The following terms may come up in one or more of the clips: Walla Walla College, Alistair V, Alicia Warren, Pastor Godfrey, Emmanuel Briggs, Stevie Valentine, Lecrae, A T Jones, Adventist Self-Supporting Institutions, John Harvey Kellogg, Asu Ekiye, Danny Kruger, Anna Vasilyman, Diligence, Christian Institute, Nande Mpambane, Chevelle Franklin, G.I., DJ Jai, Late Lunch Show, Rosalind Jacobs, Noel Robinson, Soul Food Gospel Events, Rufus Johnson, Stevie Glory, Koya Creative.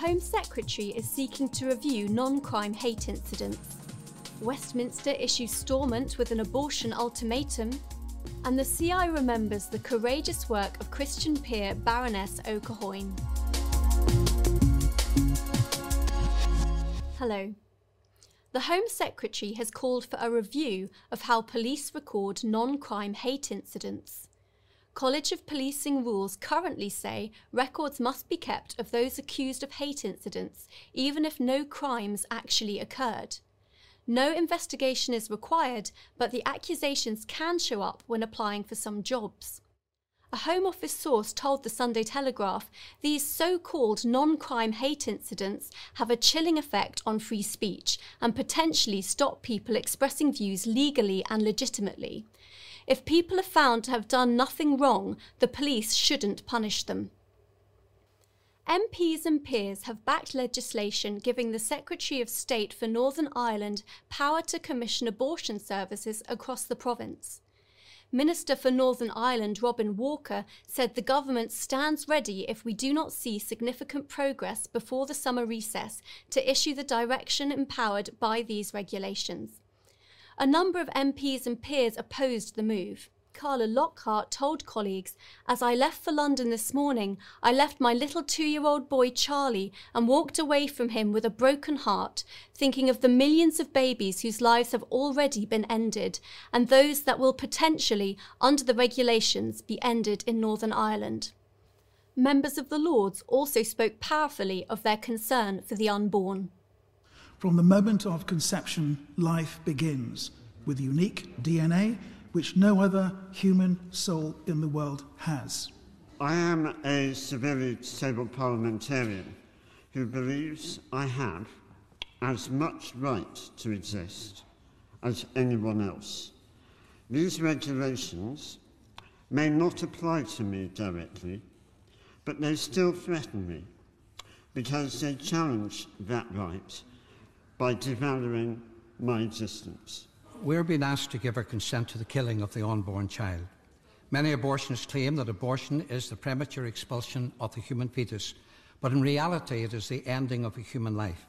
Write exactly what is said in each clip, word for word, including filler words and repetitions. Home Secretary is seeking to review non-crime hate incidents. Westminster issues Stormont with an abortion ultimatum. And the C I remembers the courageous work of Christian peer Baroness O'Cathain. Hello. The Home Secretary has called for a review of how police record non-crime hate incidents. College of Policing rules currently say records must be kept of those accused of hate incidents, even if no crimes actually occurred. No investigation is required, but the accusations can show up when applying for some jobs. A Home Office source told the Sunday Telegraph these so-called non-crime hate incidents have a chilling effect on free speech and potentially stop people expressing views legally and legitimately. If people are found to have done nothing wrong, the police shouldn't punish them. M Ps and peers have backed legislation giving the Secretary of State for Northern Ireland power to commission abortion services across the province. Minister for Northern Ireland Robin Walker said the government stands ready if we do not see significant progress before the summer recess to issue the direction empowered by these regulations. A number of M Ps and peers opposed the move. Carla Lockhart told colleagues, "As I left for London this morning, I left my little two-year-old boy Charlie and walked away from him with a broken heart, thinking of the millions of babies whose lives have already been ended and those that will potentially, under the regulations, be ended in Northern Ireland." Members of the Lords also spoke powerfully of their concern for the unborn. From the moment of conception, life begins with unique D N A which no other human soul in the world has. I am a severely disabled parliamentarian who believes I have as much right to exist as anyone else. These regulations may not apply to me directly, but they still threaten me because they challenge that right by devaluing my existence. We're being asked to give our consent to the killing of the unborn child. Many abortionists claim that abortion is the premature expulsion of the human fetus, but in reality it is the ending of a human life.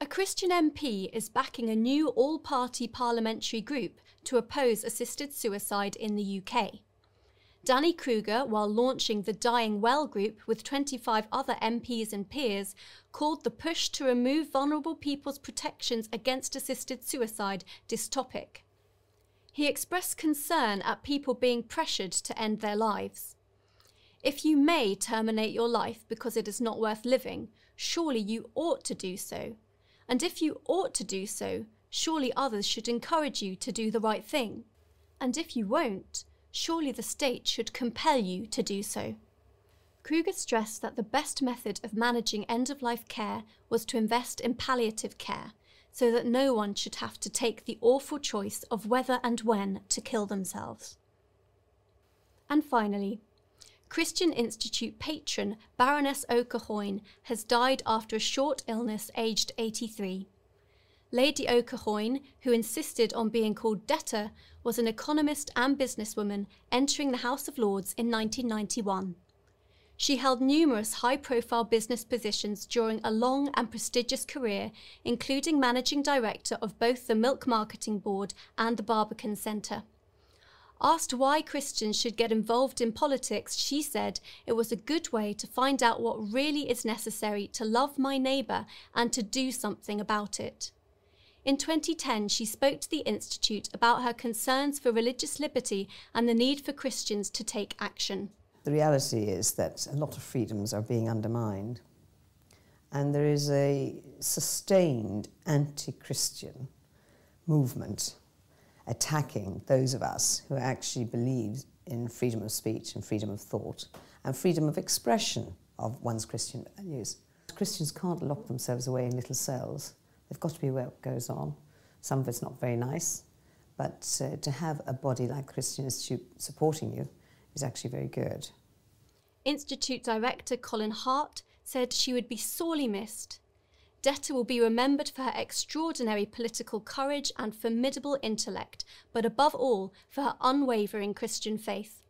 A Christian M P is backing a new all-party parliamentary group to oppose assisted suicide in the U K. Danny Kruger, while launching the Dying Well group with twenty-five other M Ps and peers, called the push to remove vulnerable people's protections against assisted suicide dystopic. He expressed concern at people being pressured to end their lives. If you may terminate your life because it is not worth living, surely you ought to do so. And if you ought to do so, surely others should encourage you to do the right thing. And if you won't, surely the state should compel you to do so. Kruger stressed that the best method of managing end-of-life care was to invest in palliative care, so that no one should have to take the awful choice of whether and when to kill themselves. And finally, Christian Institute patron Baroness O'Cathain has died after a short illness aged eighty-three. Lady O'Cathain, who insisted on being called debtor, was an economist and businesswoman entering the House of Lords in nineteen ninety-one. She held numerous high-profile business positions during a long and prestigious career, including managing director of both the Milk Marketing Board and the Barbican Centre. Asked why Christians should get involved in politics, she said it was a good way to find out what really is necessary to love my neighbour and to do something about it. In twenty ten, she spoke to the Institute about her concerns for religious liberty and the need for Christians to take action. The reality is that a lot of freedoms are being undermined, and there is a sustained anti-Christian movement attacking those of us who actually believe in freedom of speech and freedom of thought and freedom of expression of one's Christian values. Christians can't lock themselves away in little cells. They've got to be aware of what goes on. Some of it's not very nice, but uh, to have a body like Christian Institute supporting you is actually very good. Institute Director Colin Hart said she would be sorely missed. Detta will be remembered for her extraordinary political courage and formidable intellect, but above all for her unwavering Christian faith.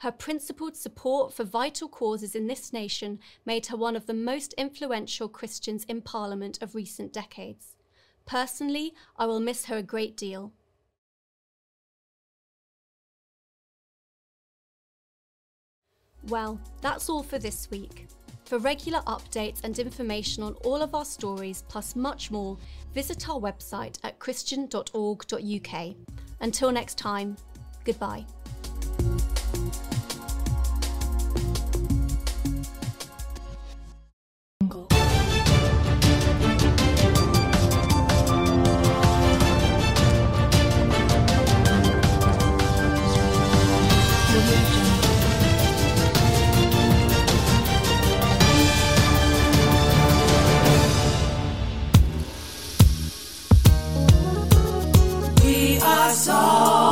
her principled support for vital causes in this nation made her one of the most influential Christians in Parliament of recent decades. Personally, I will miss her a great deal. Well, that's all for this week. For regular updates and information on all of our stories, plus much more, visit our website at christian dot org dot U K. Until next time, goodbye.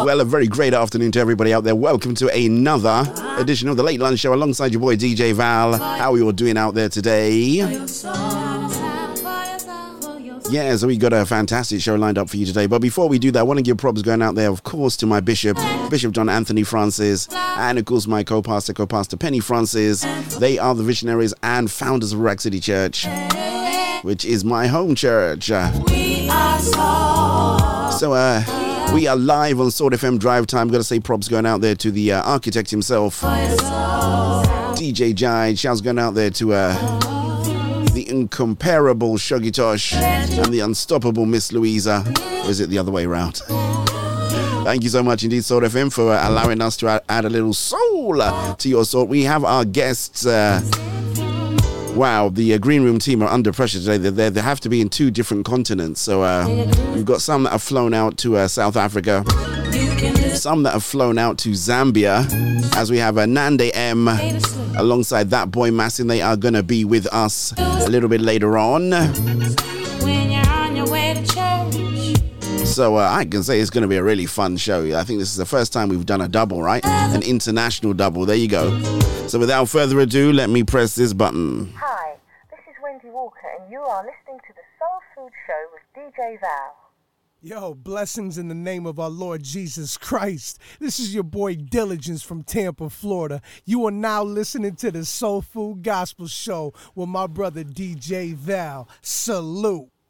Well, a very great afternoon to everybody out there. Welcome to another edition of the Late Lunch Show alongside your boy D J Val. How are you all doing out there today? Yeah, so we got a fantastic show lined up for you today. But before we do that, I want to give props going out there, of course, to my bishop, Bishop John Anthony Francis, and of course my co-pastor, co-pastor Penny Francis. They are the visionaries and founders of Rack City Church, which is my home church. So, uh... we are live on Sword F M Drive Time. Gotta say props going out there to the uh, architect himself, D J Jai. Shouts going out there to uh, the incomparable Shoggy Tosh and the unstoppable Miss Louisa. Or is it the other way around? Thank you so much indeed, Sword F M, for uh, allowing us to add, add a little soul uh, to your sword. We have our guests. Uh, Wow, the uh, Green Room team are under pressure today. They're, they're, they have to be in two different continents. So uh, we've got some that have flown out to uh, South Africa, some that have flown out to Zambia, as we have uh, Nande M alongside that boy Masin. They are going to be with us a little bit later on. So uh, I can say it's going to be a really fun show. I think this is the first time we've done a double, right? An international double. There you go. So without further ado, let me press this button. Hi, this is Wendy Walker, and you are listening to the Soul Food Show with D J Val. Yo, blessings in the name of our Lord Jesus Christ. This is your boy Diligence from Tampa, Florida. You are now listening to the Soul Food Gospel Show with my brother D J Val. Salute.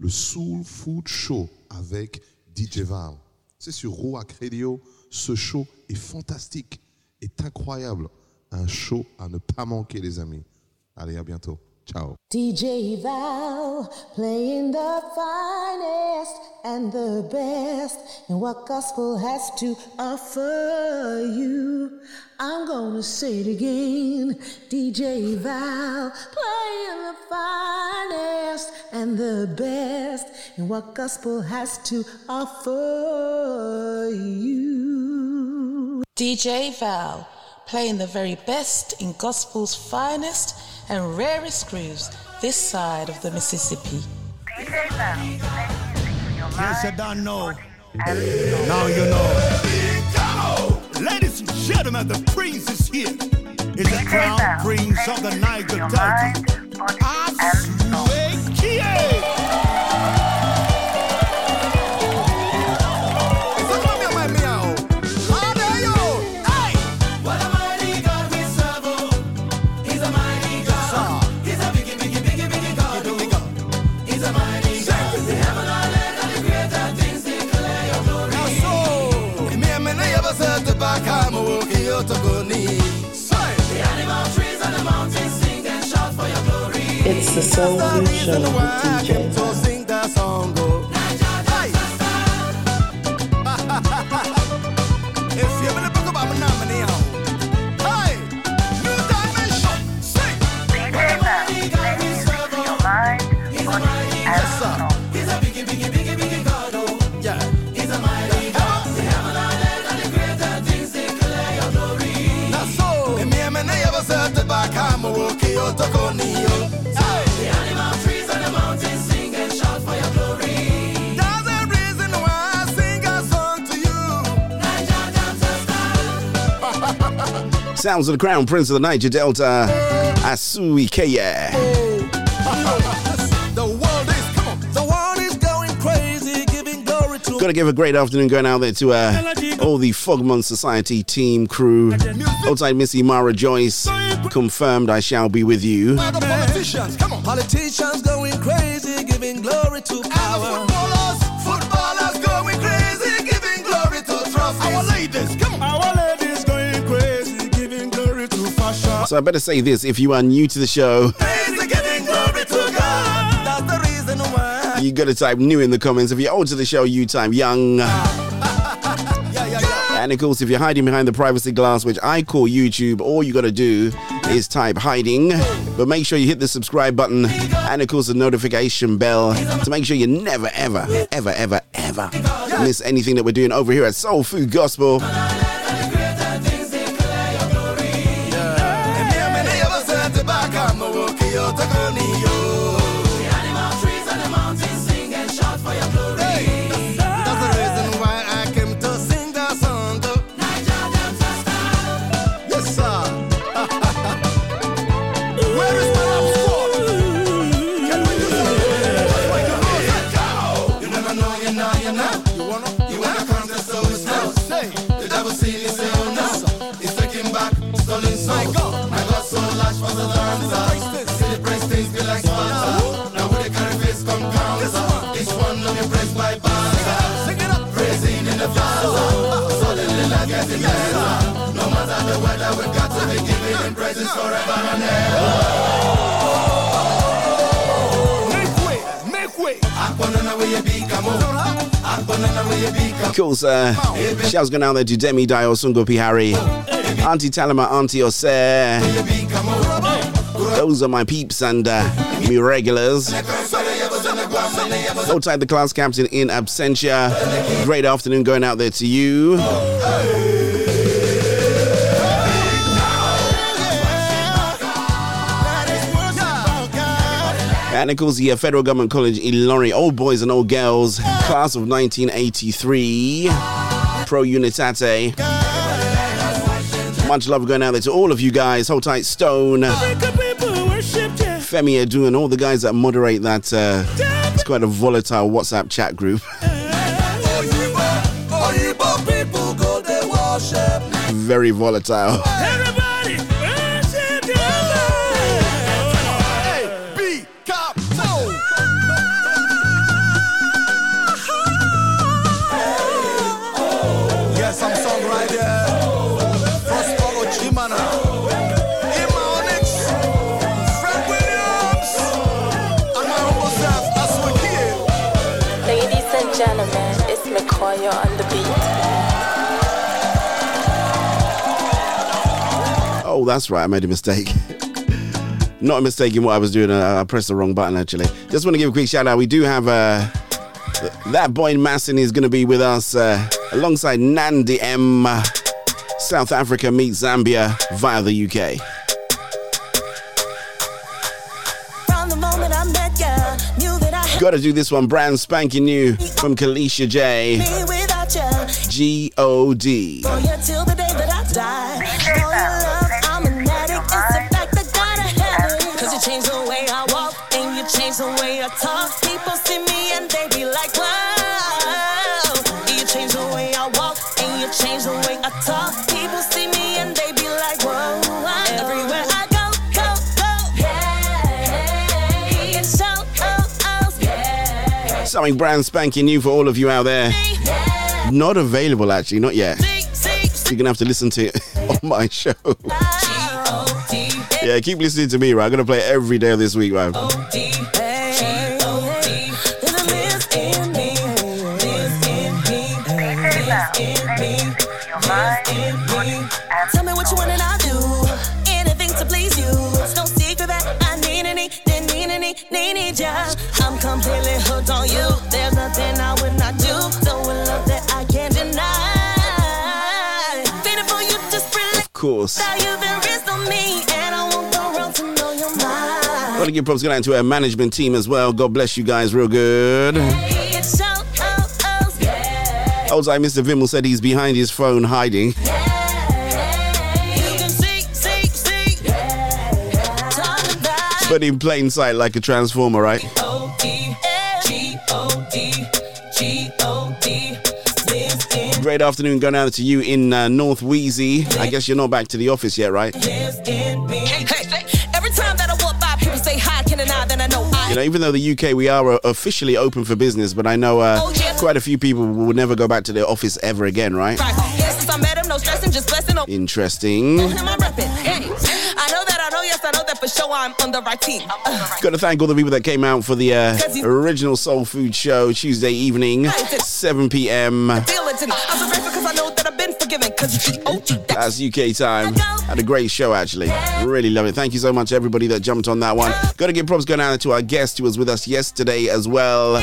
le Soul Food Show avec D J Val. C'est sur Rouac Radio. Ce show est fantastique, est incroyable. Un show à ne pas manquer, les amis. Allez, à bientôt. Ciao. D J Val, playing the finest and the best and what gospel has to offer you. I'm gonna say it again. D J Val, playing the finest and the best and what gospel has to offer you. D J Val, playing the very best in gospel's finest and rarest grooves this side of the Mississippi. D J Val, yes, I don't know. Now you know. Ladies and gentlemen, the prince is here. It's the crown prince of the Niger Delta. Asu Ekiye. It's the Soul Food Show with D J Val. sounds of the Crown Prince of the Niger Delta, Asu Ekiye. The world is, come on, the world is going crazy, giving glory to. Gotta give a great afternoon going out there to uh, all the Fogmon Society team crew. Outside Miss Imara Joyce, confirmed I shall be with you. Politicians, come on, politicians going crazy, giving glory to power. So I better say this, if you are new to the show, you gotta type new in the comments. If you're old to the show, you type young. yeah, yeah, yeah. And of course, if you're hiding behind the privacy glass, which I call YouTube, all you gotta do is type hiding. But make sure you hit the subscribe button and of course the notification bell to make sure you never, ever, ever, ever, ever miss anything that we're doing over here at Soul Food Gospel. Of course, uh, shouts going out there to Demi Dio Sungo Pihari, Auntie Talama, Auntie Osei. Those are my peeps and uh, me regulars. Outside the class captain in absentia, great afternoon going out there to you. And of course, yeah, Federal Government College, Ilori, old boys and old girls, class of nineteen eighty-three, pro unitate. Much love going out there to all of you guys. Hold tight, Stone, Femi Edu, and all the guys that moderate that. Uh, it's quite a volatile WhatsApp chat group. Very volatile. You're on the beat. Oh, that's right. I made a mistake. Not a mistake in what I was doing. I pressed the wrong button, actually. Just want to give a quick shout out. We do have uh, that boy Masin is going to be with us uh, alongside Nande M. South Africa meets Zambia via the U K. Gotta do this one, brand spanking new from Alicia J. G O D. For you till the day that I die. For your love, I'm an addict. It's a fact that gotta happen. Cause you changed the way I walk, and you changed the way I talk. People see me and they be like, wow. You changed the way I walk, and you changed the way I talk. People see me and they be like, whoa. Everywhere I go, go, go. Hey, it's so. Something brand spanking new for all of you out there. Not available, actually, not yet. You're gonna have to listen to it on my show. Yeah, keep listening to me, right? I'm gonna play it every day of this week, right? Tell me what you want and I'll do anything to please you. It's no secret that I need any, then need any, need ya. I'm completely hooked on you. There's nothing I would not do. So I love that I can't deny. Feeling for you just really. Of course. You've been raised on me, and I won't go wrong to know your mind. Want to give props going out to our management team as well. God bless you guys, real good. Hey, it's so, oh, oh, yeah. Also, Mister Vimmel said he's behind his phone hiding. Yeah, hey, you can see. but in plain sight, like a transformer, right? G O D G O D G O D Great afternoon going out to you in uh, North Wheezy. I guess you're not back to the office yet, right? You know, even though the U K, we are officially open for business, but I know uh, quite a few people will never go back to their office ever again, right? Interesting. Got to thank all the people that came out for the uh, original Soul Food Show Tuesday evening, seven p.m. That's U K time. Had a great show, actually. Really love it. Thank you so much, everybody that jumped on that one. Got to give props going out to our guest who was with us yesterday as well.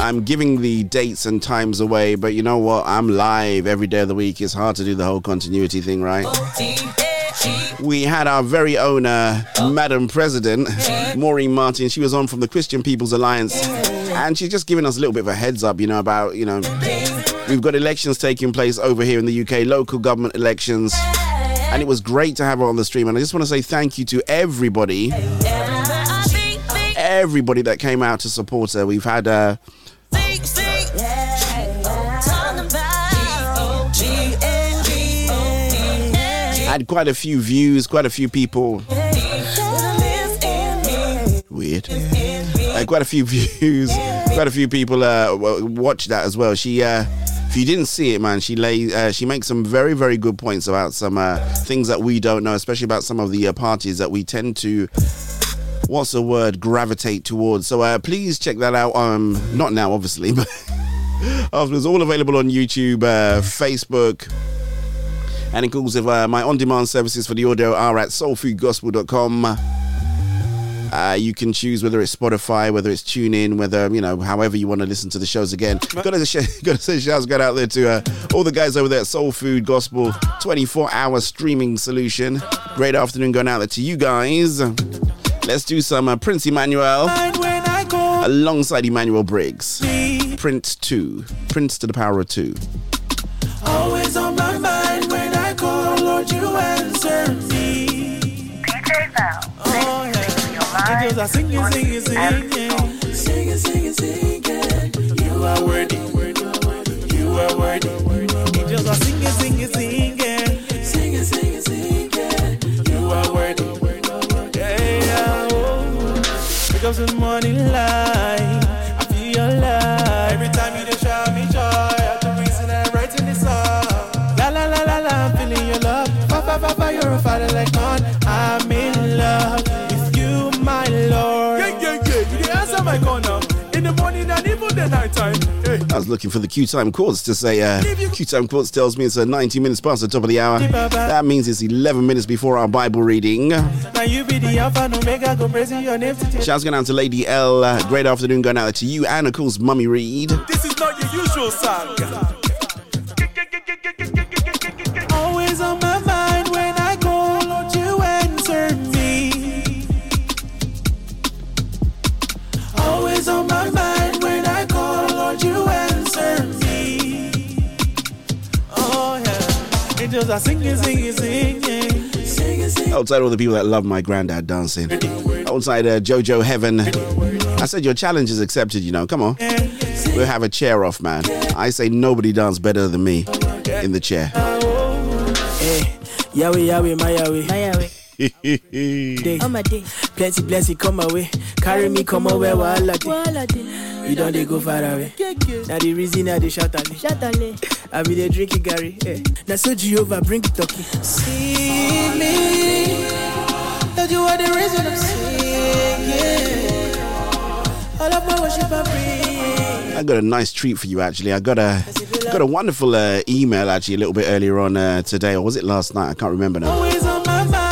I'm giving the dates and times away, but you know what? I'm live every day of the week. It's hard to do the whole continuity thing, right? We had our very own uh, Madam President, Maureen Martin. She was on from the Christian People's Alliance, and she's just giving us a little bit of a heads up, you know, about, you know, we've got elections taking place over here in the U K, local government elections, and it was great to have her on the stream. And I just want to say thank you to everybody, everybody that came out to support her. We've had... Uh, Had quite a few views, quite a few people. Weird. Uh, quite a few views, quite a few people uh, watched that as well. She, uh, if you didn't see it, man, she lay, uh, she makes some very, very good points about some uh, things that we don't know, especially about some of the uh, parties that we tend to. What's the word? Gravitate towards. So uh, please check that out. Um, not now, obviously, but afterwards, all available on YouTube, uh, Facebook. And it calls if uh, my on-demand services for the audio are at soul food gospel dot com. Uh, you can choose whether it's Spotify, whether it's TuneIn, whether, you know, however you want to listen to the shows again. Got to say shouts out there to uh, all the guys over there at Soul Food Gospel, twenty-four hour streaming solution. Great afternoon going out there to you guys. Let's do some uh, Prince Emmanuel alongside Emmanuel Briggs. Prince two. Prince to the power of two. Always on my mind when I call, Lord, you answer me. D J Val, oh, yeah. Because I sing and sing and sing and sing and sing and sing and you are worthy, you are worthy. Because I sing and sing and sing and sing and sing and sing and you are worthy. Yeah, oh. Wake up this morning light, I feel your light. Every time you just show me joy. Papa, you're a father like mine. I'm in love with you, my Lord. Yeah, yeah, yeah. You the answer my call now. In the morning and even the night time. Hey. I was looking for the Q time quotes to say. Uh, Q time quotes tells me it's uh, nineteen minutes past the top of the hour. That means it's eleven minutes before our Bible reading. Now you be the Alpha and Omega, go praising your name today. Shouts going out to Lady L. Uh, great afternoon going out to you, and of course, Mummy Reed. This is not your usual song. Always on my mind. Always on my mind when I call, Lord, you answer me. Oh, yeah. Angels are singing, singing, singing. Singing, singing. Outside all the people that love my granddad dancing. Outside uh, JoJo Heaven. I said, your challenge is accepted, you know. Come on. We'll have a chair off, man. I say nobody danced better than me in the chair. Hey, Yahweh, Yahweh, my Yahweh. My Yahweh. Day. Oh, my day. Plenty, plenty, come away. Carry me, come away, while I day. You don't they go far away. Now the reason I they shout at me. Shout at me. I be there drinking, Gary. Hey. Now so Jehovah, bring it up. See me. That you are the reason I'm singing. All of my worship I bring. I got a nice treat for you, actually. I got a got a wonderful uh, email, actually, a little bit earlier on uh, today. Or was it last night? I can't remember now. Always on my mind.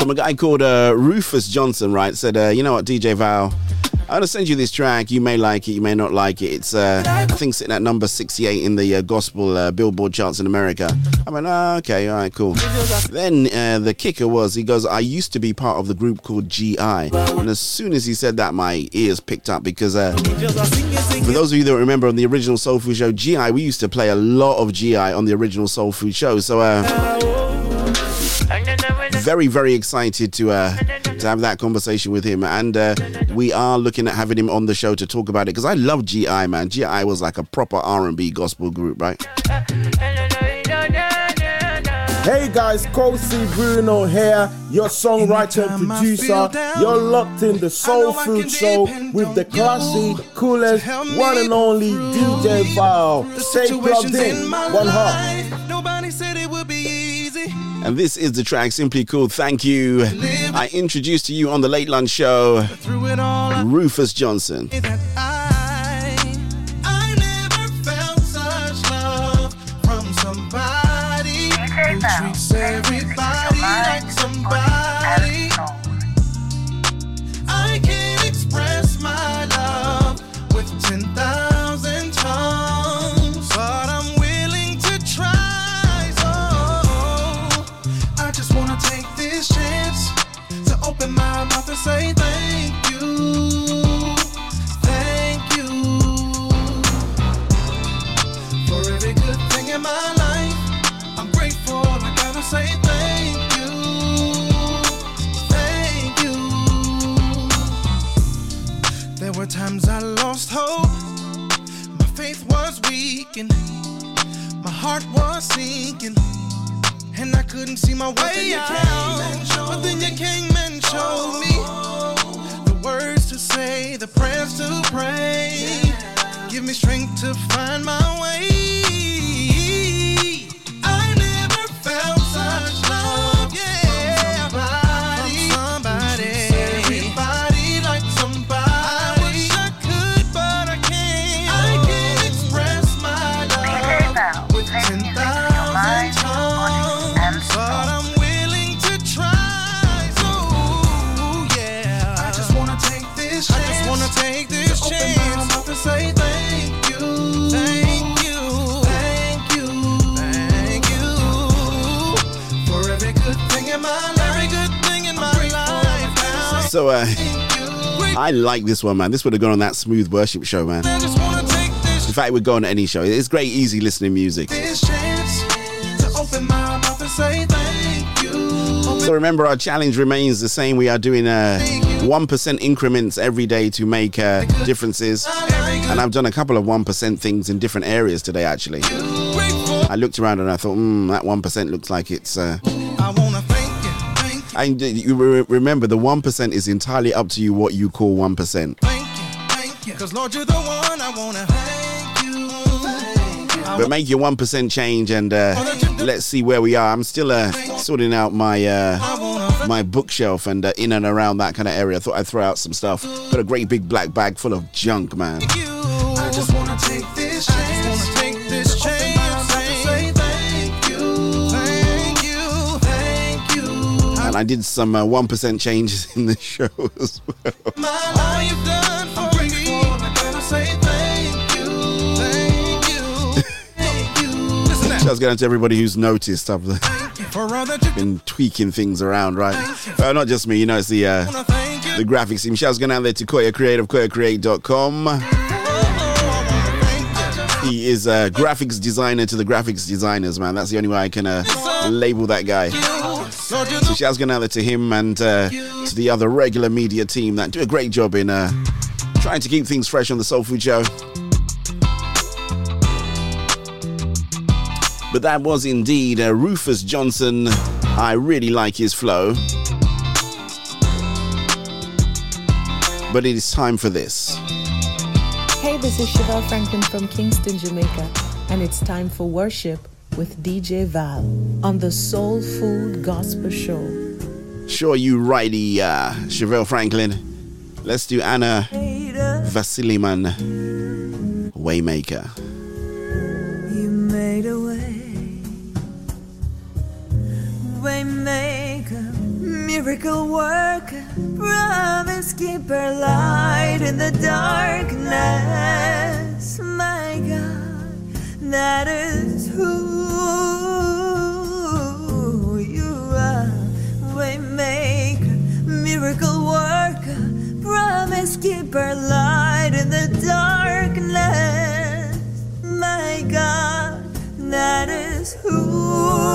From a guy called uh, Rufus Johnson, right? Said, uh, you know what, D J Val, I'm going to send you this track. You may like it, you may not like it. It's, uh, I think, sitting at number sixty-eight in the uh, gospel uh, Billboard charts in America. I went, oh, okay, all right, cool. Then uh, the kicker was, he goes, I used to be part of the group called G I. And as soon as he said that, my ears picked up because uh, for those of you that remember on the original Soul Food Show, G I, we used to play a lot of G I on the original Soul Food Show. So, uh... very, very excited to uh, to have that conversation with him, and uh, we are looking at having him on the show to talk about it, because I love G I, man. G I was like a proper R and B gospel group, right? Hey guys, Kosi Bruno here, your songwriter and producer. You're locked in the Soul Food Show with the classy, coolest, one and only D J Vile. Stay plugged in, one heart. Nobody said it would be easy. And this is the track simply called Thank You. I introduced to you on the Late Lunch Show, Rufus Johnson. Treats everybody like somebody. I can't express my love with ten thousand tongues, but I'm willing to try. So I just wanna take this chance to open my mouth and say thank you. Thank you for every good thing in my life. Say thank you, thank you. There were times I lost hope, my faith was weakened, my heart was sinking, and I couldn't see my way out. But then you came and showed me the words to say, the prayers to pray. Give me strength to find my way. Say thank you, thank you, thank you, thank you for every good thing in my life. Every good thing in my life now. So uh, I like this one, man. This would have gone on that smooth worship show, man. In fact, it would go on any show. It's great, easy listening music. So remember, our challenge remains the same. We are doing a one percent increments every day to make uh, differences. And I've done a couple of one percent things in different areas today, actually. I looked around and I thought, hmm, that one percent looks like it's... Uh... And you remember, the one percent is entirely up to you what you call one percent. But make your one percent change and uh, let's see where we are. I'm still uh, sorting out my... Uh, my bookshelf and uh, in and around that kind of area. I thought I'd throw out some stuff. Got a great big black bag full of junk, man. I just want to take this chance. I just want to take this chance. And I did some uh, one percent changes in the show as well. My all you've done for me. I gotta say thank you. Thank you. Thank you. Listen, just going to everybody who's noticed. I've been tweaking things around, right? Uh, not just me, you know, it's the uh, the graphics team. Shouts going out there to Koya Creative, koya creative dot com. He is a graphics designer to the graphics designers, man. That's the only way I can uh, label that guy. So shouts going out there to him and uh, to the other regular media team that do a great job in uh, trying to keep things fresh on the Soul Food Show. But that was indeed uh, Rufus Johnson. I really like his flow. But it is time for this. Hey, this is Chevelle Franklin from Kingston, Jamaica, and it's time for worship with D J Val on the Soul Food Gospel Show. Sure, you righty, uh, Chevelle Franklin. Let's do Anna Vasilyman, Waymaker. You made a way. Waymaker, miracle worker, promise keeper, light in the darkness. My God, that is who you are. Waymaker, miracle worker, promise keeper, light in the darkness. My God, that is who.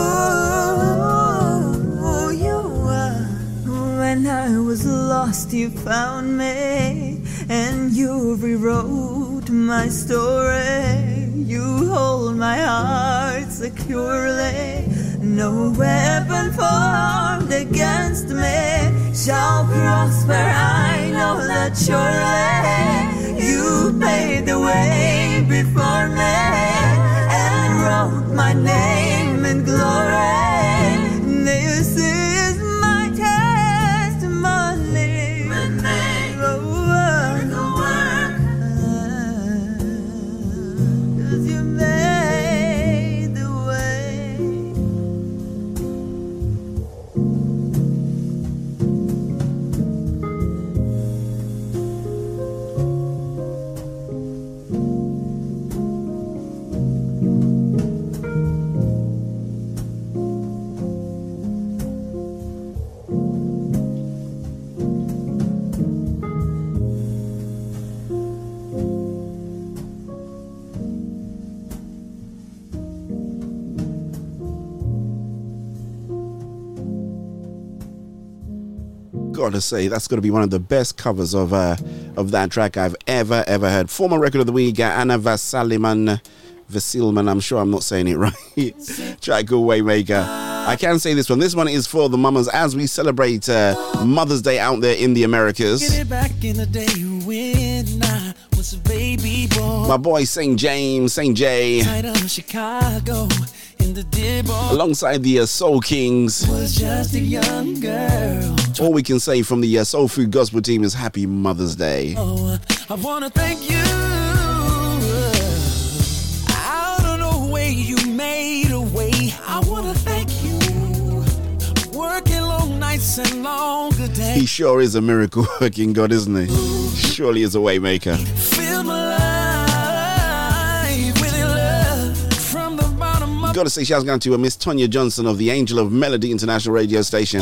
I was was lost, you found me, and you rewrote my story. You hold my heart securely. No weapon formed against me shall prosper, I know that surely. You paid the way before me and wrote my name in glory. This is my testimony. My name, miracle work, 'cause you made. Gotta say, that's gotta be one of the best covers of uh, of that track I've ever ever heard. Former record of the week, Anna Vasilyman, Vasilyman, I'm sure I'm not saying it right. Track called Waymaker. I can say this one. This one is for the mamas as we celebrate uh, Mother's Day out there in the Americas. Get it back in the day when I was a baby boy. My boy Saint James, Saint Jay. Chicago. Alongside the uh, Soul Kings, was just a young girl. All we can say from the uh, Soul Food Gospel team is Happy Mother's Day. Oh, I want to thank you. I don't know where you made a way. I want to thank you. Working long nights and longer days. He sure is a miracle working God, isn't he? Ooh. Surely is a way maker. Feel my life. Gotta say, shout out to uh, Miss Tonya Johnson of the Angel of Melody International Radio Station.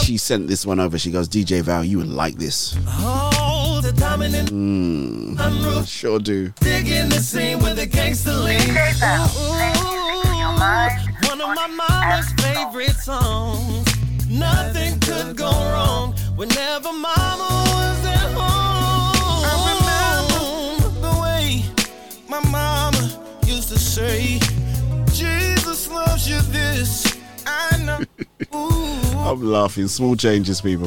She sent this one over. She goes, D J Val, you would like this. Oh, the dominant mm, sure do. Digging the scene with the gangster lean. D J Val, one of my mama's favorite songs. Nothing could go wrong whenever mama was at home. I remember the way my mama used to say, loves you this, I know. I'm laughing. Small changes, people.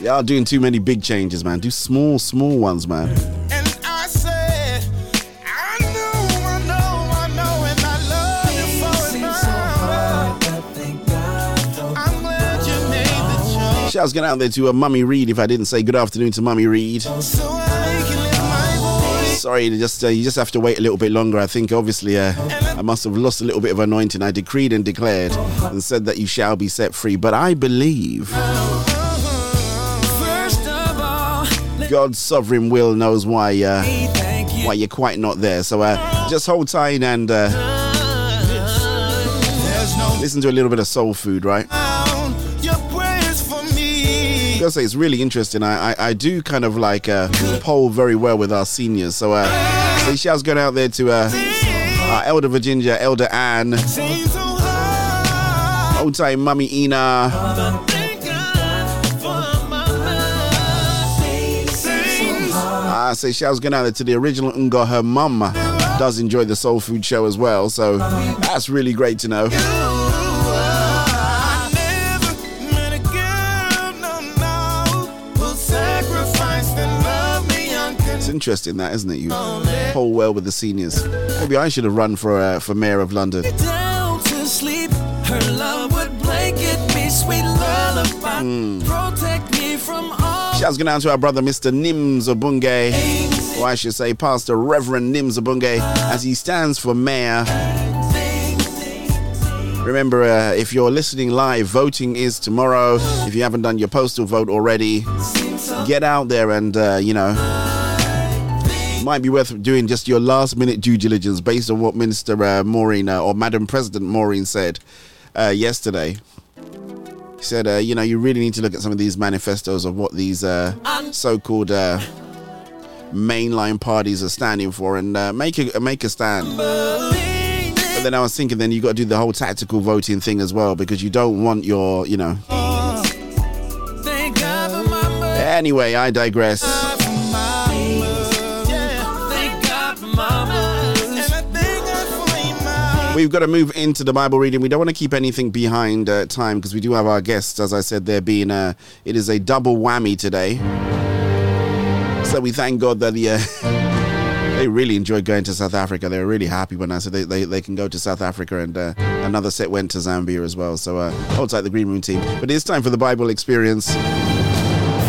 Y'all doing too many big changes, man. Do small, small ones, man. And I said, I know, I know, I know, and I love things you for it so hard, God, I'm glad you made the choice. Shouts going out there to uh, Mummy Reed. If I didn't say good afternoon to Mummy Reed. So I can Sorry, just uh, you just have to wait a little bit longer. I think obviously uh, I must have lost a little bit of anointing. I decreed and declared and said that you shall be set free. But I believe God's sovereign will knows why uh, why you're quite not there. So uh, just hold tight and uh, listen to a little bit of soul food, right? I'll say it's really interesting. I, I, I do kind of like uh, poll very well with our seniors. So uh, so shouts going out there to uh, our Elder Virginia, Elder Anne, old time Mummy Ina, uh, so shouts going out there to the original Unga. Her mum does enjoy the Soul Food Show as well, so that's really great to know. Interesting, that isn't it? You poll well with the seniors. Maybe I should have run for uh, for mayor of London. Mm. Shouts going out to our brother, Mister Nims Obunge, or I should say, Pastor Reverend Nims Obunge, as he stands for mayor. Remember, uh, if you're listening live, voting is tomorrow. If you haven't done your postal vote already, get out there and uh, you know. Might be worth doing just your last minute due diligence based on what Minister uh, Maureen uh, or Madam President Maureen said uh, yesterday. He said, uh, you know, you really need to look at some of these manifestos of what these uh, so-called uh, mainline parties are standing for and uh, make a make a stand. But then I was thinking, then you got to do the whole tactical voting thing as well because you don't want your, you know. Anyway, I digress. We've got to move into the Bible reading. We don't want to keep anything behind uh, time because we do have our guests, as I said, there being a, it is a double whammy today. So we thank God that the, uh, they really enjoyed going to South Africa. They were really happy when I said they, they, they can go to South Africa, and uh, another set went to Zambia as well. So uh, hold tight, the Green Room team. But it's time for the Bible Experience.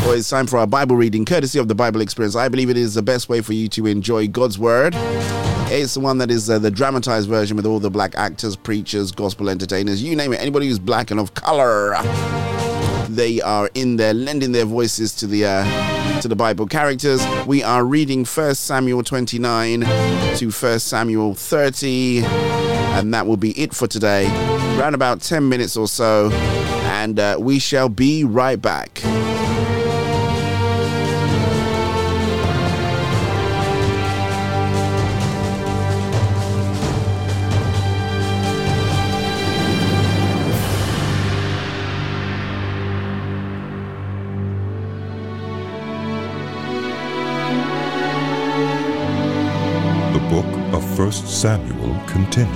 Well, it's time for our Bible reading, courtesy of the Bible Experience. I believe it is the best way for you to enjoy God's Word. It's the one that is uh, the dramatized version with all the black actors, preachers, gospel entertainers, you name it. Anybody who's black and of color, they are in there lending their voices to the uh, to the Bible characters. We are reading First Samuel twenty-nine to First Samuel thirty, and that will be it for today. Around about ten minutes or so, and uh, we shall be right back. First Samuel continued.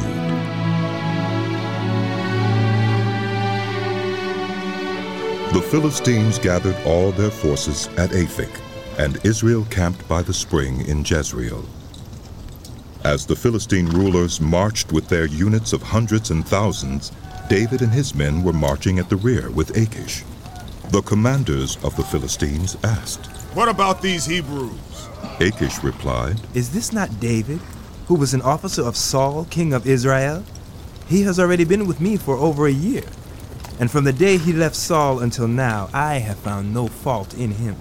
The Philistines gathered all their forces at Aphek, and Israel camped by the spring in Jezreel. As the Philistine rulers marched with their units of hundreds and thousands, David and his men were marching at the rear with Achish. The commanders of the Philistines asked, "What about these Hebrews?" Achish replied, "Is this not David, who was an officer of Saul, king of Israel? He has already been with me for over a year, and from the day he left Saul until now, I have found no fault in him."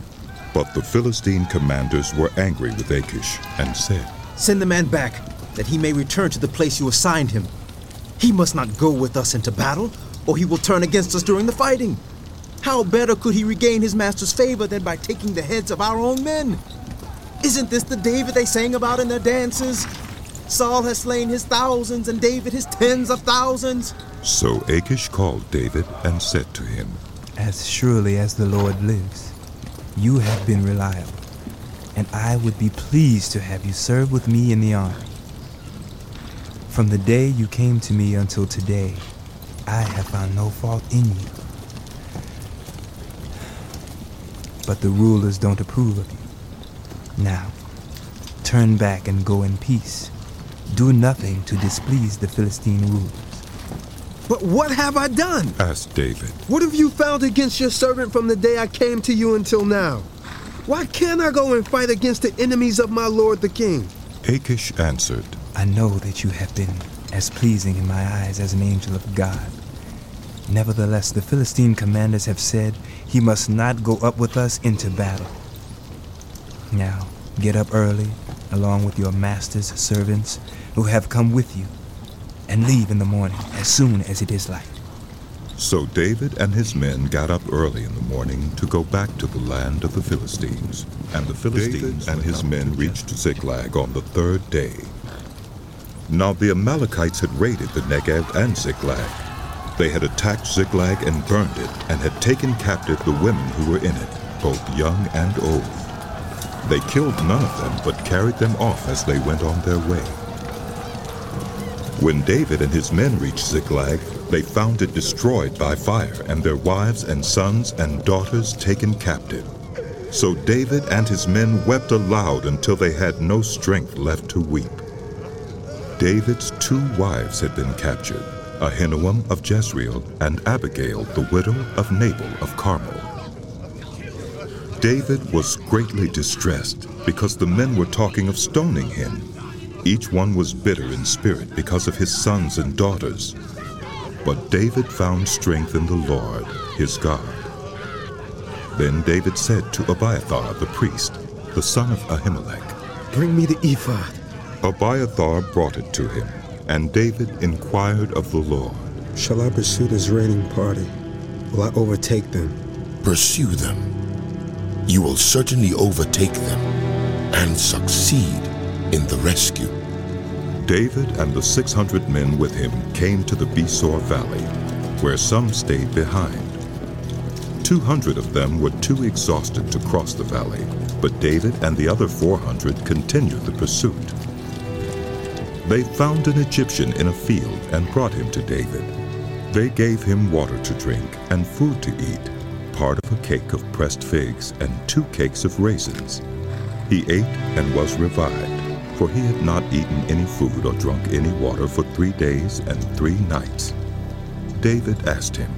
But the Philistine commanders were angry with Achish and said, "Send the man back, that he may return to the place you assigned him. He must not go with us into battle, or he will turn against us during the fighting. How better could he regain his master's favor than by taking the heads of our own men? Isn't this the David they sang about in their dances? Saul has slain his thousands, and David his tens of thousands." So Achish called David and said to him, "As surely as the Lord lives, you have been reliable, and I would be pleased to have you serve with me in the army. From the day you came to me until today, I have found no fault in you. But the rulers don't approve of you. Now, turn back and go in peace. Do nothing to displease the Philistine rulers." "But what have I done?" asked David. "What have you found against your servant from the day I came to you until now? Why can't I go and fight against the enemies of my lord the king?" Achish answered, "I know that you have been as pleasing in my eyes as an angel of God. Nevertheless, the Philistine commanders have said, 'He must not go up with us into battle.' Now, get up early, along with your master's servants who have come with you, and leave in the morning as soon as it is light." So David and his men got up early in the morning to go back to the land of the Philistines. And the Philistines David and his men reached Ziklag on the third day. Now the Amalekites had raided the Negev and Ziklag. They had attacked Ziklag and burned it, and had taken captive the women who were in it, both young and old. They killed none of them, but carried them off as they went on their way. When David and his men reached Ziklag, they found it destroyed by fire, and their wives and sons and daughters taken captive. So David and his men wept aloud until they had no strength left to weep. David's two wives had been captured, Ahinoam of Jezreel and Abigail, the widow of Nabal of Carmel. David was greatly distressed because the men were talking of stoning him. Each one was bitter in spirit because of his sons and daughters. But David found strength in the Lord, his God. Then David said to Abiathar the priest, the son of Ahimelech, "Bring me the ephod." Abiathar brought it to him, and David inquired of the Lord, "Shall I pursue this raiding party? Will I overtake them?" "Pursue them. You will certainly overtake them and succeed in the rescue." David and the six hundred men with him came to the Besor Valley, where some stayed behind. two hundred of them were too exhausted to cross the valley, but David and the other four hundred continued the pursuit. They found an Egyptian in a field and brought him to David. They gave him water to drink and food to eat, part of a cake of pressed figs and two cakes of raisins. He ate and was revived, for he had not eaten any food or drunk any water for three days and three nights. David asked him,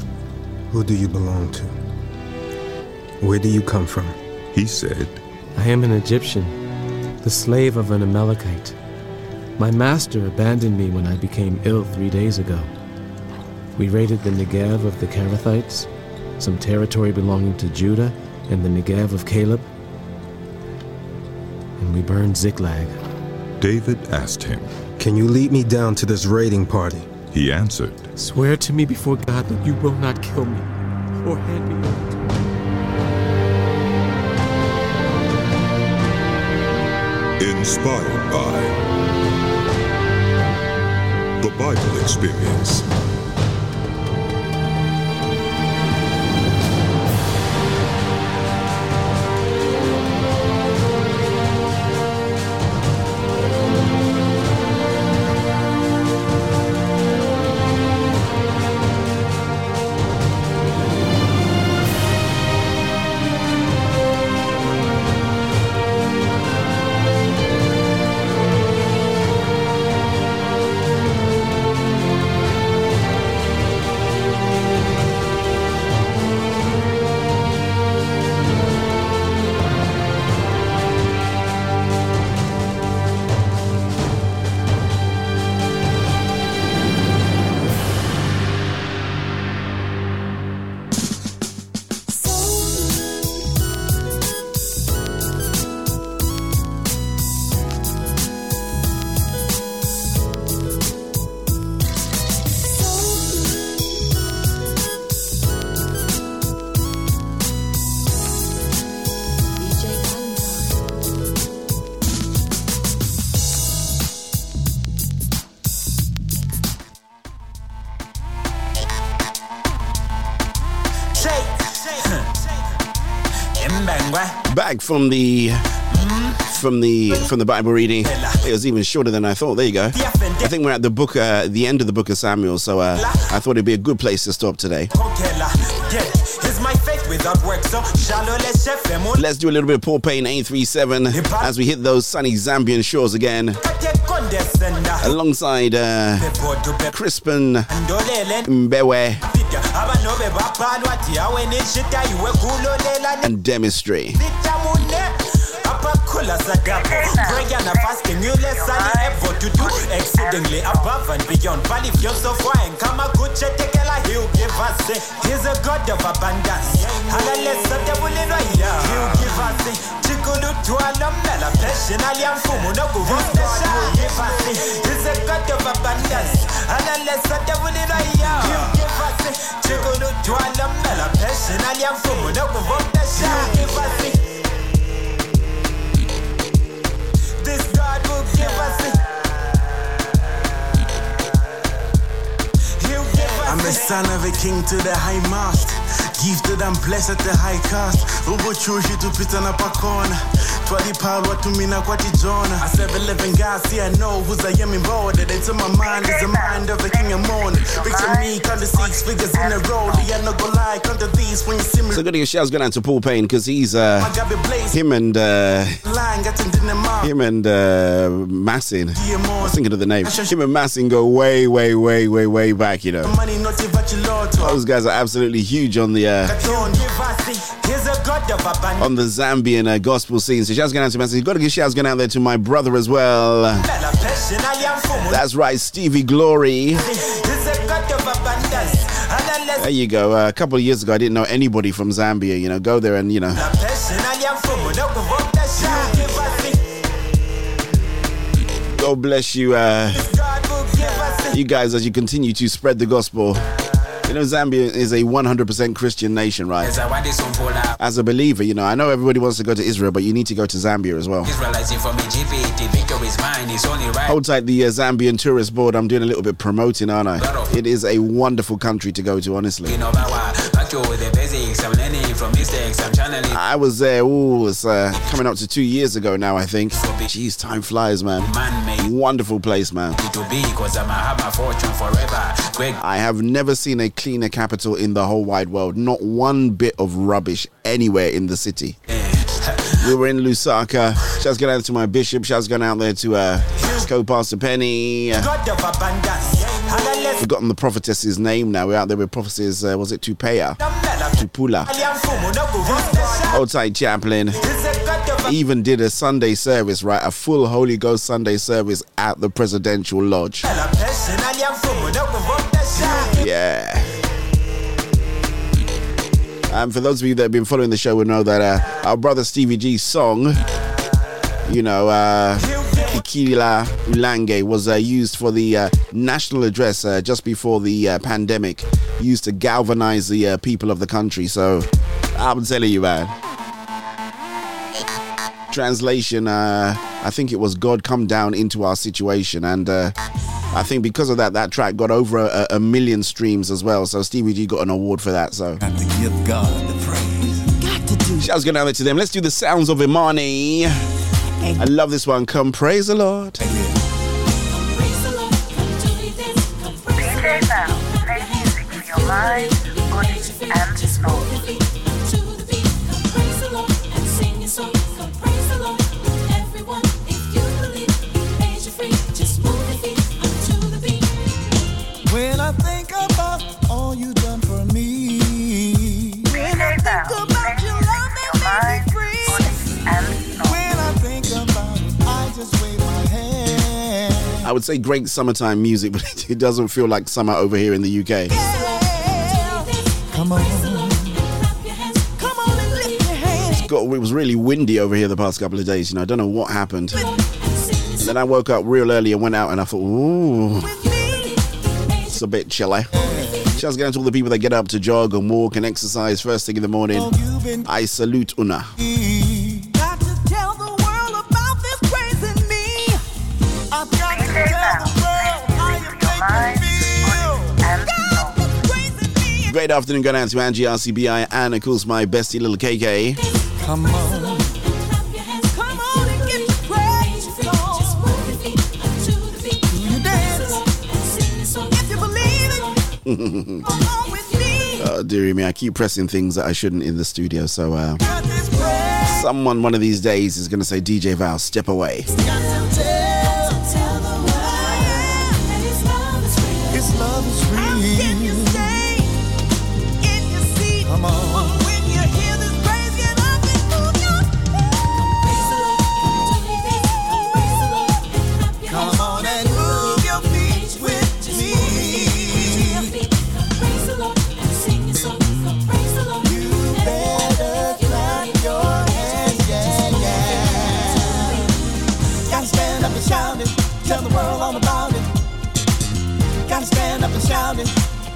"Who do you belong to? Where do you come from?" He said, "I am an Egyptian, the slave of an Amalekite. My master abandoned me when I became ill three days ago. We raided the Negev of the Carathites, some territory belonging to Judah and the Negev of Caleb, and we burned Ziklag." David asked him, "Can you lead me down to this raiding party?" He answered, "Swear to me before God that you will not kill me or hand me out." Inspired by The Bible Experience. Back from the from the from the Bible reading. It was even shorter than I thought. There you go. I think we're at the book, uh, the end of the book of Samuel. So uh, I thought it'd be a good place to stop today. Let's do a little bit of Paul Payne eight three seven as we hit those sunny Zambian shores again. Alongside uh, Crispin Mbewe. And Dentistry. Exceedingly above and beyond. But if you're so fine, come a good check, he'll give us it. He's a God of abundance. He'll give us it. Chikulu to Alamela, Peshinalian Fumu, no good. He'll give us it. He's a God of abundance. Unless the devil in a yard, he'll give us it. Chikulu to Alamela, Peshinalian Fumu, no good. He'll give us it. This God will give us it. I'm the son of a king to the high mast, gifted and blessed at the high caste. Robo chushi to pita na pakona, twali palwa to mina kwati jona. I serve a living God, see I know who's I am embodied. Into my mind is the mind of a king and morning. Picture me, count the six figures in a row. I no go lie, count the these when you see me. So good to get shouts going out to Paul Payne, because he's, uh, him and, uh, him and, uh, Masin. I was thinking of the name. Him and Masin go way, way, way, way, way back, you know. Those guys are absolutely huge on the uh, on the Zambian uh, gospel scene. So shouts going out to Masin. You've got to give shouts going out there to my brother as well. That's right, Stevie Glory. There you go. Uh, a couple of years ago, I didn't know anybody from Zambia. You know, go there and you know. God bless you. Uh, You guys, as you continue to spread the gospel. You know, Zambia is a one hundred percent Christian nation, right? As a believer, you know, I know everybody wants to go to Israel, but you need to go to Zambia as well. Hold tight the uh, Zambian Tourist Board. I'm doing a little bit promoting, aren't I? It is a wonderful country to go to, honestly. I was there, ooh, it's uh, coming up to two years ago now, I think. Jeez, time flies, man. Wonderful place, man. I have never seen a cleaner capital in the whole wide world. Not one bit of rubbish anywhere in the city. We were in Lusaka. Shouts going out to my bishop. Shouts going out there to uh, co-pastor Penny. Forgotten the prophetess's name now. We're out there with prophecies. Uh, was it Tupaya? Tupula. Outside chaplain. Even did a Sunday service, right? A full Holy Ghost Sunday service at the Presidential Lodge. Yeah. Um, for those of you that have been following the show will know that uh, our brother Stevie G's song, you know, uh, Kikila Ulange, was uh, used for the uh, national address uh, just before the uh, pandemic, used to galvanize the uh, people of the country. So I'm telling you, man. Translation, uh, I think it was God come down into our situation. And uh, I think because of that, that track got over a, a million streams as well. So Stevie G got an award for that. So got to give God the praise. Got to do. Shouts going out to them. Let's do the sounds of Imani. I love this one. Come praise the Lord. Come praise the Lord. Come do this. Come praise the Lord. D J Bow, play music for your mind, body, and soul. When I think about all you've done for me, when I think about your love that made me free, when I think about it, I just wave my hand. I would say great summertime music, but it doesn't feel like summer over here in the U K. Yeah. Come on. Come on and lift your hands. It was really windy over here the past couple of days, you know, I don't know what happened. And then I woke up real early and went out and I thought, ooh, a bit chilly. Shouts going to all the people that get up to jog and walk and exercise first thing in the morning. I salute Una. Got to tell the world about this praise in me. I've got to tell the world how you make me feel. God, this praise in me. Great afternoon going out to Angie R C B I and of course my bestie little K K. Come on. Oh dearie me, I keep pressing things that I shouldn't in the studio. So uh, someone one of these days is going to say, D J Val, step away.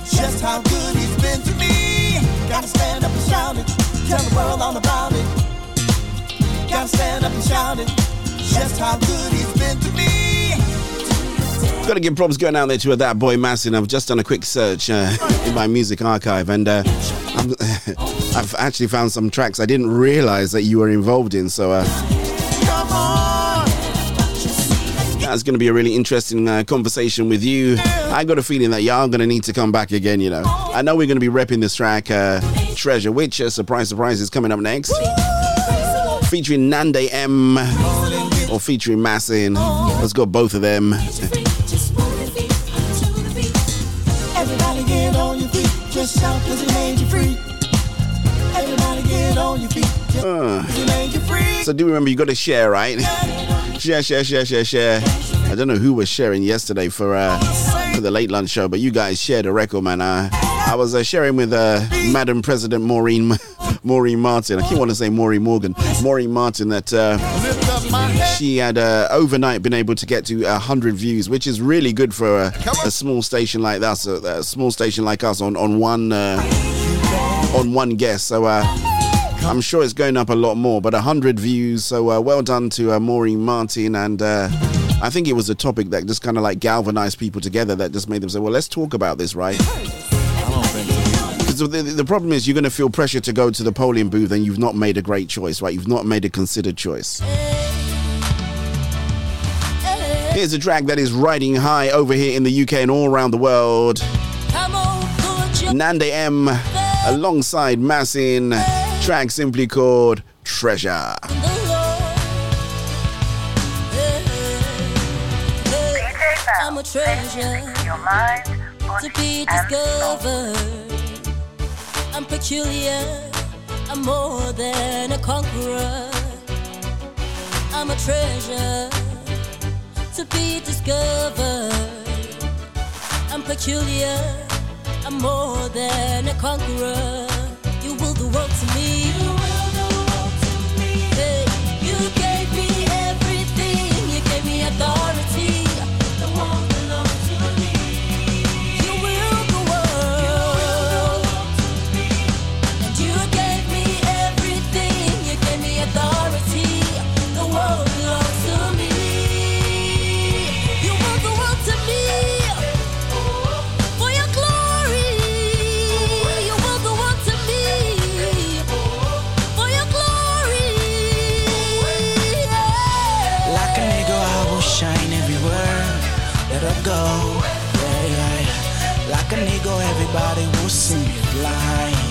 Just how good he's been to me. Gotta stand up and shout it. Tell the world all about it. Gotta stand up and shout it. Just how good he's been to me. Gotta give props going out there to that boy Masin. I've just done a quick search uh, in my music archive and uh, I'm, I've actually found some tracks I didn't realize that you were involved in. So uh, that's going to be a really interesting uh, conversation with you. I got a feeling that y'all going to need to come back again, you know. I know we're going to be repping this track, uh, Treasure, which, uh, surprise, surprise, is coming up next. Woo! Featuring Nande M, or featuring Masin. Let's go both of them. Everybody get on your feet, just shout because it made you free. Everybody get on your feet, just shout because it made you free. So do remember, you got to share, right? Share, share, share, share, share. I don't know who was sharing yesterday for... Uh, for the Late Lunch Show, but you guys shared a record, man. Uh, I was uh, sharing with uh, Madam President Maureen Maureen Martin. I keep wanting to say Maureen Morgan. Maureen Martin, that uh, she had uh, overnight been able to get to one hundred views, which is really good for a, a small station like us, a, a small station like us on, on one uh, on one guest. So uh, I'm sure it's going up a lot more, but one hundred views. So uh, well done to uh, Maureen Martin and... Uh, I think it was a topic that just kind of like galvanized people together, that just made them say, well, let's talk about this, right? I don't think so. because the, the problem is you're going to feel pressure to go to the polling booth and you've not made a great choice, right? You've not made a considered choice. Here's a track that is riding high over here in the U K and all around the world. Nande M alongside Masin, track simply called Treasure. I'm a treasure to be discovered. I'm peculiar, I'm more than a conqueror. I'm a treasure to be discovered. I'm peculiar, I'm more than a conqueror. You rule the world to me. You rule the world to me. Hey, you gave me everything. You gave me authority. The world belongs to me. You rule the world. And you gave me everything. You gave me authority. The world belongs to me. You rule the world to me. Go, yeah, yeah. Like an eagle, everybody will see me flying.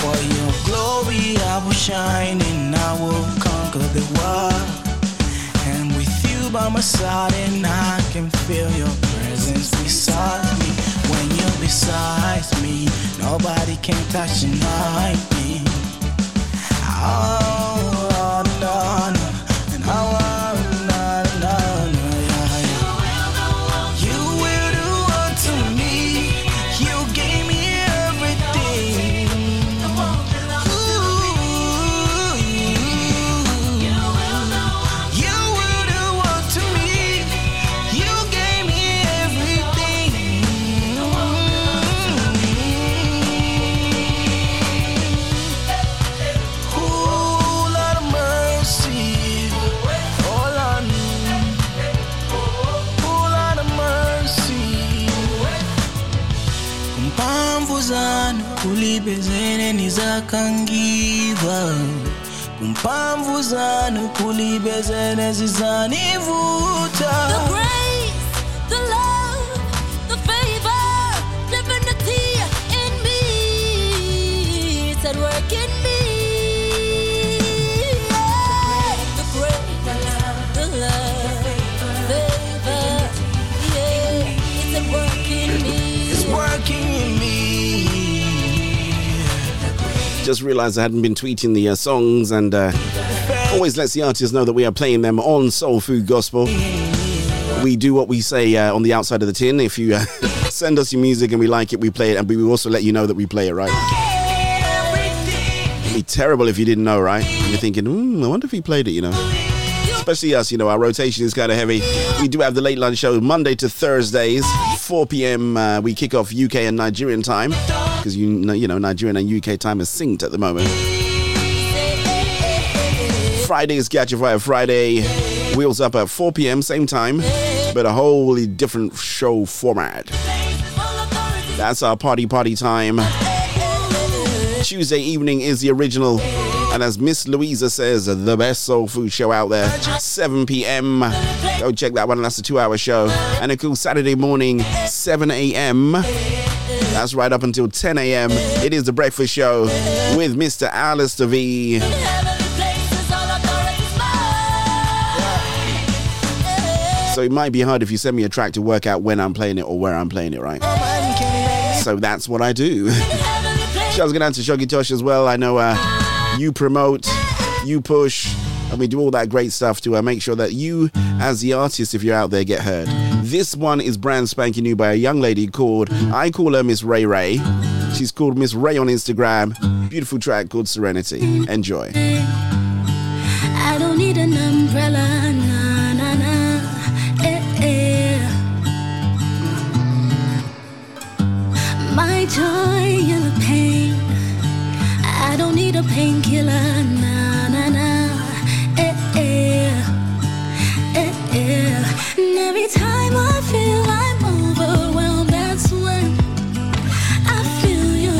For your glory, I will shine and I will conquer the world. And with you by my side, and I can feel your presence beside me. When you're beside me, nobody can touch and hide me. Oh, no, no, and I kulibezene nizakangiva kumpamvu zanu kulibezene zizanivuta. The grace, the love, the favor, divinity in me, it's at work in me. Yeah. The grace, the love, the love, the favor, yeah, it's at work in me. It's working in me. Just realized I hadn't been tweeting the uh, songs, and uh, always lets the artists know that we are playing them on Soul Food Gospel. We do what we say uh, on the outside of the tin. If you uh, send us your music and we like it, we play it, and we also let you know that we play it, right? It'd be terrible if you didn't know, right? And you're thinking, mm, I wonder if he played it, you know? Especially us, you know, our rotation is kind of heavy. We do have the Late Lunch Show Monday to Thursdays, four p.m. Uh, we kick off U K and Nigerian time. Because you know, you know, Nigerian and U K time is synced at the moment. Friday is Gadget Fire Friday. Wheels up at four p.m. same time, but a wholly different show format. That's our party party time. Tuesday evening is the original, and as Miss Louisa says, the best soul food show out there. seven p.m. Go check that one. That's a two-hour show. And of course, Saturday morning, seven a.m. That's right up until ten a.m. It is the breakfast show with Mister Alistair V. So it might be hard if you send me a track to work out when I'm playing it or where I'm playing it, right? So that's what I do. I was going to answer Shoggy Tosh as well. I know uh, you promote, you push, and we do all that great stuff to uh, make sure that you, as the artist, if you're out there, get heard. This one is brand spanking new by a young lady called, I call her Miss Ray Ray. She's called Miss Ray on Instagram. Beautiful track called Serenity. Enjoy. I don't need an umbrella, na na na, eh eh. My joy and the pain. I don't need a painkiller, na na na, eh eh, eh eh. And every time I feel I'm overwhelmed, that's when I feel you.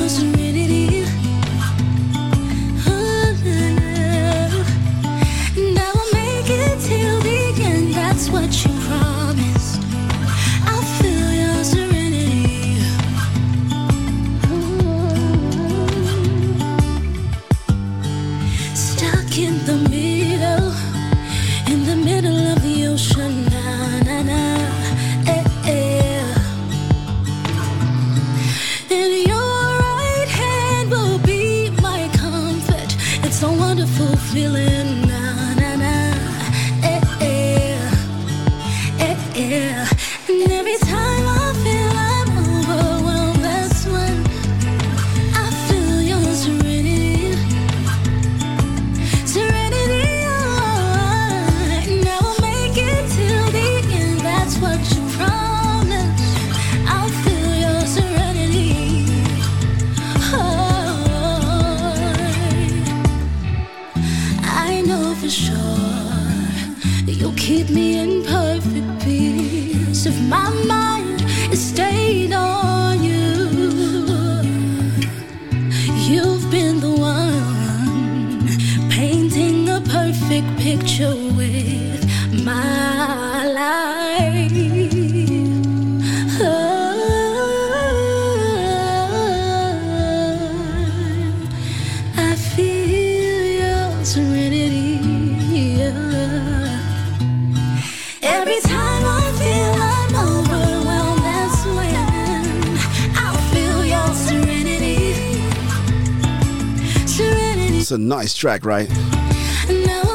Nice track, right? Now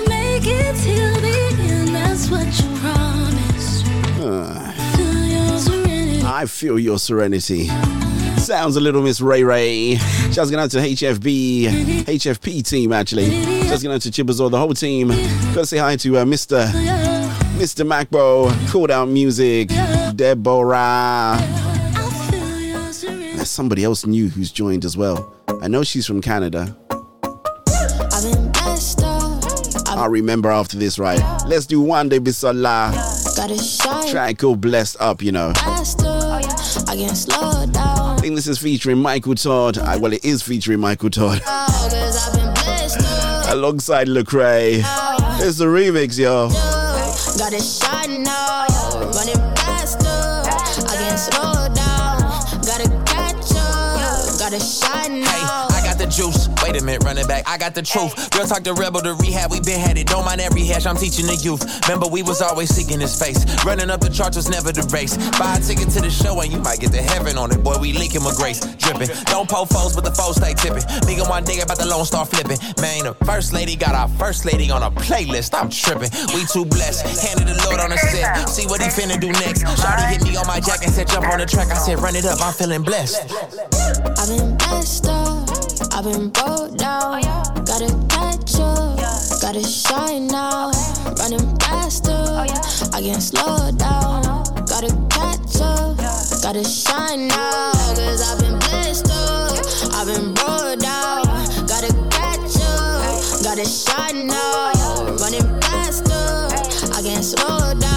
make it till the end. That's what you promised. Uh, feel I feel your serenity. Sounds a little Miss Ray Ray. Just going out to H F B, H F P team actually. Just going out to Chibazor, the whole team. Gotta say hi to uh, Mister Mister Macbo. Called Out Music. Deborah. There's somebody else new who's joined as well. I know she's from Canada. I remember after this, right? Let's do one day Bisola. Track called Blessed Up, you know. I think this is featuring Michael Todd. I, well, it is featuring Michael Todd. Alongside Lecrae. It's the remix, yo. Gotta shine now. Running faster. I can't slow down. Gotta catch up. Gotta shine now. I got the juice. Wait a minute, running back, I got the truth. Real talk to rebel to rehab, we been had it. Don't mind that rehash, I'm teaching the youth. Remember, we was always seeking his face. Running up the charts was never the race. Buy a ticket to the show and you might get to heaven on it. Boy, we linking with grace, dripping. Don't poke foes, but the foes stay tipping. Nigga one day about the Lone Star flipping. Man, the first lady got our first lady on a playlist. I'm tripping, we too blessed. Handed the Lord on a set, see what he finna do next. Shawty hit me on my jack and said, jump on the track. I said, run it up, I'm feeling blessed. I've been blessed up. I've been broke down, oh, yeah. Gotta catch up, yeah. Gotta shine now, okay. Running faster, oh, yeah. I can't slow down, oh, no. Gotta catch up, yeah. Gotta shine now, cause I've been blessed up, yeah. I've been broke down, oh, yeah. Gotta catch up, hey. Gotta shine now, oh, yeah. Running faster, hey. I can't slow down, oh,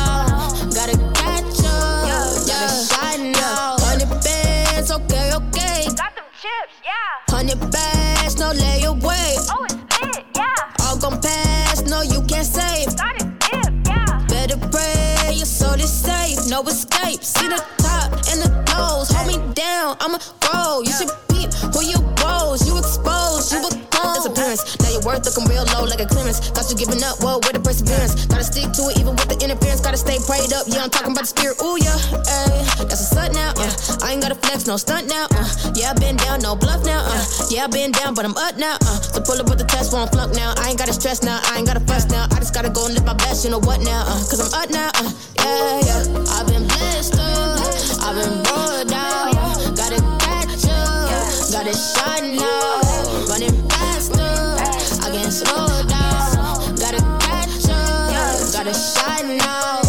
no. Gotta catch up, yeah. Gotta shine now, yeah. one hundred bands, okay, okay. Got them chips, yeah. Hundred bags, no layaway. Oh, it's lit, yeah. All gon' pass, no, you can't save. Got it, dip, yeah. Better pray, your soul is safe. No escape, see the top and the nose. Hold me down, I'ma roll. You should peep who you rose. You exposed, you a clone. That's appearance, now your worth looking real low like a clearance. Got you giving up, well, with the perseverance. Gotta stick to it, even with the interference. Gotta stay prayed up, yeah, I'm talking about the spirit. Ooh, yeah, ayy, that's what's up now, uh. I ain't gotta flex, no stunt now, uh. Yeah, I been down, no bluff now, uh. Yeah, I been down, but I'm up now, uh. So pull up with the test, won't flunk now. I ain't gotta stress now, I ain't gotta fuss now. I just gotta go and live my best, you know what now, uh. Cause I'm up now, uh. Yeah, yeah, I've been blessed up, I've been rolled down, gotta catch up, gotta shine now, running faster, I can't slow down, gotta catch up, gotta shine now.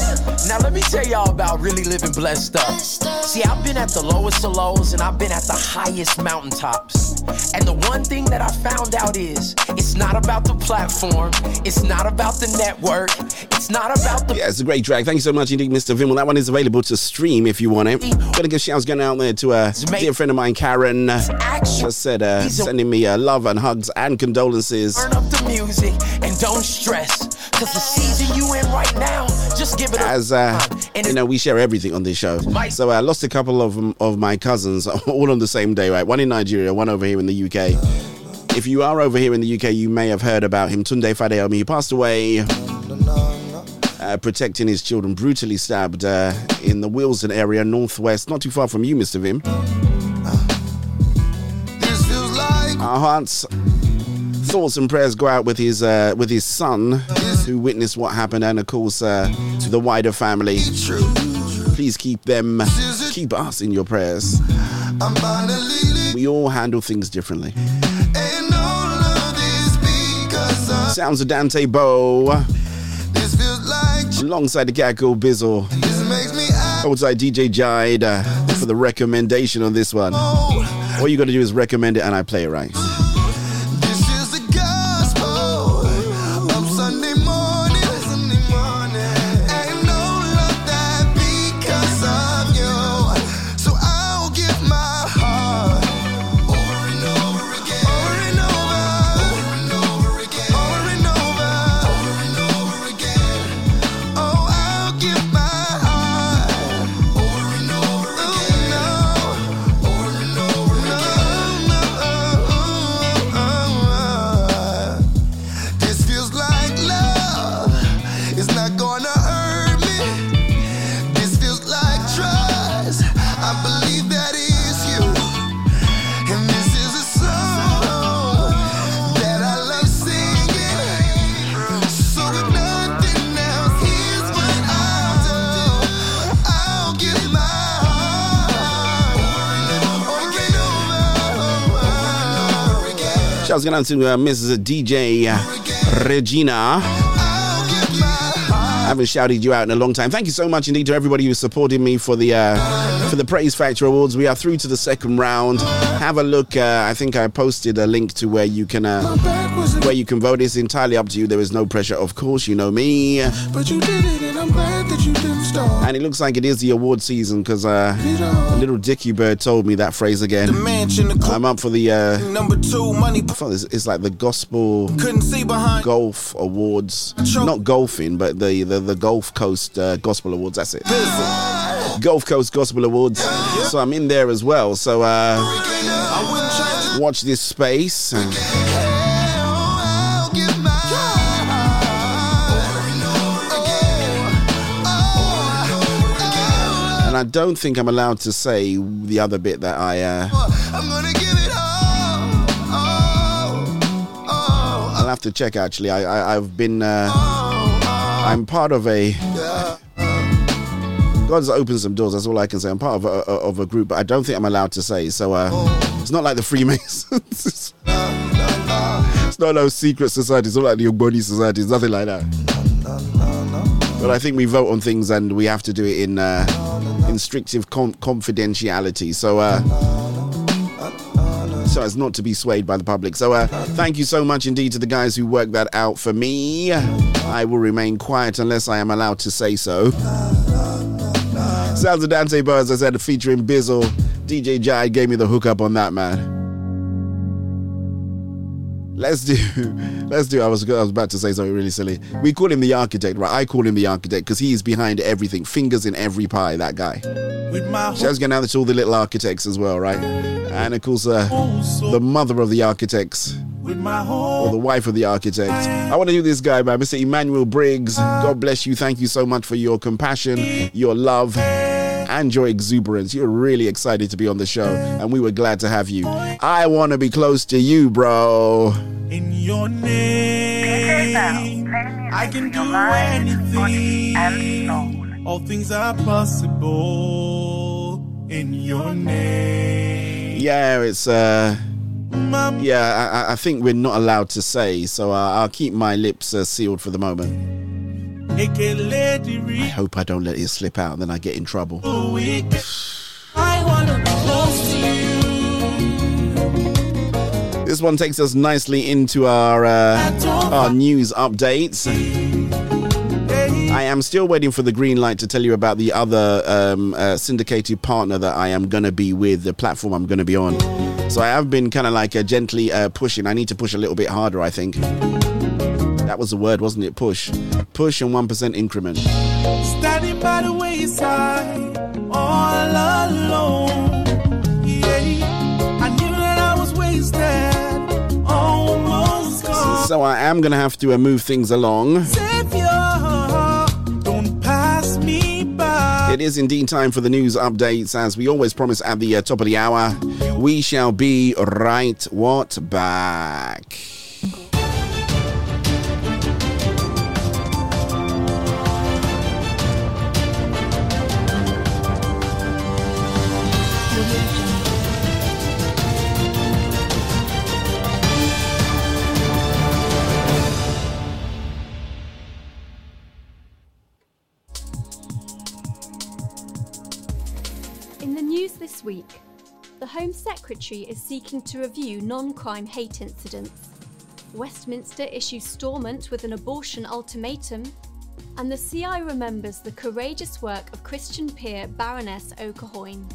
Now let me tell y'all about really living blessed up. See, I've been at the lowest of lows and I've been at the highest mountaintops. And the one thing that I found out is it's not about the platform, it's not about the network, it's not about the... Yeah, it's a great track. Thank you so much indeed, Mister Vimal. That one is available to stream if you want it. I'm gonna give shouts going out there to a dear friend of mine, Karen. Just said uh, sending me uh, love and hugs and condolences. Turn up the music and don't stress, cause the season you in right now, just give it up. As uh, you know, we share everything on this show. So I uh, lost a couple of of my cousins all on the same day, right? One in Nigeria, one over here in the U K. If you are over here in the U K, you may have heard about him. Tunde Fadeyomi, he passed away uh, protecting his children, brutally stabbed uh, in the Wilson area, northwest, not too far from you, Mister Vim. This feels like our hearts, thoughts and prayers go out with his uh, with his son, who witnessed what happened, and of course uh, to the wider family. True. please keep them, keep us in your prayers. We all handle things differently. Sounds of Dante Bowe. Alongside the Gaggle Bizzle. Outside D J Jai uh, for the recommendation on this one. All you got to do is recommend it and I play it right. I was going to to uh, Missus D J Regina. I haven't shouted you out in a long time. Thank you so much indeed to everybody who supported me for the uh, for the Praise Factor Awards. We are through to the second round. Have a look. Uh, I think I posted a link to where you can uh, where you can vote. It's entirely up to you. There is no pressure, of course. You know me. But you did it, and I'm glad that you didn't stop. And it looks like it is the award season because uh, little Dickie Bird told me that phrase again. I'm up for the uh, number two money. It's, it's like the Gospel Golf Awards, not golfing, but the the, the Gulf Coast uh, Gospel Awards. That's it. Bizzle. Gulf Coast Gospel Awards. Yeah. So I'm in there as well. So uh, watch this space. I don't think I'm allowed to say the other bit that I uh, I'm gonna give it all. Oh, oh, oh. I'll have to check actually. I, I, I've been uh, oh, oh. I'm part of a yeah. God's opened some doors, that's all I can say. I'm part of a, of a group but I don't think I'm allowed to say, so uh, oh. It's not like the Freemasons. No, no, no. It's not no secret society, it's not like the Ogboni society, it's nothing like that. No, no, no, no. But I think we vote on things and we have to do it in uh, in strictive com- confidentiality. So uh, so as not to be swayed by the public. So uh, thank you so much indeed to the guys who worked that out for me. I will remain quiet unless I am allowed to say so. Sounds of Dante Bowe, as I said, featuring Bizzle. D J Jai gave me the hookup on that, man. Let's do, let's do, I was I was about to say something really silly. We call him the architect, right? I call him the architect because he is behind everything. Fingers in every pie, that guy. So I was going to to all the little architects as well, right? And of course, uh, the mother of the architects. Or the wife of the architect. I want to do this guy, man. Mister Emmanuel Briggs. God bless you. Thank you so much for your compassion, your love, and your exuberance. You're really excited to be on the show and we were glad to have you. I want to be close to you, bro. In your name I can do anything. All things are possible in your name. Yeah, it's uh yeah, I, I think we're not allowed to say, so uh, I'll keep my lips uh, sealed for the moment. I hope I don't let it slip out and then I get in trouble. This one takes us nicely into our uh, our news updates. I am still waiting for the green light to tell you about the other um, uh, syndicated partner that I am going to be with, the platform I'm going to be on. So I have been kind of like uh, gently uh, pushing. I need to push a little bit harder, I think. That was the word, wasn't it? Push. Push and one percent increment. Standing by the wayside, all alone. Yeah. I knew that I was wasted, almost gone. So I am going to have to uh, move things along. Savior, don't pass me by. It is indeed time for the news updates. As we always promise at the uh, top of the hour, we shall be right what back. In the news this week, the Home Secretary is seeking to review non-crime hate incidents. Westminster issues Stormont with an abortion ultimatum, and the C I remembers the courageous work of Christian peer Baroness O'Cathain.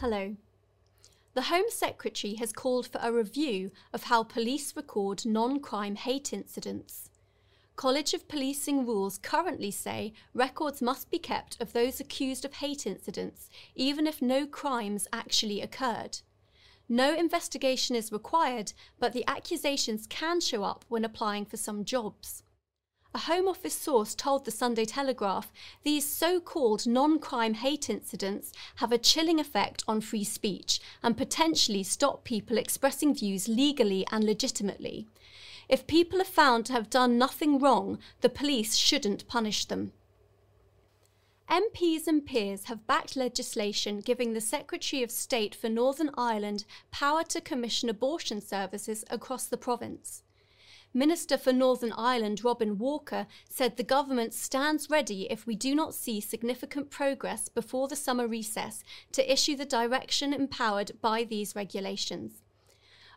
Hello. The Home Secretary has called for a review of how police record non-crime hate incidents. College of Policing rules currently say records must be kept of those accused of hate incidents, even if no crimes actually occurred. No investigation is required, but the accusations can show up when applying for some jobs. A Home Office source told the Sunday Telegraph these so-called non-crime hate incidents have a chilling effect on free speech and potentially stop people expressing views legally and legitimately. If people are found to have done nothing wrong, the police shouldn't punish them. M Ps and peers have backed legislation giving the Secretary of State for Northern Ireland power to commission abortion services across the province. Minister for Northern Ireland Robin Walker said the government stands ready if we do not see significant progress before the summer recess to issue the direction empowered by these regulations.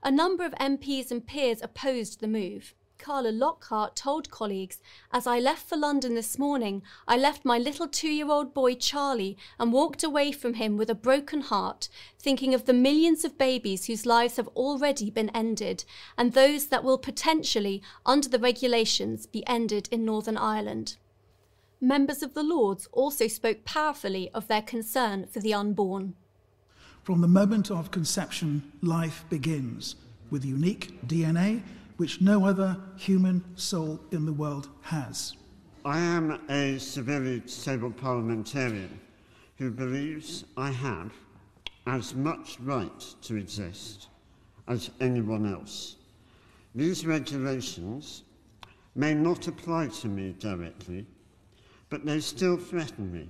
A number of M Ps and peers opposed the move. Carla Lockhart told colleagues, "As I left for London this morning, I left my little two-year-old boy Charlie and walked away from him with a broken heart, thinking of the millions of babies whose lives have already been ended and those that will potentially, under the regulations, be ended in Northern Ireland." Members of the Lords also spoke powerfully of their concern for the unborn. From the moment of conception, life begins with unique D N A which no other human soul in the world has. I am a severely disabled parliamentarian who believes I have as much right to exist as anyone else. These regulations may not apply to me directly, but they still threaten me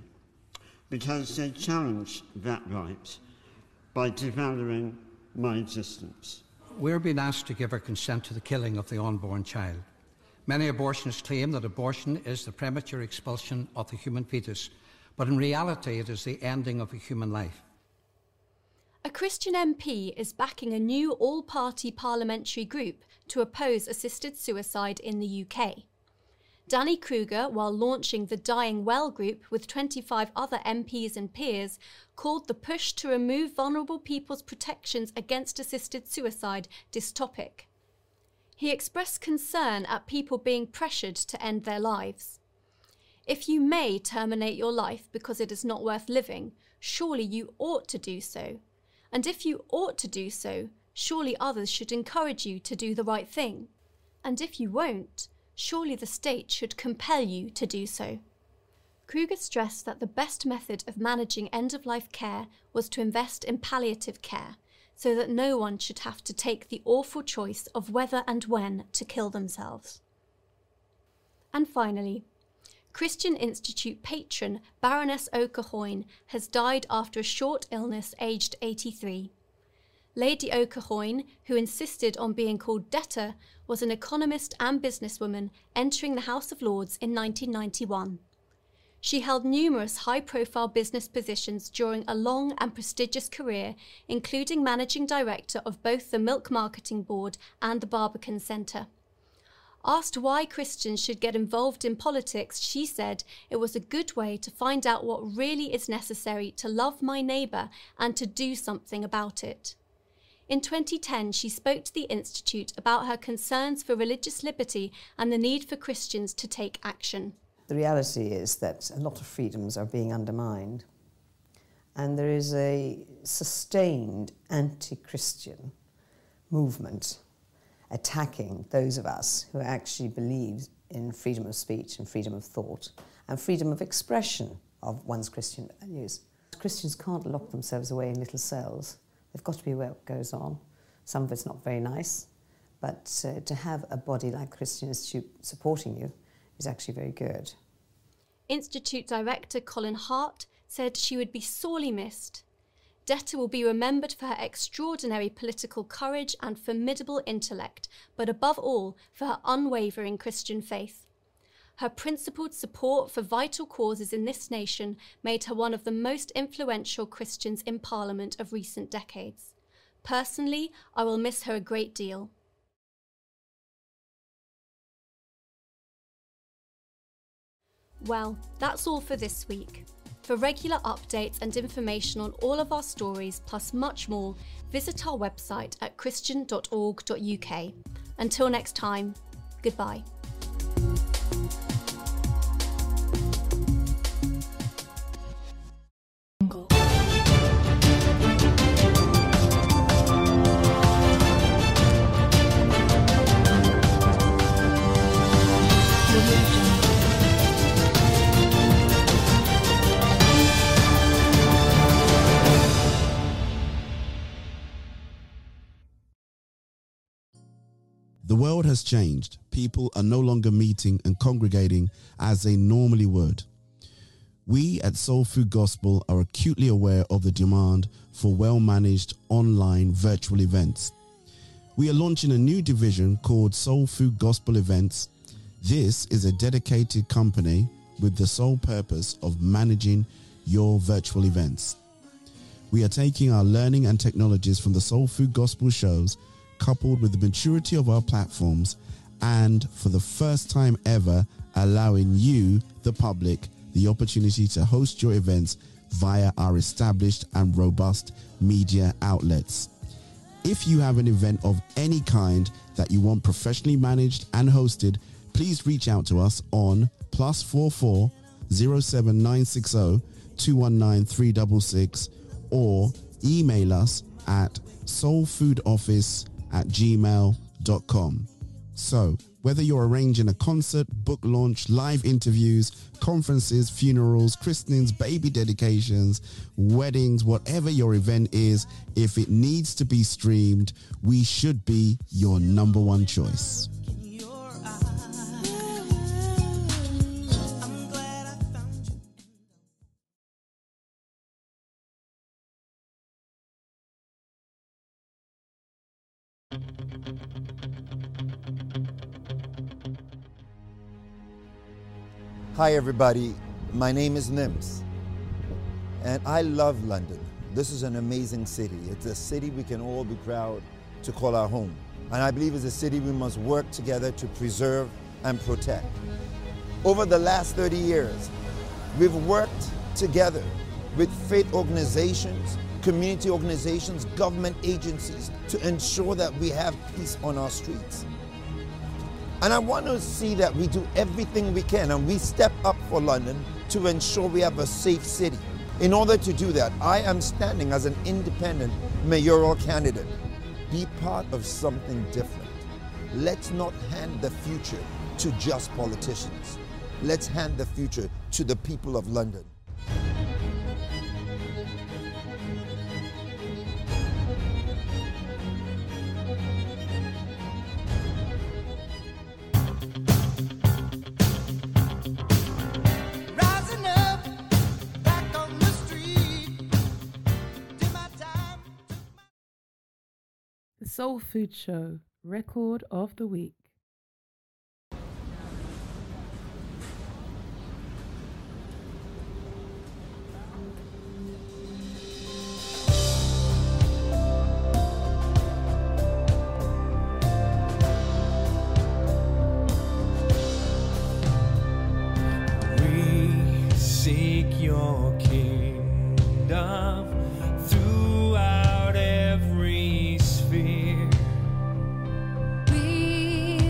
because they challenge that right by devaluing my existence. We're being asked to give our consent to the killing of the unborn child. Many abortionists claim that abortion is the premature expulsion of the human fetus, but in reality it is the ending of a human life. A Christian M P is backing a new all-party parliamentary group to oppose assisted suicide in the U K. Danny Kruger, while launching the Dying Well group with twenty-five other M Ps and peers, called the push to remove vulnerable people's protections against assisted suicide dystopic. He expressed concern at people being pressured to end their lives. If you may terminate your life because it is not worth living, surely you ought to do so. And if you ought to do so, surely others should encourage you to do the right thing. And if you won't, surely the state should compel you to do so. Kruger stressed that the best method of managing end-of-life care was to invest in palliative care, so that no one should have to take the awful choice of whether and when to kill themselves. And finally, Christian Institute patron Baroness O'Cathain has died after a short illness aged eighty-three. Lady O'Cathain, who insisted on being called Debtor, was an economist and businesswoman entering the House of Lords in nineteen ninety-one. She held numerous high-profile business positions during a long and prestigious career, including managing director of both the Milk Marketing Board and the Barbican Centre. Asked why Christians should get involved in politics, she said it was a good way to find out what really is necessary to love my neighbour and to do something about it. In twenty ten, she spoke to the Institute about her concerns for religious liberty and the need for Christians to take action. The reality is that a lot of freedoms are being undermined, and there is a sustained anti-Christian movement attacking those of us who actually believe in freedom of speech and freedom of thought and freedom of expression of one's Christian values. Christians can't lock themselves away in little cells. They've got to be aware of what goes on. Some of it's not very nice, but uh, to have a body like Christian Institute supporting you is actually very good. Institute Director Colin Hart said she would be sorely missed. Detta will be remembered for her extraordinary political courage and formidable intellect, but above all, for her unwavering Christian faith. Her principled support for vital causes in this nation made her one of the most influential Christians in Parliament of recent decades. Personally, I will miss her a great deal. Well, that's all for this week. For regular updates and information on all of our stories, plus much more, visit our website at christian dot org dot U K. Until next time, goodbye. The world has changed. People are no longer meeting and congregating as they normally would. We at Soul Food Gospel are acutely aware of the demand for well-managed online virtual events. We are launching a new division called Soul Food Gospel Events. This is a dedicated company with the sole purpose of managing your virtual events. We are taking our learning and technologies from the Soul Food Gospel shows, coupled with the maturity of our platforms, and for the first time ever, allowing you, the public, the opportunity to host your events via our established and robust media outlets. If you have an event of any kind that you want professionally managed and hosted, please reach out to us on plus four four zero seven nine six zero two one nine three six six or email us at soulfoodoffice at gmail dot com. So, whether you're arranging a concert, book launch, live interviews, conferences, funerals, christenings, baby dedications, weddings, whatever your event is, if it needs to be streamed, we should be your number one choice. Hi everybody, my name is Nims and I love London. This is an amazing city. It's a city we can all be proud to call our home. And I believe it's a city we must work together to preserve and protect. Over the last thirty years, we've worked together with faith organizations, community organizations, government agencies to ensure that we have peace on our streets. And I want to see that we do everything we can and we step up for London to ensure we have a safe city. In order to do that, I am standing as an independent mayoral candidate. Be part of something different. Let's not hand the future to just politicians. Let's hand the future to the people of London. Soul Food Show, Record of the Week. We seek your kingdom throughout every sphere. We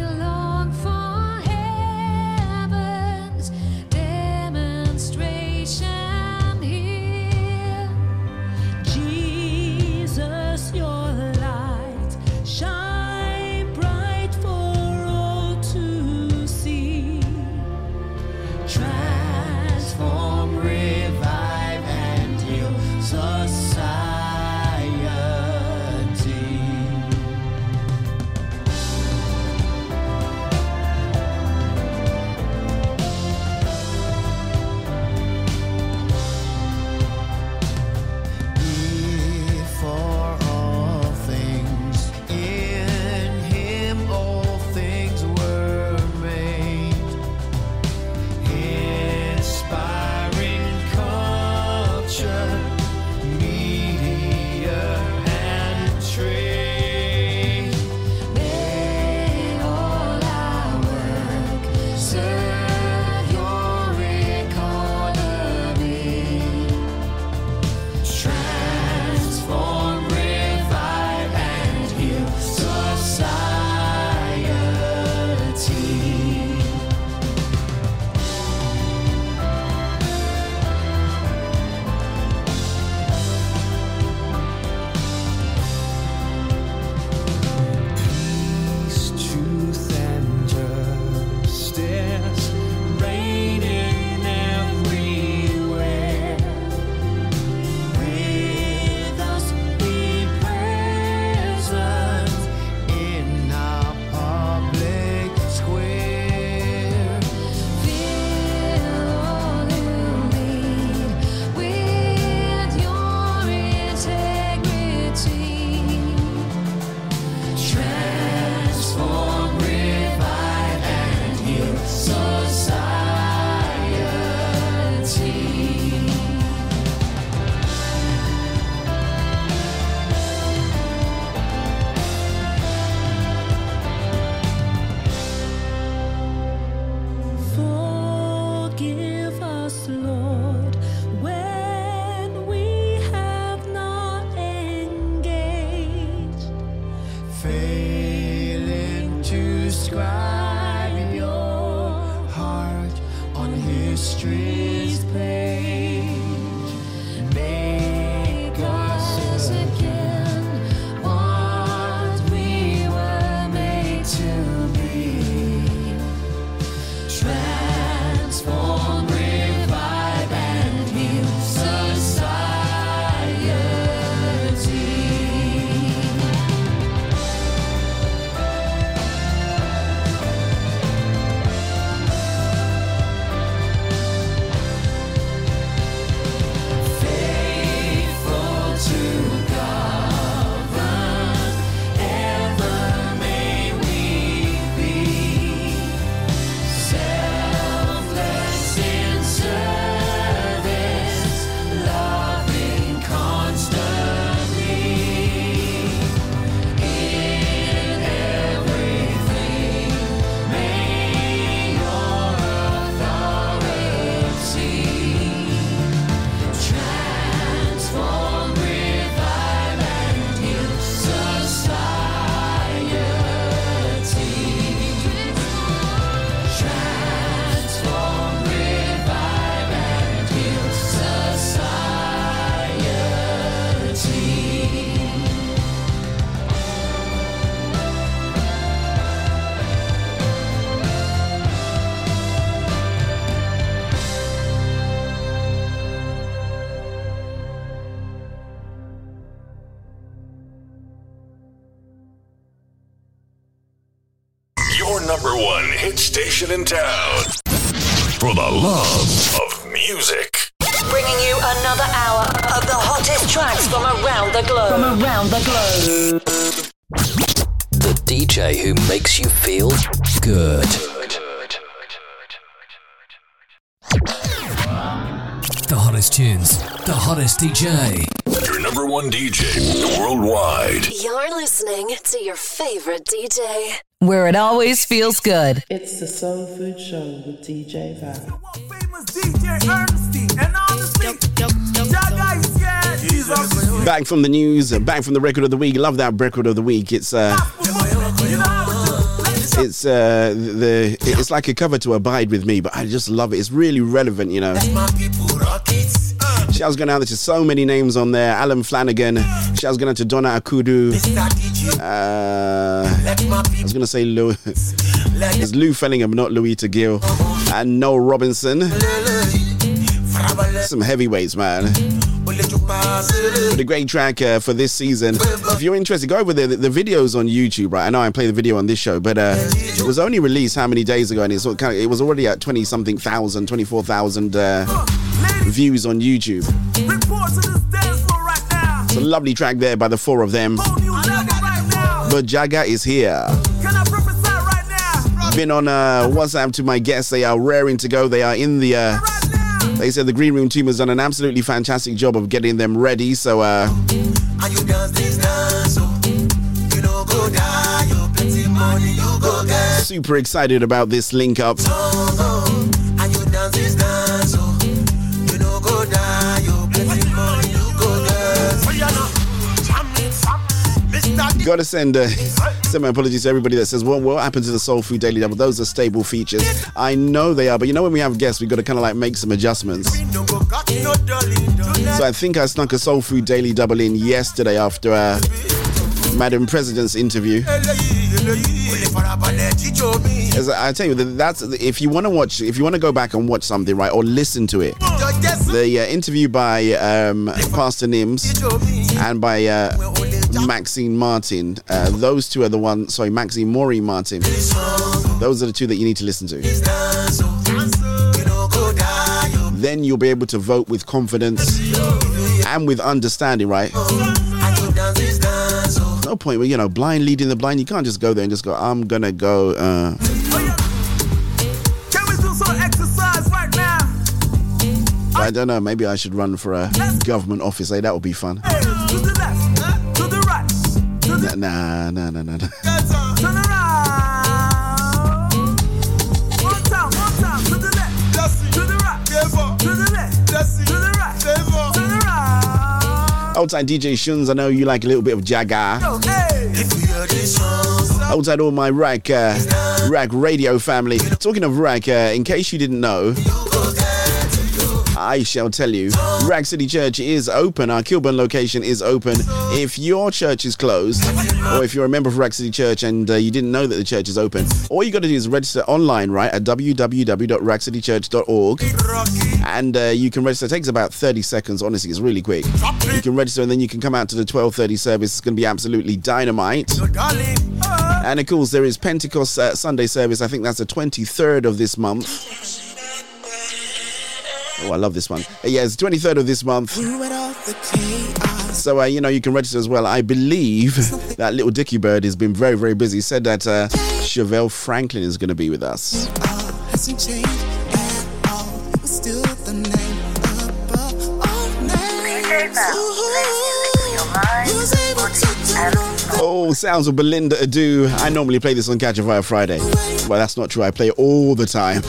number one hit station in town. For the love of music. Bringing you another hour of the hottest tracks from around the globe. From around the globe. The D J who makes you feel good. The hottest tunes. The hottest D J. Your number one D J worldwide. You're listening to your favorite D J. Where it always feels good. It's the Soul Food Show with D J Jai. Famous D J Ernesty. And honestly, back from the news, back from the record of the week. Love that record of the week. It's uh, it's uh, the it's like a cover to Abide With Me, but I just love it. It's really relevant, you know. Shouts going out to so many names on there. Alan Flanagan. Shouts going out to Donna Akudu. Uh, I was going to say Lou. It's Lou Fellingham, not Louita Gill. And Noel Robinson. Some heavyweights, man. But a great track uh, for this season. If you're interested, go over there. The, the video's on YouTube, right? I know I play the video on this show, but uh, it was only released how many days ago, and it's kind of, it was already at twenty-something thousand, twenty-four thousand uh, views on YouTube. It's a lovely track there by the four of them. But Jaga is here. Been on uh, WhatsApp to my guests. They are raring to go. They are in the... Uh, They said the Green Room team has done an absolutely fantastic job of getting them ready. So, uh, super excited about this link up. Gotta send uh, send my apologies to everybody that says, well, what happened to the Soul Food Daily Double? Those are stable features. I know they are, but you know when we have guests, we've got to kind of like make some adjustments. So I think I snuck a Soul Food Daily Double in yesterday after uh, Madam President's interview. As I tell you, that's if you want to watch, if you want to go back and watch something, right, or listen to it. The uh, interview by um, Pastor Nims and by uh, Maxine Martin. Uh, those two are the ones. Sorry, Maxine Maureen Martin. Those are the two that you need to listen to. Then you'll be able to vote with confidence and with understanding, right? No point where, you know, blind leading the blind. You can't just go there and just go, I'm gonna go. Uh, I don't know. Maybe I should run for a government office. Hey, that would be fun. Nah, nah, nah, nah, nah. Turn around. One time, one time. To the left, to the right, to the left, to the right, to the right. Outside D J Shuns, I know you like a little bit of Jagga. Outside all my Rack, uh, Rack Radio family. Talking of Rack, uh, in case you didn't know, I shall tell you, Rack City Church is open. Our Kilburn location is open. If your church is closed, or if you're a member of Rack City Church and uh, you didn't know that the church is open, all you got to do is register online, right, at w w w dot rack city church dot org. And uh, you can register. It takes about thirty seconds. Honestly, it's really quick. You can register and then you can come out to the twelve thirty service. It's going to be absolutely dynamite. And, of course, there is Pentecost uh, Sunday service. I think that's the twenty-third of this month. Oh, I love this one. Yeah, it's the twenty-third of this month. So, uh, you know, you can register as well. I believe that little Dickie Bird has been very, very busy. He said that uh, Chevelle Franklin is going to be with us. Oh, sounds of Belinda Adu. I normally play this on Catch a Fire Friday. Well, that's not true. I play it all the time.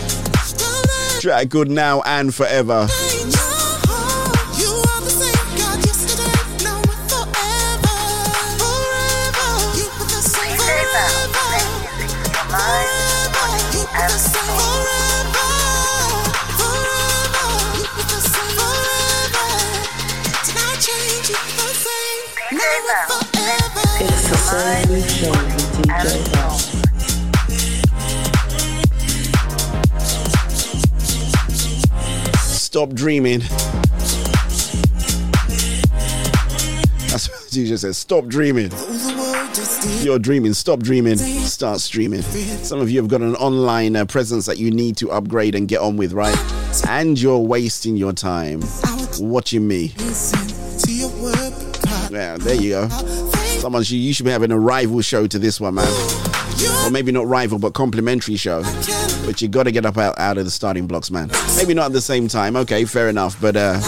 Track good now and forever. It's the same show with D J Jai. Stop dreaming. That's what Jesus says. Stop dreaming. You're dreaming. Stop dreaming. Start streaming. Some of you have got an online uh, presence that you need to upgrade and get on with, right? And you're wasting your time watching me. Yeah, there you go. Someone, you should be having a rival show to this one, man. Or maybe not rival, but complimentary show. But you got to get up out, out of the starting blocks, man. Maybe not at the same time. Okay, fair enough. But uh,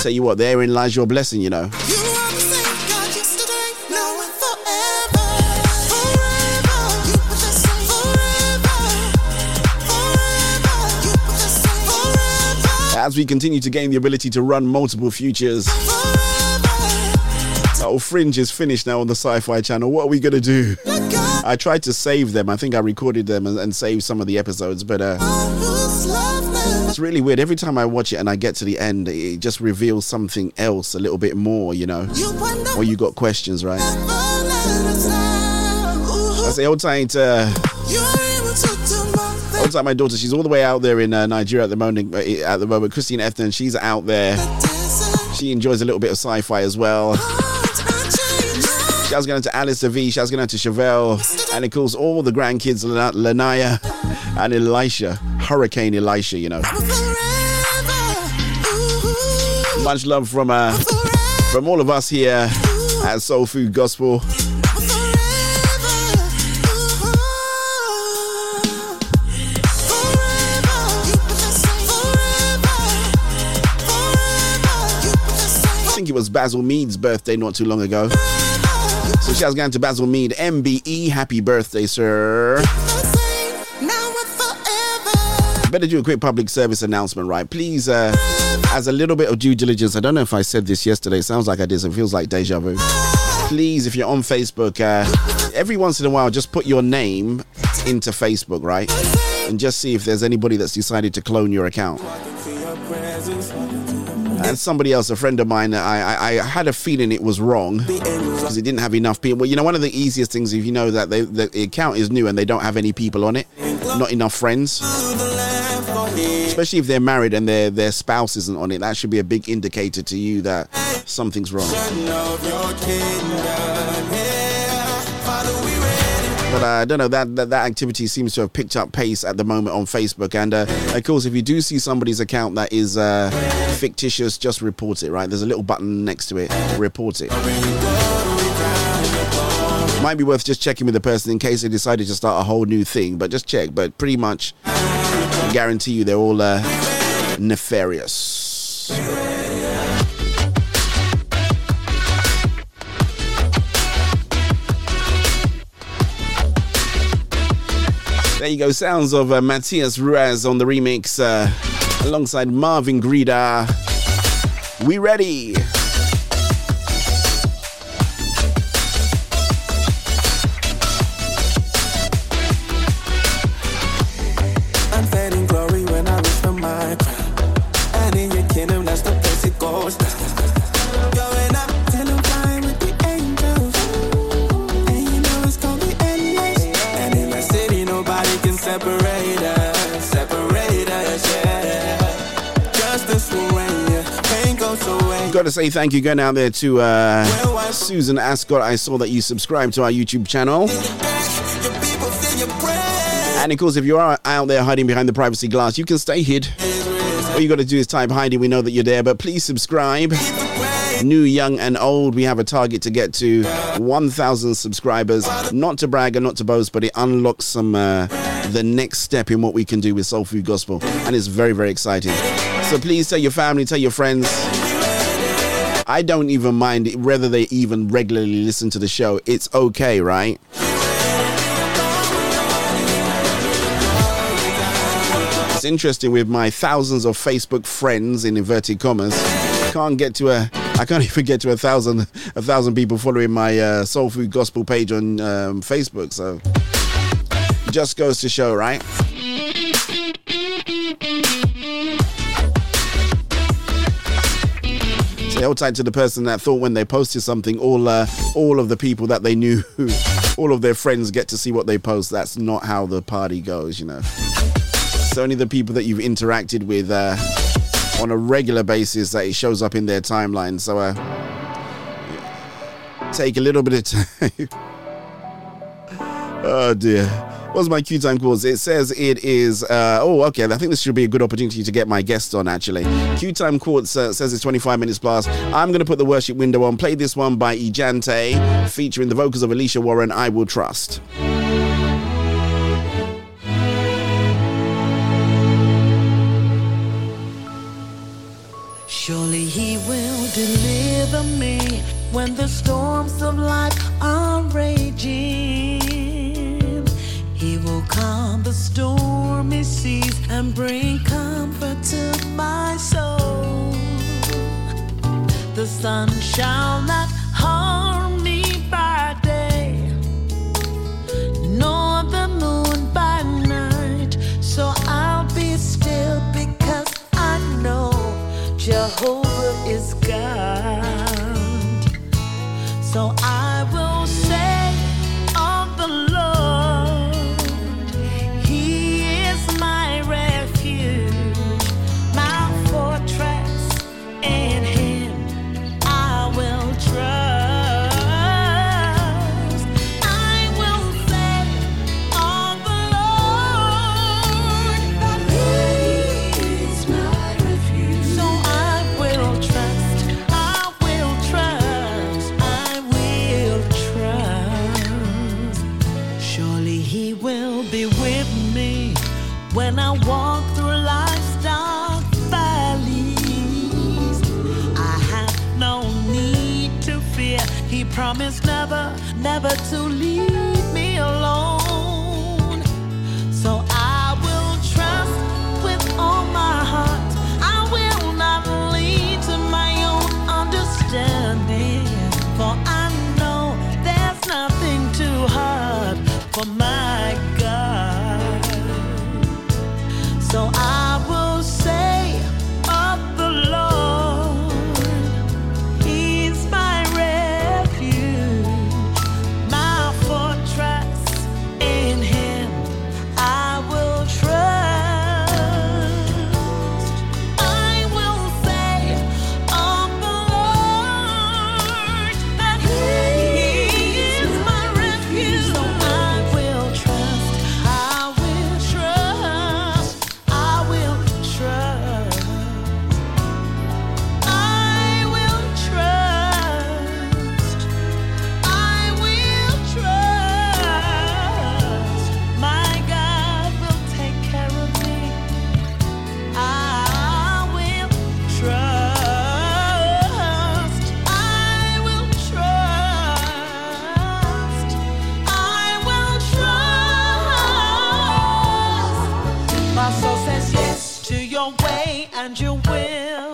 tell you what, therein lies your blessing, you know. As we continue to gain the ability to run multiple futures. Oh, Fringe is finished now on the Sci-Fi Channel. What are we going to do? I tried to save them. I think I recorded them and, and saved some of the episodes, but uh, it's really weird. Every time I watch it and I get to the end, it just reveals something else a little bit more, you know, or you got questions, right? I say, old time to, old time my daughter, she's all the way out there in uh, Nigeria at the moment, at the moment, Christine Efton, she's out there. She enjoys a little bit of sci-fi as well. Shouts going out to Alice DeVee, shouts going out to Chevelle, and of course all the grandkids, Lanaya and Elisha, Hurricane Elisha, you know. Much love from uh, from all of us here at Soul Food Gospel. I think it was Basil Mead's birthday not too long ago. So shouts going to Basil Mead, M B E, happy birthday, sir. Better do a quick public service announcement, right? Please, uh, as a little bit of due diligence, I don't know if I said this yesterday, it sounds like I did, so it feels like deja vu. Please, if you're on Facebook, uh, every once in a while, just put your name into Facebook, right? And just see if there's anybody that's decided to clone your account. And somebody else, a friend of mine, I, I, I had a feeling it was wrong because it didn't have enough people. You know, one of the easiest things, if you know that they, the account is new and they don't have any people on it, not enough friends, especially if they're married and their their spouse isn't on it, that should be a big indicator to you that something's wrong. But uh, I don't know, that, that that activity seems to have picked up pace at the moment on Facebook. And uh, of course, if you do see somebody's account that is uh, fictitious, just report it, right? There's a little button next to it, report it. Might be worth just checking with the person in case they decided to start a whole new thing, but just check. But pretty much guarantee you they're all uh, nefarious. There you go, sounds of uh, Matthias Ruiz on the remix uh, alongside Marvin Grida. We ready. I'm finding glory when I reach the mic. And in your kingdom, that's the place it goes. Going up till I'm flying with the angels. And you know it's gonna be endless. And in my city, nobody can separate us, separate us, yeah. Justice will reign, yeah. Pain goes away. Gotta say thank you, going out there to uh, Susan Ascott. I saw that you subscribed to our YouTube channel. And of course, if you are out there hiding behind the privacy glass, you can stay hid. All you gotta do is type Heidi, we know that you're there, but please subscribe. New, young and old, we have a target to get to one thousand subscribers. Not to brag and not to boast, but it unlocks some uh, the next step in what we can do with Soul Food Gospel, and it's very, very exciting. So please tell your family, tell your friends. I don't even mind it, whether they even regularly listen to the show. It's okay, right? It's interesting with my thousands of Facebook friends in inverted commas. Can't get to a I can't even get to a thousand a thousand people following my uh, Soul Food Gospel page on um, Facebook, so just goes to show, right? So hold tight to the person that thought when they posted something, all uh, all of the people that they knew, all of their friends get to see what they post. That's not how the party goes, you know. It's only the people that you've interacted with uh, on a regular basis that it shows up in their timeline. So uh, take a little bit of time. Oh dear. What's my cue time quotes? It says it is, uh, oh, okay. I think this should be a good opportunity to get my guest on, actually. Cue time quotes uh, says it's twenty-five minutes past. I'm going to put the worship window on. Play this one by Ijante, featuring the vocals of Alicia Warren, I Will Trust. Surely he will deliver me when the storms of life are raging. He will calm the stormy seas and bring comfort to my soul. The sun shall not harm me by day, nor the moon by night. So I'll be still because I know Jehovah is God. So I will say of the Lord, He is my refuge, my fortress, in Him I will trust. I will say of the Lord, He is my refuge, so I will trust, I will trust, I will trust. Surely He will be with me when I walk through life's dark valleys. I have no need to fear. He promised never, never to leave me alone. So I will trust with all my heart. I will not lean to my own understanding, for I know there's nothing too hard for my God. So I will say of the Lord, He's my refuge, my fortress, in Him I will trust. I will say of the Lord, that He is my refuge, so I will trust, I will trust, I will trust, I will trust, I will trust. My God will take care of me. I will trust. I will trust. I will trust. My soul says yes to your way and your will.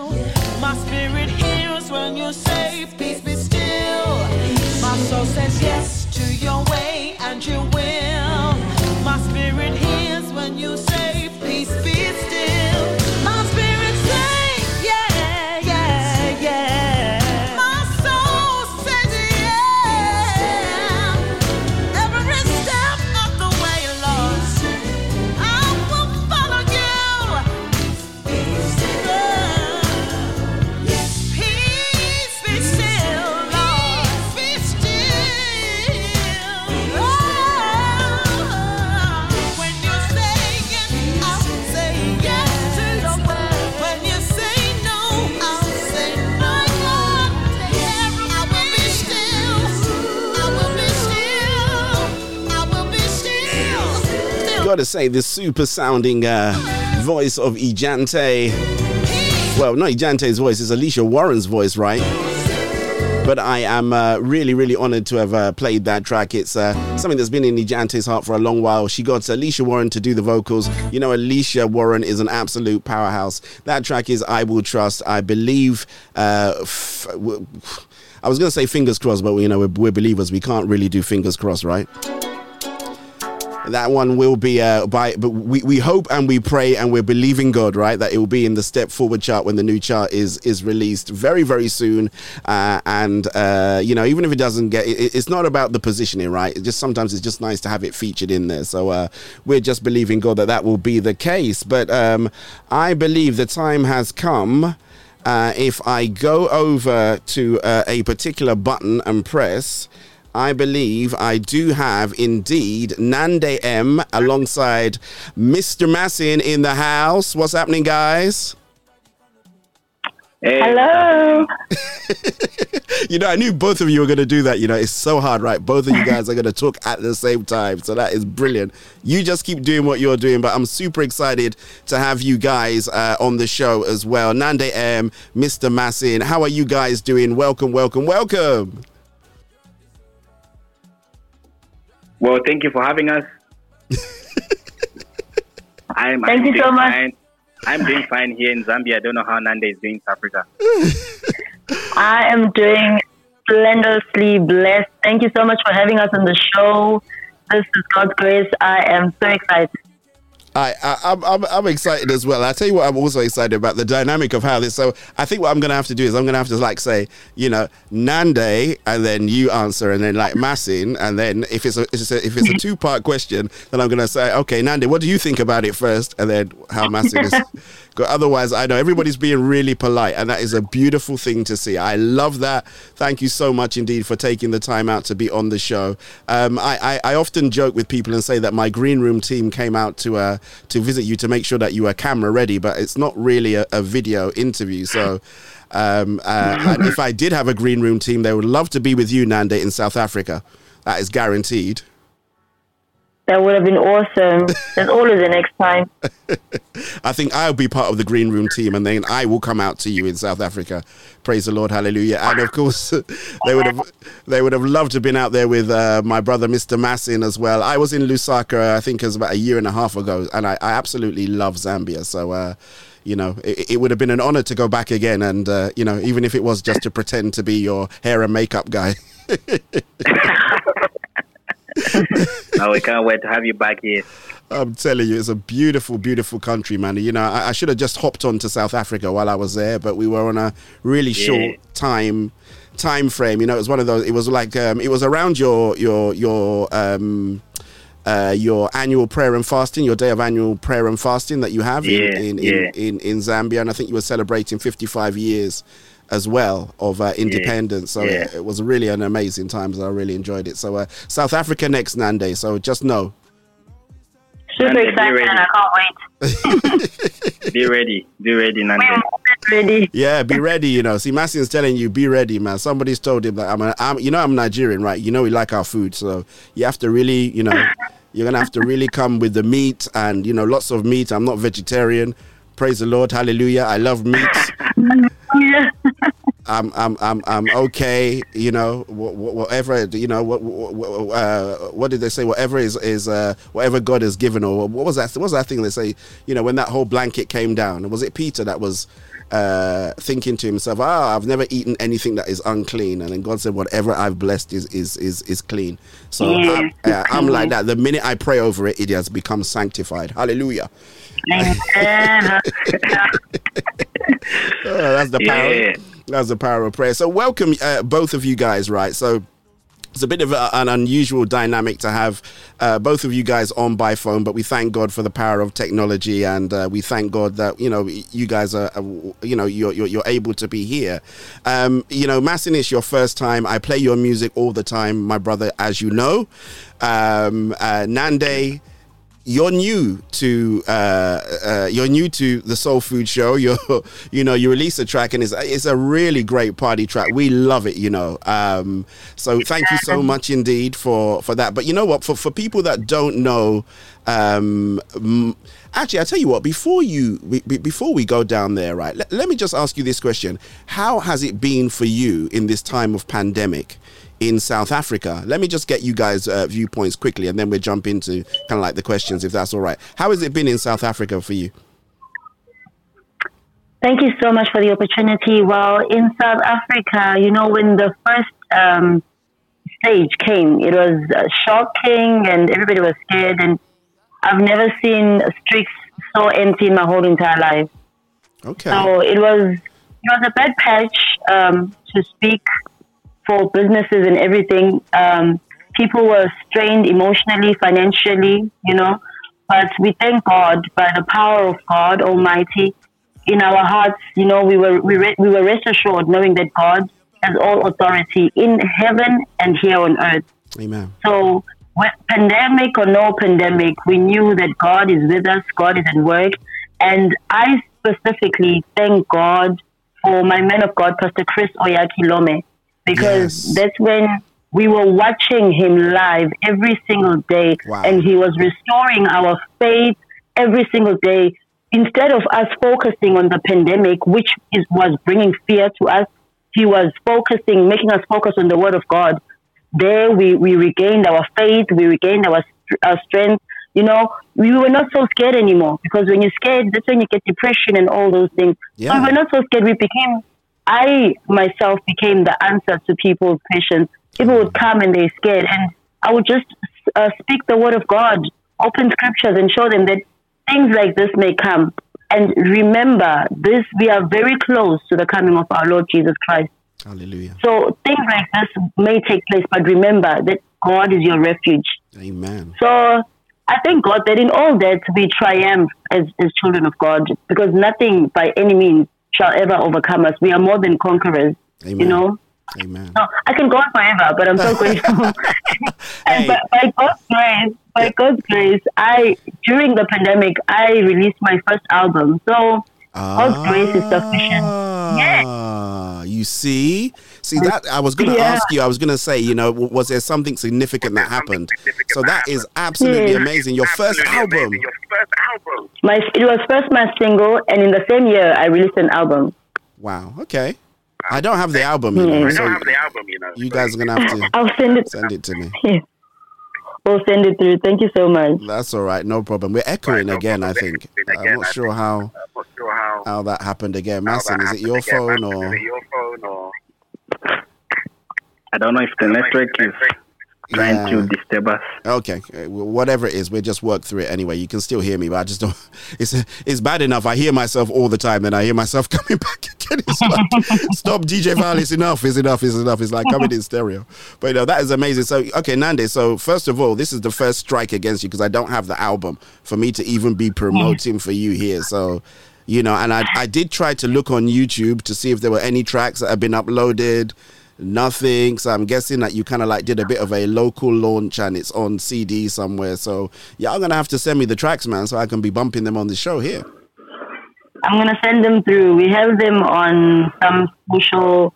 My spirit hears when you say, peace be still. My soul says yes to your way and your will. My spirit hears when you say, peace be still. My spirit says, yeah, yeah, yeah. My soul says, yeah. Every step of the way, Lord, I will follow you. Peace be still, Lord. Peace be still, Lord. When you say yes, I'll say yes to your word. When you say no, I'll say no. Lord, I will be still. I will be still. I will be still. Still. Gotta say, the super sounding uh, voice of Ijante. Well, not Ijante's voice, it's Alicia Warren's voice, right? But I am uh, really, really honored to have uh, played that track. It's uh, something that's been in Ijante's heart for a long while. She got Alicia Warren to do the vocals. You know, Alicia Warren is an absolute powerhouse. That track is I Will Trust. I believe. Uh, f- w- I was going to say fingers crossed, but you know, we're, we're believers. We can't really do fingers crossed, right? That one will be uh, by, but we, we hope and we pray and we're believing God, right? That it will be in the Step Forward chart when the new chart is is released very, very soon. Uh, and, uh, you know, even if it doesn't get, it, it's not about the positioning, right? It just sometimes it's just nice to have it featured in there. So uh, we're just believing God that that will be the case. But um, I believe the time has come. uh, if I go over to uh, a particular button and press, I believe I do have indeed Nande M alongside Mister Masin in the house. What's happening, guys? Hey. Hello. You know, I knew both of you were going to do that. You know, it's so hard, right? Both of you guys are going to talk at the same time. So that is brilliant. You just keep doing what you're doing. But I'm super excited to have you guys uh, on the show as well. Nande M, Mister Masin, how are you guys doing? Welcome, welcome, welcome. Well, thank you for having us. I'm, thank I'm you so much. Fine. I'm doing fine here in Zambia. I don't know how Nande is doing in South Africa. I am doing splendorously blessed. Thank you so much for having us on the show. This is God's grace. I am so excited. I, I, I'm, I'm, I'm excited as well. I tell you what, I'm also excited about the dynamic of how this. So I think what I'm going to have to do is I'm going to have to like say, you know, Nande, and then you answer, and then like Masin, and then if it's a, if it's a, if it's a two part question, then I'm going to say, okay, Nande, what do you think about it first, and then how Masin is. Otherwise, I know everybody's being really polite, and that is a beautiful thing to see. I love that. Thank you so much indeed for taking the time out to be on the show. Um, I, I, I often joke with people and say that my green room team came out to uh, to visit you to make sure that you were camera ready, but it's not really a, a video interview. So um, uh, and if I did have a green room team, they would love to be with you, Nande, in South Africa. That is guaranteed. That would have been awesome. There's always the next time. I think I'll be part of the green room team, and then I will come out to you in South Africa. Praise the Lord, hallelujah! And of course, they would have they would have loved to have been out there with uh, my brother, Mister Masin, as well. I was in Lusaka, I think, it was about a year and a half ago, and I, I absolutely love Zambia. So, uh, you know, it, it would have been an honor to go back again, and uh, you know, even if it was just to pretend to be your hair and makeup guy. No, we can't wait to have you back here. I'm telling you, it's a beautiful, beautiful country, man. You know, I, I should have just hopped on to South Africa while I was there, but we were on a really yeah. short time time frame. You know, it was one of those. It was like um, it was around your your your um, uh, your annual prayer and fasting, your day of annual prayer and fasting that you have yeah, in, in, yeah. in in in Zambia, and I think you were celebrating fifty-five years. As well of uh, independence. Yeah. So yeah. It, it was really an amazing time. So I really enjoyed it. So uh, South Africa next, Nande. So just know. Super excited. I can't wait. Be ready. Be ready, Nande. Ready. Yeah, be ready. You know, see, Masin's telling you, be ready, man. Somebody's told him that I'm, a, I'm, you know, I'm Nigerian, right? You know, we like our food, so you have to really, you know, you're gonna have to really come with the meat and you know, lots of meat. I'm not vegetarian. Praise the Lord, hallelujah. I love meat. I'm, I'm, I'm, I'm okay. You know, whatever. You know, what, what, uh, what did they say? Whatever is, is uh, whatever God has given, or what was that? What was that thing they say? You know, when that whole blanket came down, was it Peter that was uh, thinking to himself, "Ah, oh, I've never eaten anything that is unclean," and then God said, "Whatever I've blessed is is is, is clean." So yeah. I'm, uh, I'm like that. The minute I pray over it, it has become sanctified. Hallelujah. oh, that's the power. Yeah. That's the power of prayer. So welcome uh, both of you guys, right? So it's a bit of a, an unusual dynamic to have uh, both of you guys on by phone, but we thank God for the power of technology, and uh, we thank God that you know you guys are you know you're you're, you're able to be here. Um, you know, Masin, it's your first time. I play your music all the time, my brother, as you know. Um, uh, Nande. You're new to uh, uh, you're new to the Soul Food Show. You're you know you release a track, and it's it's a really great party track. We love it, you know. Um, so thank you so much indeed for, for that. But you know what? For for people that don't know, um, actually, I tell you what. Before you be, before we go down there, right? Let, let me just ask you this question: how has it been for you in this time of pandemic in South Africa? Let me just get you guys' uh, viewpoints quickly, and then we'll jump into kind of like the questions, if that's all right. How has it been in South Africa for you? Thank you so much for the opportunity. Well, in South Africa, you know, when the first um, stage came, it was uh, shocking and everybody was scared, and I've never seen streets so empty in my whole entire life. Okay. So it was, it was a bad patch um, to speak for businesses and everything. Um, people were strained emotionally, financially, you know, but we thank God by the power of God Almighty in our hearts, you know, we were we, re- we were rest assured knowing that God has all authority in heaven and here on earth. Amen. So, pandemic or no pandemic, we knew that God is with us, God is at work. And I specifically thank God for my man of God, Pastor Chris Oyakilome, because yes. that's when we were watching him live every single day. Wow. And he was restoring our faith every single day. Instead of us focusing on the pandemic, which is, was bringing fear to us, he was focusing, making us focus on the Word of God. There we, we regained our faith, we regained our, our strength. You know, we were not so scared anymore, because when you're scared, that's when you get depression and all those things. Yeah. So we were not so scared. We became, I myself became the answer to people's questions. People would come and they're scared, and I would just uh, speak the Word of God, open scriptures, and show them that things like this may come. And remember, this we are very close to the coming of our Lord Jesus Christ. Hallelujah. So things like this may take place, but remember that God is your refuge. Amen. So I thank God that in all that we triumph as, as children of God, because nothing by any means shall ever overcome us. We are more than conquerors. Amen. You know? Amen. So I can go on forever, but I'm so grateful. And hey. by, by God's grace, by yeah. God's grace, I during the pandemic I released my first album. So God's ah, grace is sufficient. Yeah. You see? See, that I was going to yeah. ask you, I was going to say, you know, was there something significant that happened? So that is absolutely yeah. amazing. Your absolutely first album. Amazing. Your first album. My, it was first my single, and in the same year, I released an album. Wow. Okay. I don't have the album, you yeah. know. I don't so have the album, you know. You guys are going to have to I'll send, it. send it to me. Yeah. We'll send it through. Thank you so much. That's all right. No problem. We're echoing right, no again, I think. Again, I'm not I sure how... How, how that happened again, Masin? Is, is it your phone or? I don't know if the network is trying yeah. to disturb us. Okay, whatever it is, we'll just work through it anyway. You can still hear me, but I just don't. It's it's bad enough. I hear myself all the time, and I hear myself coming back again. It's like, stop, D J Val. It's enough. It's enough. It's enough. It's like coming in stereo. But you know, that is amazing. So okay, Nande. So first of all, this is the first strike against you because I don't have the album for me to even be promoting for you here. So. You know, and I I did try to look on YouTube to see if there were any tracks that have been uploaded. Nothing. So I'm guessing that you kind of like did a bit of a local launch and it's on C D somewhere. So yeah, I'm going to have to send me the tracks, man, so I can be bumping them on the show here. I'm going to send them through. We have them on some social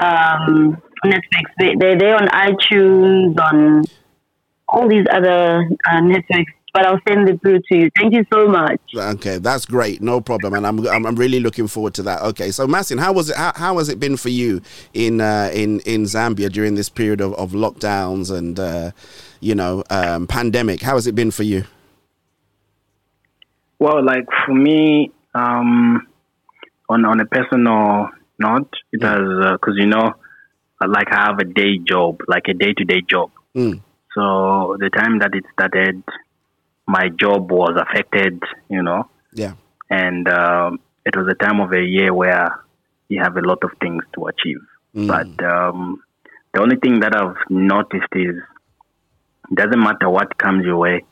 um, Netflix. They, they're there on iTunes, on all these other uh, Netflix. But I'll send it through to you. Thank you so much. Okay, that's great. No problem, and I'm I'm, I'm really looking forward to that. Okay, so Masin, how was it? How, how has it been for you in uh, in in Zambia during this period of, of lockdowns and uh, you know um, pandemic? How has it been for you? Well, like for me, um, on on a personal note, it yeah. has because uh, you know, like I have a day job, like a day to day job. Mm. So the time that it started. My job was affected, you know. Yeah. And um, it was a time of a year where you have a lot of things to achieve. Mm. But um, the only thing that I've noticed is it doesn't matter what comes your way,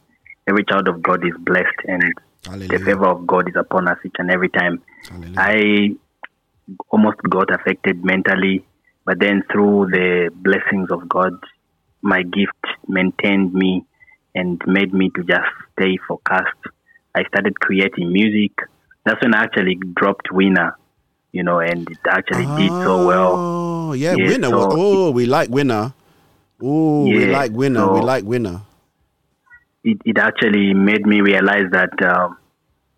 every child of God is blessed and Hallelujah. The favor of God is upon us each and every time. Hallelujah. I almost got affected mentally, but then through the blessings of God, my gift maintained me and made me to just stay focused. I started creating music. That's when I actually dropped Winner, you know, and it actually oh, did so well. Oh, yeah, yeah, Winner. So oh, we like Winner. Oh, yeah, we like Winner. So we like Winner. It it actually made me realize that uh,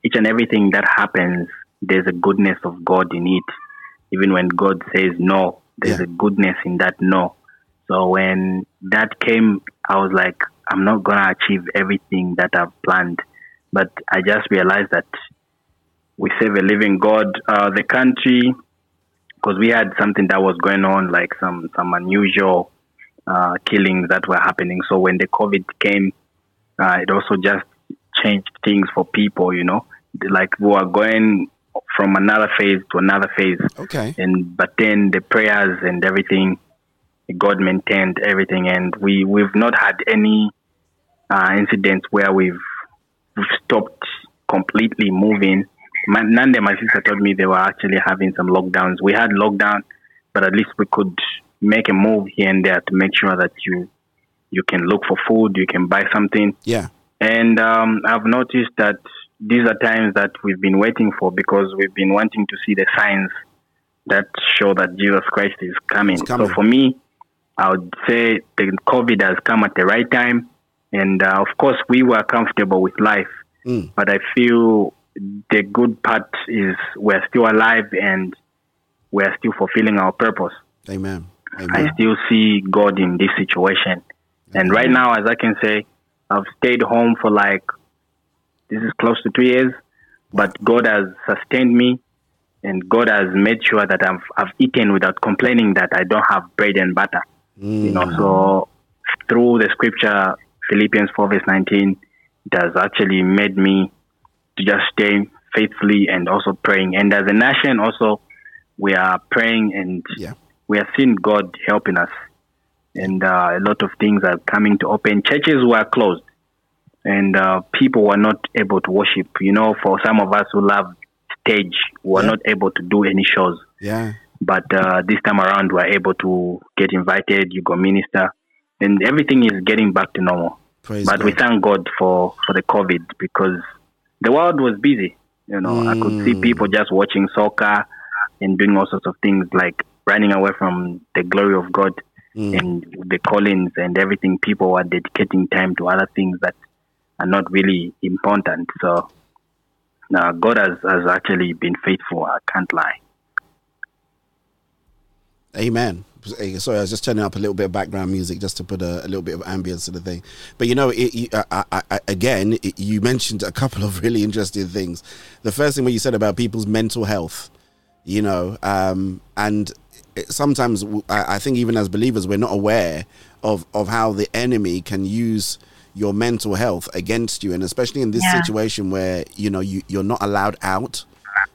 each and everything that happens, there's a goodness of God in it. Even when God says no, there's yeah. a goodness in that no. So when that came, I was like, I'm not going to achieve everything that I've planned. But I just realized that we serve a living God. Uh, the country, because we had something that was going on, like some, some unusual uh, killings that were happening. So when the COVID came, uh, it also just changed things for people, you know. Like we were going from another phase to another phase. Okay. And but then the prayers and everything, God maintained everything, and we, we've not had any uh, incidents where we've, we've stopped completely moving. my, Nande, my sister, told me they were actually having some lockdowns. We had lockdown, but at least we could make a move here and there to make sure that you you can look for food, you can buy something. Yeah. And um, I've noticed that these are times that we've been waiting for, because we've been wanting to see the signs that show that Jesus Christ is coming. coming. So for me, I would say the COVID has come at the right time. And uh, of course, we were comfortable with life. Mm. But I feel the good part is we're still alive and we're still fulfilling our purpose. Amen. Amen. I still see God in this situation. Amen. And right now, as I can say, I've stayed home for like, this is close to two years, but God has sustained me. And God has made sure that I've, I've eaten without complaining that I don't have bread and butter. Mm. You know, so through the scripture, Philippians four verse nineteen, it has actually made me to just stay faithfully and also praying. And as a nation also, we are praying and yeah. we are seeing God helping us. And uh, a lot of things are coming to open. Churches were closed and uh, people were not able to worship. You know, for some of us who love stage, we were yeah. not able to do any shows. Yeah. But uh, this time around, we were able to get invited. You go minister, and everything is getting back to normal. Praise but God. We thank God for, for the COVID, because the world was busy. You know, mm. I could see people just watching soccer and doing all sorts of things, like running away from the glory of God mm. and the callings and everything. People were dedicating time to other things that are not really important. So. Now, God has, has actually been faithful. I can't lie. Amen. Sorry, I was just turning up a little bit of background music just to put a, a little bit of ambience to the thing. But, you know, it, you, I, I, I, again, it, you mentioned a couple of really interesting things. The first thing what you said about people's mental health, you know, um, and it, sometimes I, I think even as believers, we're not aware of, of how the enemy can use your mental health against you, and especially in this yeah. situation where, you know, you, you're not allowed out,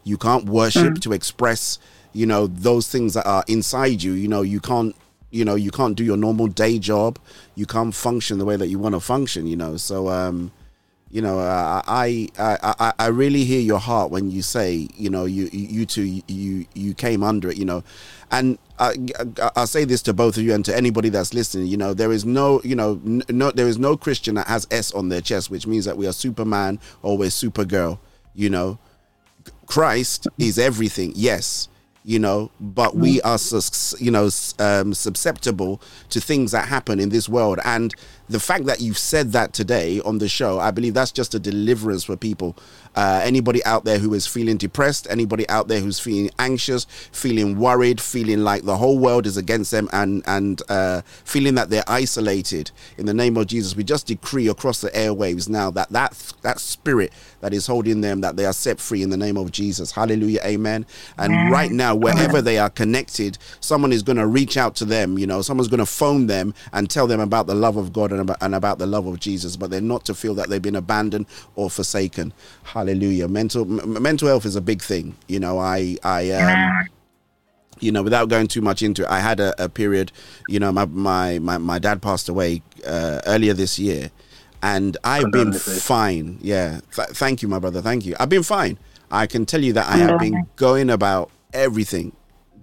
you can't worship mm-hmm. to express, you know, those things that are inside you. You know, you can't, you know, you can't do your normal day job, you can't function the way that you want to function, you know. So um you know, uh, I, I I I really hear your heart when you say, you know, you you two you you came under it, you know, and I, I, I'll say this to both of you and to anybody that's listening, you know, there is no, you know, no, there is no Christian that has S on their chest, which means that we are Superman or we're Supergirl, you know. Christ is everything, yes, you know, but we are, you know, um, susceptible to things that happen in this world. And the fact that you've said that today on the show, I believe that's just a deliverance for people. Uh, anybody out there who is feeling depressed, anybody out there who's feeling anxious, feeling worried, feeling like the whole world is against them, and, and uh, feeling that they're isolated, in the name of Jesus, we just decree across the airwaves now that that, that spirit that is holding them, that they are set free in the name of Jesus. Hallelujah. Amen. And amen. Right now, wherever they are connected, someone is going to reach out to them, you know, someone's going to phone them and tell them about the love of God and about, and about the love of Jesus, but they're not to feel that they've been abandoned or forsaken. Hallelujah. Mental m- mental health is a big thing. You know, I, I um, you know, without going too much into it, I had a, a period, you know, my, my, my, my dad passed away uh, earlier this year, and I've been fine. Yeah. Th- thank you, my brother. Thank you. I've been fine. I can tell you that I have been going about everything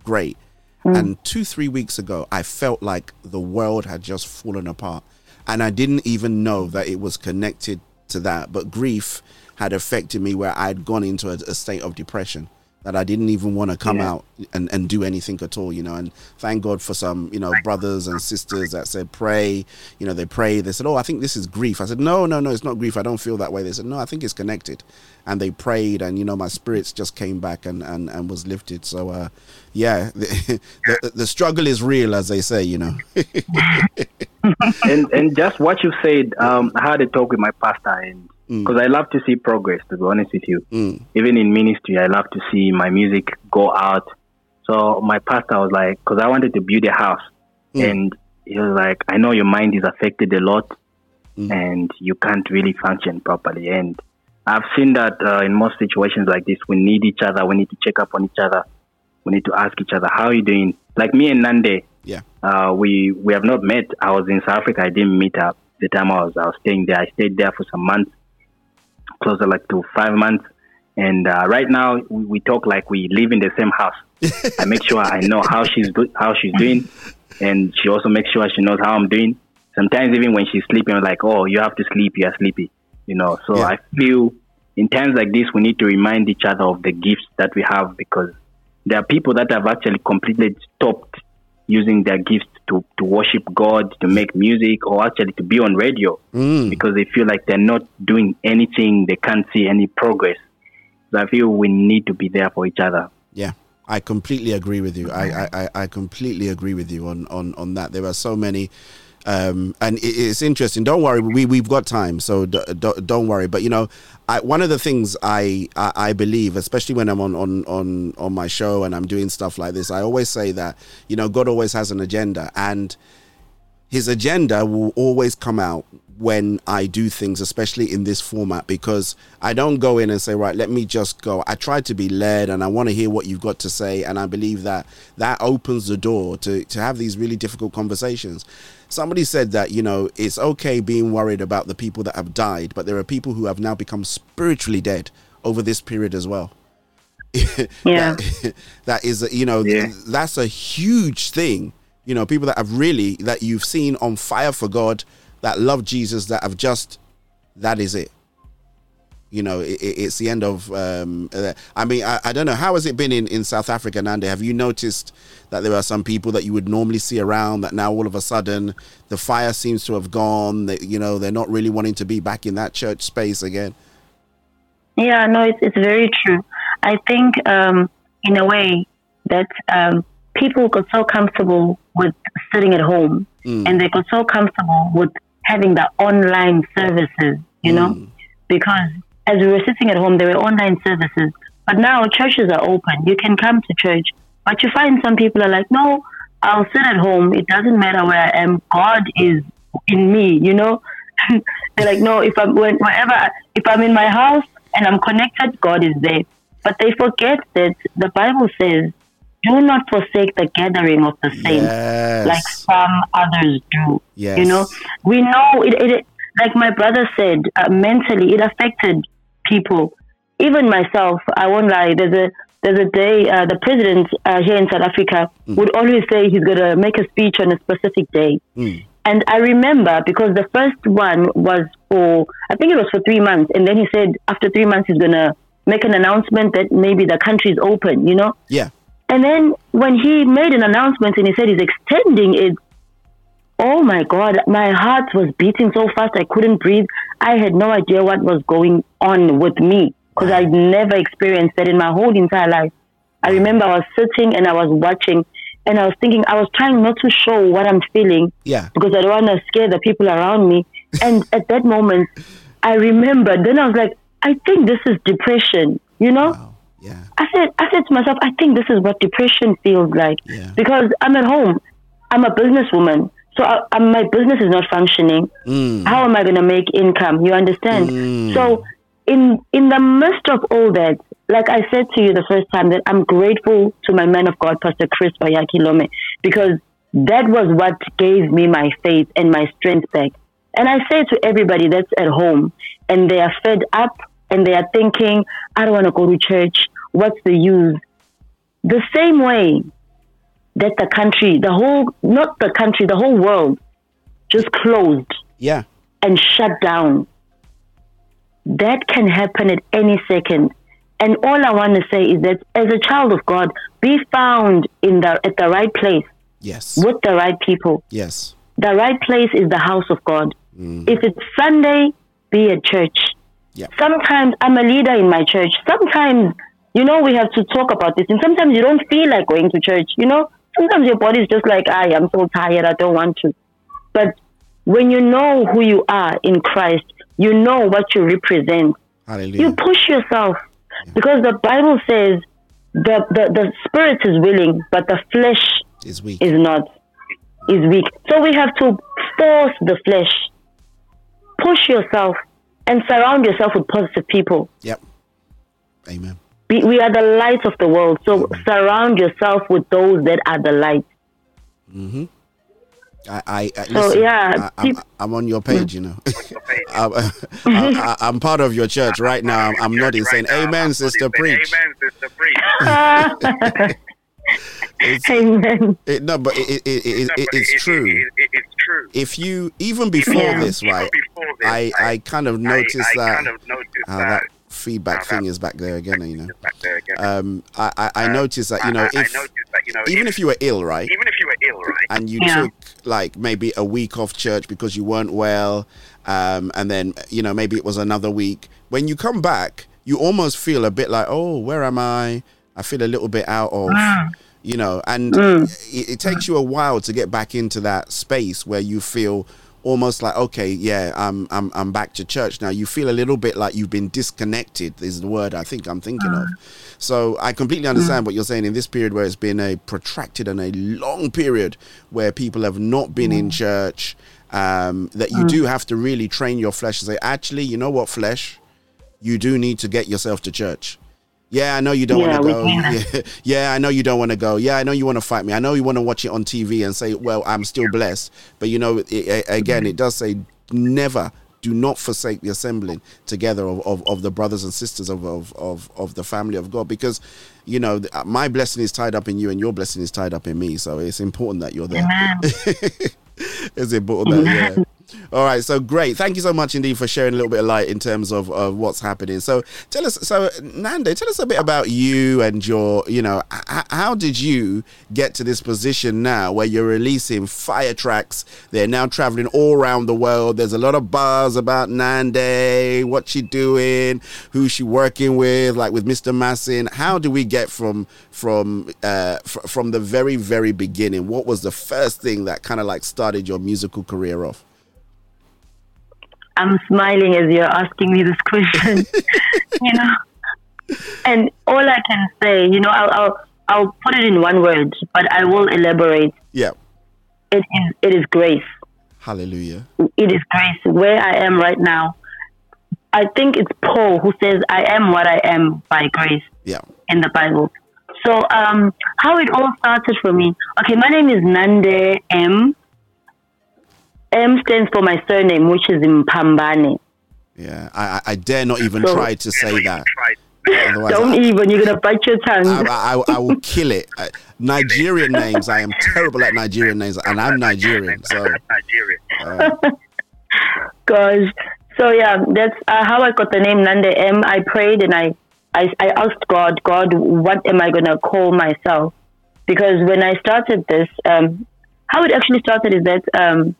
great, mm. and two three weeks ago I felt like the world had just fallen apart, and I didn't even know that it was connected to that, but grief had affected me where I had gone into a, a state of depression that I didn't even want to come yeah. out and, and do anything at all, you know. And thank God for some, you know, brothers and sisters that said, pray, you know, they pray. They said, oh, I think this is grief. I said, no, no, no, it's not grief. I don't feel that way. They said, no, I think it's connected. And they prayed, and, you know, my spirits just came back and, and, and was lifted. So, uh, yeah, the, the, the struggle is real, as they say, you know. and and just what you said, um, I had a talk with my pastor, and because I love to see progress, to be honest with you. Mm. Even in ministry, I love to see my music go out. So my pastor was like, because I wanted to build a house. Mm. And he was like, I know your mind is affected a lot, mm. and you can't really function properly. And I've seen that uh, in most situations like this, we need each other. We need to check up on each other. We need to ask each other, how are you doing? Like me and Nande, yeah. uh, we, we have not met. I was in South Africa. I didn't meet up the time I was, I was staying there. I stayed there for some months, closer like to five months, And uh, right now we, we talk like we live in the same house. I make sure I know how she's do- how she's doing, and she also makes sure she knows how I'm doing. Sometimes even when she's sleeping, I'm like, oh, you have to sleep, you are sleepy, you know. So yeah. I feel in times like this, we need to remind each other of the gifts that we have, because there are people that have actually completely stopped using their gifts to, to worship God, to make music, or actually to be on radio mm. because they feel like they're not doing anything, they can't see any progress. So I feel we need to be there for each other. Yeah, I completely agree with you. I, I, I completely agree with you on, on, on that. There are so many... Um, and it's interesting. Don't worry, we we've got time, so d- d- don't worry. But you know, I, one of the things I, I I believe, especially when I'm on on on on my show and I'm doing stuff like this, I always say that, you know, God always has an agenda, and His agenda will always come out when I do things, especially in this format, because I don't go in and say, right, let me just go. I try to be led, and I want to hear what you've got to say. And I believe that that opens the door to, to have these really difficult conversations. Somebody said that, you know, it's okay being worried about the people that have died, but there are people who have now become spiritually dead over this period as well. Yeah. that, that is, you know, yeah. that's a huge thing. You know, people that have really, that you've seen on fire for God, that love Jesus, that have just, that is it. You know, it, it's the end of, um, uh, I mean, I, I don't know, how has it been in, in South Africa, Nande? Have you noticed that there are some people that you would normally see around that now all of a sudden the fire seems to have gone, that, you know, they're not really wanting to be back in that church space again? Yeah, no, it's, it's very true. I think um, in a way that um, people got so comfortable with sitting at home mm. and they got so comfortable with having the online services, you mm. know, because as we were sitting at home, there were online services, but now churches are open. You can come to church, but you find some people are like, no, I'll sit at home. It doesn't matter where I am. God is in me, you know? They're like, no, if I'm, when, wherever, I, if I'm in my house and I'm connected, God is there. But they forget that the Bible says, do not forsake the gathering of the saints, yes. like some others do. Yes. You know, we know it. it like my brother said, uh, mentally it affected people. Even myself, I won't lie. There's a there's a day uh, the president uh, here in South Africa mm. would always say he's gonna make a speech on a specific day, mm. and I remember because the first one was for I think it was for three months, and then he said after three months he's gonna make an announcement that maybe the country is open. You know. Yeah. And then when he made an announcement and he said he's extending it, oh my God, my heart was beating so fast I couldn't breathe. I had no idea what was going on with me because I'd never experienced that in my whole entire life. I remember I was sitting and I was watching and I was thinking, I was trying not to show what I'm feeling yeah. because I don't want to scare the people around me. And at that moment, I remembered, then I was like, I think this is depression, you know? Wow. Yeah. I said, I said to myself, I think this is what depression feels like yeah. because I'm at home. I'm a businesswoman. So I, I'm, my business is not functioning. Mm. How am I going to make income? You understand? Mm. So in, in the midst of all that, like I said to you the first time that I'm grateful to my man of God, Pastor Chris Bayakilome, because that was what gave me my faith and my strength back. And I say to everybody that's at home and they are fed up and they are thinking, I don't want to go to church. What's the use? The same way that the country, the whole, not the country, the whole world just closed yeah. and shut down. That can happen at any second. And all I want to say is that as a child of God, be found in the at the right place. Yes. With the right people. Yes. The right place is the house of God. Mm. If it's Sunday, be at church. Yeah. Sometimes I'm a leader in my church. Sometimes you know, we have to talk about this. And sometimes you don't feel like going to church, you know. Sometimes your body's just like, I am so tired, I don't want to. But when you know who you are in Christ, you know what you represent. Hallelujah. You push yourself. Yeah. Because the Bible says the, the, the spirit is willing, but the flesh is weak. Is not, is weak. So we have to force the flesh. Push yourself and surround yourself with positive people. Yep. Amen. We are the light of the world, so surround yourself with those that are the light. Mm-hmm. I, I, I so listen, yeah, I, I'm, I'm on your page, you know. I'm, I, I, I'm part of your church right now. I'm, I'm not insane. Right Amen, Sister Preach. Amen, Sister Preach. Amen. It, no, but it, it, it, it, it, it's true. It, it, it, it's true. If you even before yeah. this, right? Before this, I, I, I kind of noticed I, that, I kind of noticed uh, that, that feedback now thing is back there again. You know, um, I, I, I uh, noticed that you know, if, that, you know even if, if you were ill, right? Even if you were ill, right? And you yeah. took like maybe a week off church because you weren't well, um, and then you know maybe it was another week. When you come back, you almost feel a bit like, oh, where am I? I feel a little bit out of. Wow. You know, and mm. it, it takes you a while to get back into that space where you feel almost like, okay, yeah, I'm I'm I'm back to church now. You feel a little bit like you've been disconnected is the word I think I'm thinking mm. of. So I completely understand mm. what you're saying in this period where it's been a protracted and a long period where people have not been mm. in church, um, that you mm. do have to really train your flesh and say, actually, you know what, flesh, you do need to get yourself to church. Yeah, I know you don't yeah, want to go. Yeah. yeah, I know you don't want to go. Yeah, I know you want to fight me. I know you want to watch it on T V and say, well, I'm still blessed. But, you know, it, again, it does say never do not forsake the assembling together of, of, of the brothers and sisters of, of, of, of the family of God. Because, you know, my blessing is tied up in you and your blessing is tied up in me. So it's important that you're there. It's important that you're there. All right, so great. Thank you so much indeed for sharing a little bit of light in terms of, of what's happening. So tell us, so Nande, tell us a bit about you and your, you know, h- how did you get to this position now where you're releasing fire tracks? They're now traveling all around the world. There's a lot of buzz about Nande, what she doing, who she working with, like with Mister Masin. How do we get from from uh, f- from the very, very beginning? What was the first thing that kind of like started your musical career off? I'm smiling as you're asking me this question, you know. And all I can say, you know, I'll, I'll I'll put it in one word, but I will elaborate. Yeah. It is it is grace. Hallelujah. It is grace. Where I am right now, I think it's Paul who says, "I am what I am by grace." Yeah. In the Bible. So, um, how it all started for me. Okay, my name is Nande M. M stands for my surname, which is Mpambane. Yeah, I, I dare not even so, try to say that. Don't I, even, you're going to bite your tongue. I, I, I will kill it. I, Nigerian names, I am terrible at Nigerian names, and I'm Nigerian. So. Uh. Gosh. So yeah, that's uh, how I got the name Nande M. I prayed and I, I, I asked God, God, what am I going to call myself? Because when I started this, um, how it actually started is that... Um,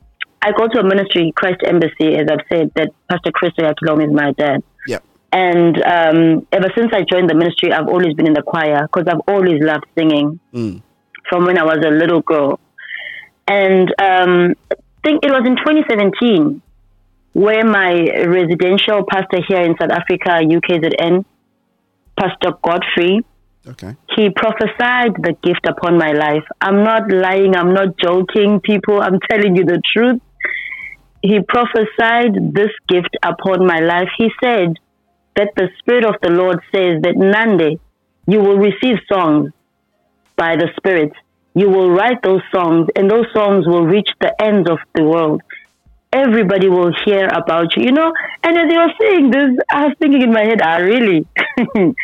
I go to a ministry, Christ Embassy, as I've said, that Pastor Chris Oyakilome is my dad. Yeah. And um, ever since I joined the ministry, I've always been in the choir because I've always loved singing mm. from when I was a little girl. And um, I think it was in twenty seventeen where my residential pastor here in South Africa, U K Z N, Pastor Godfrey, okay. He prophesied the gift upon my life. I'm not lying. I'm not joking, people. I'm telling you the truth. He prophesied this gift upon my life. He said that the Spirit of the Lord says that, Nande, you will receive songs by the Spirit. You will write those songs, and those songs will reach the ends of the world. Everybody will hear about you, you know? And as they were saying this, I was thinking in my head, ah, really? And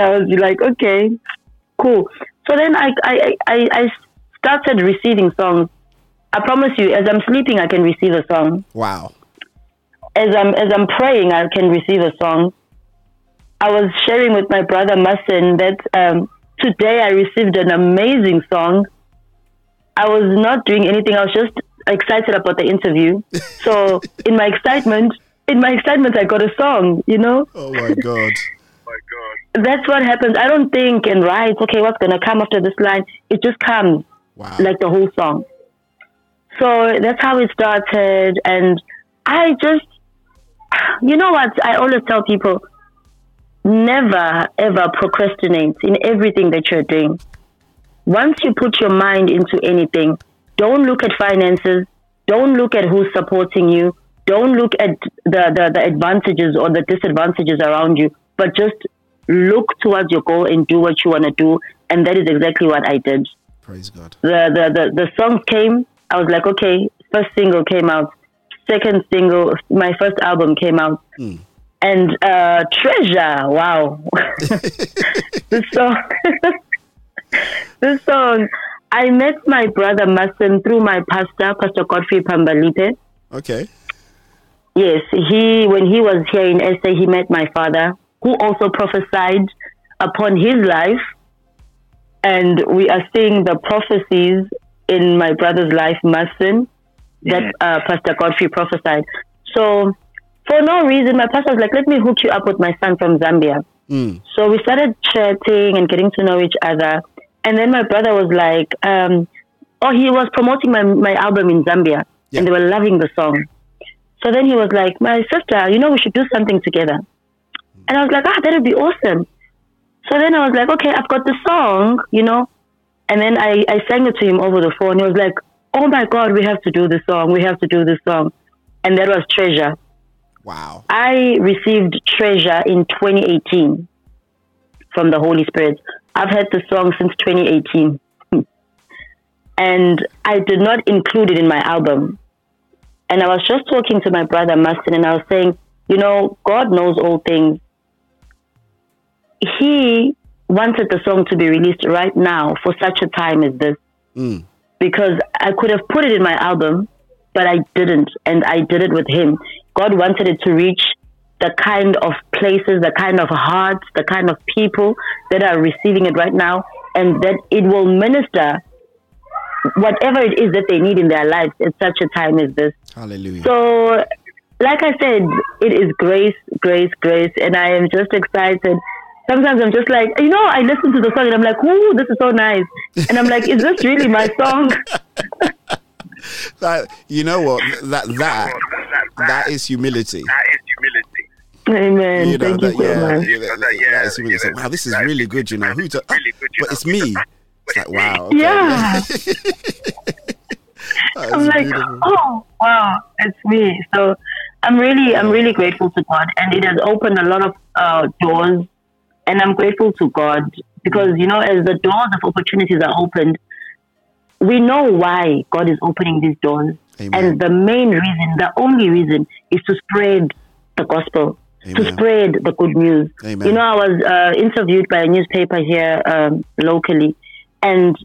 I was like, okay, cool. So then I, I, I, I started receiving songs. I promise you, as I'm sleeping, I can receive a song. Wow. As I'm as I'm praying, I can receive a song. I was sharing with my brother Masin that um, today I received an amazing song. I was not doing anything. I was just excited about the interview. So in my excitement, in my excitement, I got a song. You know. Oh my God. God. That's what happens. I don't think and write, okay, what's going to come after this line? It just comes, wow. Like the whole song. So that's how it started. And I just, you know what? I always tell people, never, ever procrastinate in everything that you're doing. Once you put your mind into anything, don't look at finances. Don't look at who's supporting you. Don't look at the, the, the advantages or the disadvantages around you. But just look towards your goal and do what you want to do. And that is exactly what I did. Praise God. The the the, the songs came. I was like, okay, first single came out, second single, my first album came out. Mm. And uh, Treasure, wow. This song, this song, I met my brother Masin through my pastor, Pastor Godfrey Pambalipe. Okay. Yes, he when he was here in S A, he met my father, who also prophesied upon his life. And we are seeing the prophecies in my brother's life, Masin, that yeah. uh, Pastor Godfrey prophesied. So for no reason, my pastor was like, let me hook you up with my son from Zambia. Mm. So we started chatting and getting to know each other. And then my brother was like, um, oh, he was promoting my, my album in Zambia. Yeah. And they were loving the song. So then he was like, my sister, you know, we should do something together. And I was like, ah, that would be awesome. So then I was like, okay, I've got the song, you know. And then I, I sang it to him over the phone. He was like, oh my God, we have to do this song. We have to do this song. And that was Treasure. Wow. I received Treasure in twenty eighteen from the Holy Spirit. I've had the song since twenty eighteen. And I did not include it in my album. And I was just talking to my brother, Masin, and I was saying, you know, God knows all things. He wanted the song to be released right now for such a time as this. Mm. Because I could have put it in my album, but I didn't. And I did it with him. God wanted it to reach the kind of places, the kind of hearts, the kind of people that are receiving it right now, and that it will minister whatever it is that they need in their lives at such a time as this. Hallelujah. So, like I said, it is grace, grace, grace, and I am just excited. Sometimes I'm just like, you know, I listen to the song and I'm like, ooh, this is so nice. And I'm like, is this really my song? That, you know what? That that that is humility. That is humility. Amen. You know, Thank that, you so yeah, much. You know, that, that, yeah, that is humility. Wow, this is really good. You know, who? Do, oh, but it's me. It's like wow. Okay. Yeah. I'm like, beautiful. Oh wow, it's me. So I'm really, I'm really grateful to God, and it has opened a lot of uh, doors. And I'm grateful to God because, you know, as the doors of opportunities are opened, we know why God is opening these doors. Amen. And the main reason, the only reason, is to spread the gospel, Amen. To spread the good news. Amen. You know, I was uh, interviewed by a newspaper here um, locally, and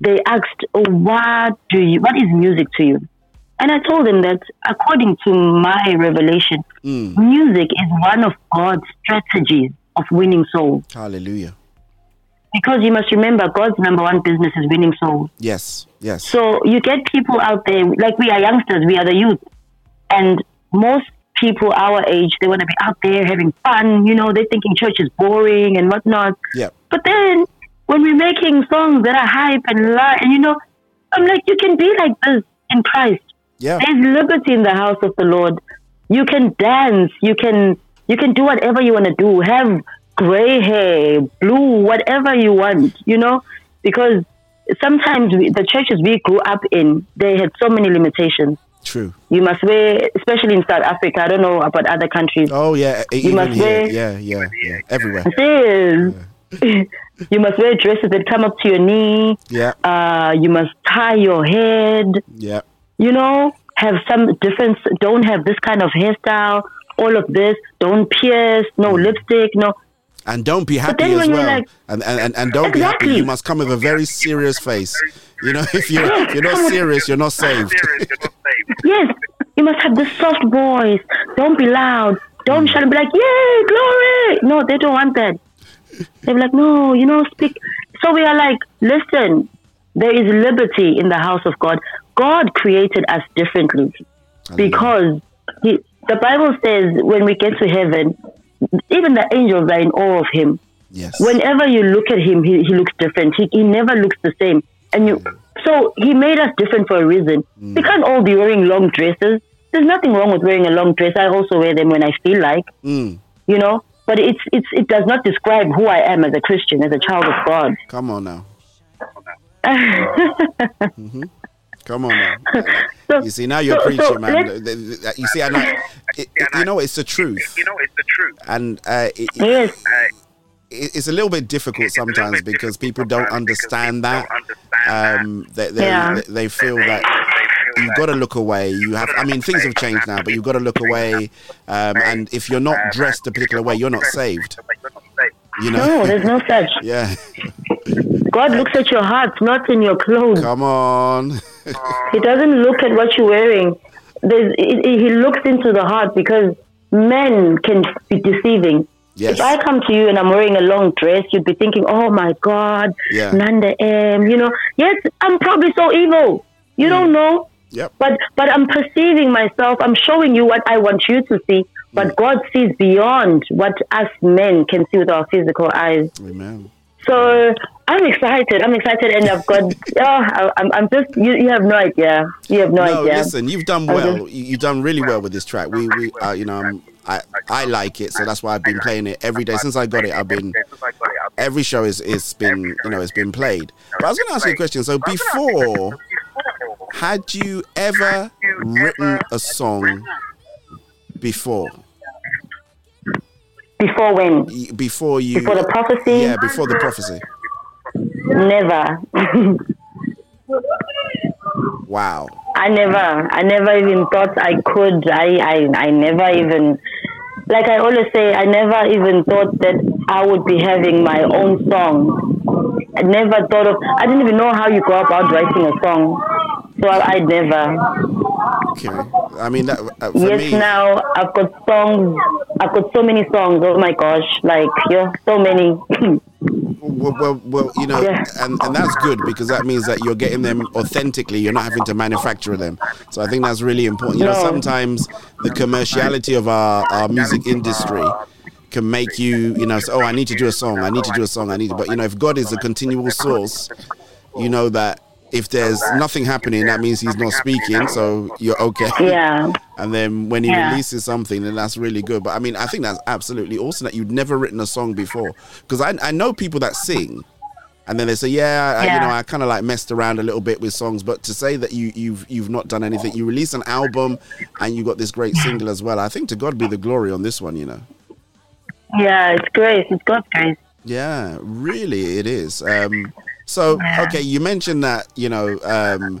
they asked, oh, what do you, what is music to you? And I told them that according to my revelation, mm. music is one of God's strategies of winning souls. Hallelujah. Because you must remember, God's number one business is winning souls. Yes, yes. So you get people out there, like we are youngsters, we are the youth. And most people our age, they want to be out there having fun. You know, they're thinking church is boring and whatnot. Yeah. But then when we're making songs that are hype and light, and you know, I'm like, you can be like this in Christ. Yeah. There's liberty in the house of the Lord. You can dance. You can, you can do whatever you want to do. Have gray hair, blue, whatever you want, you know, because sometimes we, the churches we grew up in, they had so many limitations. True. You must wear, especially in South Africa, I don't know about other countries. Oh, yeah. You must here, wear. Yeah, yeah, yeah. Everywhere. Yeah. You must wear dresses that come up to your knee. Yeah. Uh, you must tie your head. Yeah. You know, have some difference. Don't have this kind of hairstyle, all of this. Don't pierce, no lipstick, no. And don't be happy as well. Like, and, and, and don't exactly. be happy. You must come with a very serious face. You know, if you're, yes, you're not serious, you're not saved. Yes, you must have this soft voice. Don't be loud. Don't shout and be like, yay, glory. No, they don't want that. They're like, no, you know, speak. So we are like, listen, there is liberty in the house of God. God created us differently because he, the Bible says when we get to heaven, even the angels are in awe of him. Yes. Whenever you look at him, he, he looks different. He, he never looks the same. And you, mm. so he made us different for a reason. Mm. We can't all be wearing long dresses. There's nothing wrong with wearing a long dress. I also wear them when I feel like, mm. you know. But it's it's it does not describe who I am as a Christian, as a child of God. Come on now. mm-hmm. Come on now. So, you see, now you're so, preaching, so man. You see, I know, it, it, you know, it's the truth. You know, it's the truth. And uh, it, yes. it, it's a little bit difficult it's sometimes bit because, difficult people sometimes because people don't understand that. Don't understand um, that. They, they, yeah. they, they feel they, that you've got to look away. You have, I mean, things have changed now, but you've got to look away. Um, and if you're not dressed a particular way, you're not saved. You know? No, there's no such. Yeah. God looks at your heart, not in your clothes. Come on. He doesn't look at what you're wearing. There's, he looks into the heart, because men can be deceiving. Yes. If I come to you and I'm wearing a long dress, you'd be thinking, oh my God, yeah. Nande M, you know, yes, I'm probably so evil. You mm. don't know. Yep. But but I'm perceiving myself. I'm showing you what I want you to see. But mm. God sees beyond what us men can see with our physical eyes. Amen. So I'm excited. I'm excited, and I've got. oh, I'm. I'm just. You, you have no idea. You have no, no idea. Listen, you've done well. Just, you've done really well with this track. We. We. Uh, you know. I'm, I. I like it, so that's why I've been playing it every day since I got it. I've been. Every show is. It's been. You know. It's been played. But I was going to ask you a question. So before, had you ever written a song before? Before when? Before you. Before the prophecy. Yeah, before the prophecy. Never. Wow. I never. I never even thought I could. I, I. I never even. Like I always say, I never even thought that I would be having my own song. I never thought of. I didn't even know how you go about writing a song. So I, I never. Okay. I mean, that, uh, for yes, me, now I've got songs. I've got so many songs. Oh my gosh! Like, yeah, so many. well, well, well, you know, yeah. and and that's good, because that means that you're getting them authentically. You're not having to manufacture them. So I think that's really important. You no. know, sometimes the commerciality of our, our music industry can make you, you know, say, oh, I need to do a song. I need to do a song. I need to. But you know, if God is a continual source, you know that. If there's nothing happening, that means he's not speaking, so you're okay. Yeah. And then when he yeah. releases something, then that's really good. But I mean, I think that's absolutely awesome that you'd never written a song before. Because I, I know people that sing, and then they say, yeah, yeah. I, you know, I kind of like messed around a little bit with songs. But to say that you, you've you've not done anything, you release an album, and you got this great single as well. I think to God be the glory on this one, you know. Yeah, it's grace. It's God's grace. Yeah, really, it is. Um So, okay, you mentioned that, you know, um,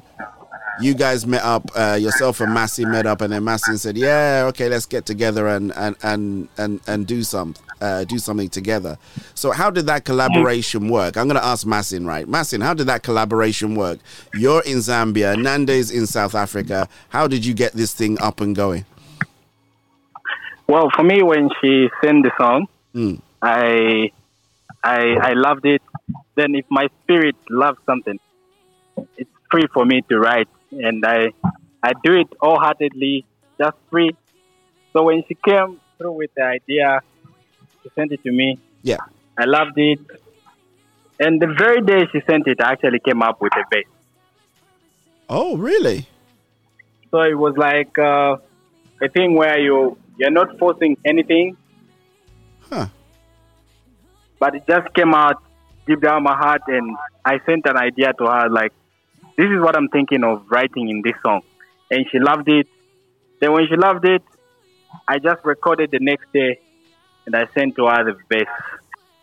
you guys met up, uh, yourself and Masin met up, and then Masin said, yeah, okay, let's get together and and, and, and, and do some, uh, do something together. So how did that collaboration work? I'm going to ask Masin, right? Masin, how did that collaboration work? You're in Zambia, Nande's in South Africa. How did you get this thing up and going? Well, for me, when she sang the song, mm. I, I, I loved it. Then if my spirit loves something, it's free for me to write. And I I do it wholeheartedly, just free. So when she came through with the idea, she sent it to me. Yeah. I loved it. And the very day she sent it, I actually came up with a bass. Oh, really? So it was like uh, a thing where you, you're not forcing anything. Huh. But it just came out. Deep down my heart, and I sent an idea to her like, this is what I'm thinking of writing in this song, and she loved it. Then when she loved it, I just recorded the next day and I sent to her the best.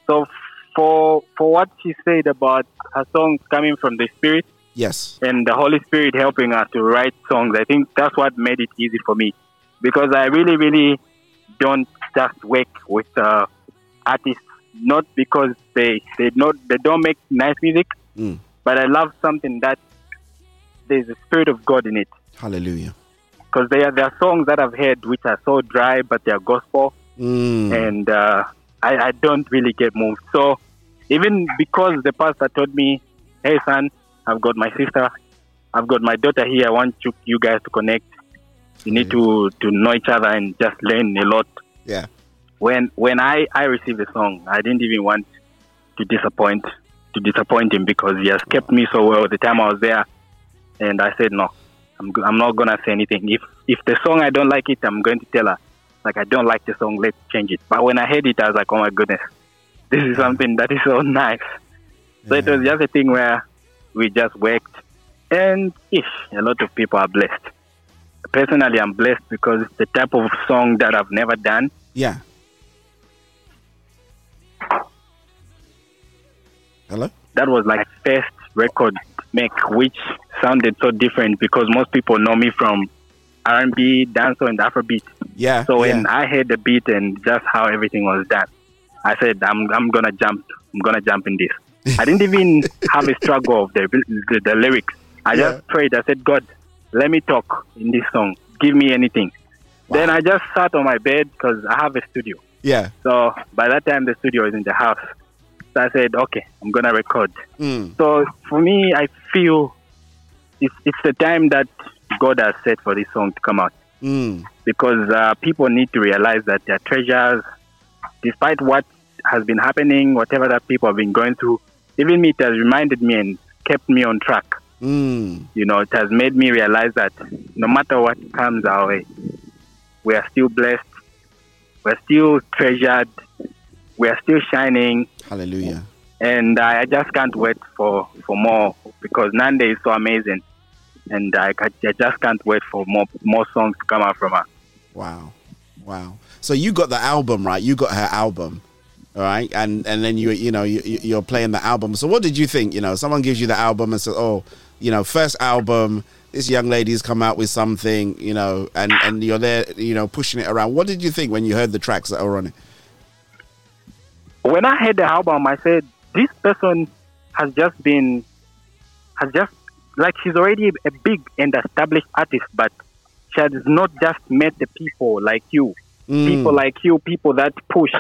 So for for what she said about her songs coming from the Spirit, yes, and the Holy Spirit helping her to write songs, I think that's what made it easy for me, because I really really don't just work with uh, artists not because they they not they don't make nice music, mm. but I love something that there's a spirit of God in it. Hallelujah! Because there are there are songs that I've heard which are so dry, but they are gospel, mm. and uh, I I don't really get moved. So even because the pastor told me, "Hey son, I've got my sister, I've got my daughter here. I want you you guys to connect. You need to to know each other and just learn a lot." Yeah. When when I, I received the song, I didn't even want to disappoint to disappoint him, because he has kept me so well the time I was there, and I said no, I'm I'm not gonna say anything. If if the song I don't like it, I'm going to tell her like I don't like the song. Let's change it. But when I heard it, I was like, oh my goodness, this is something that is so nice. So yeah. It was just a thing where we just worked, and ish, a lot of people are blessed. Personally, I'm blessed because it's the type of song that I've never done. Yeah. Hello? That was like first record make, which sounded so different because most people know me from R and B, dancehall, and Afrobeat. Yeah. So when yeah. I heard the beat and just how everything was done, I said, I'm I'm gonna jump. I'm gonna jump in this. I didn't even have a struggle of the the, the lyrics. I yeah. just prayed. I said, God, let me talk in this song. Give me anything. Wow. Then I just sat on my bed because I have a studio. Yeah. So by that time, the studio is in the house. So I said, okay, I'm gonna record. Mm. So for me, I feel it's it's the time that God has set for this song to come out. Mm. Because uh, people need to realize that their treasures, despite what has been happening, whatever that people have been going through, even me, it has reminded me and kept me on track. Mm. You know, it has made me realize that no matter what comes our way, we are still blessed, we're still treasured, we are still shining. Hallelujah. And uh, I just can't wait for, for more, because Nande is so amazing. And I, I just can't wait for more more songs to come out from her. Wow, wow! So you got the album, right? You got her album, all right? And and then you you know you, you're playing the album. So what did you think? You know, someone gives you the album and says, "Oh, you know, first album. This young lady's come out with something, you know," and and you're there, you know, pushing it around. What did you think when you heard the tracks that were on it? When I heard the album, I said, "This person has just been has just." Like, she's already a big and established artist, but she has not just met the people like you. Mm. People like you, people that push,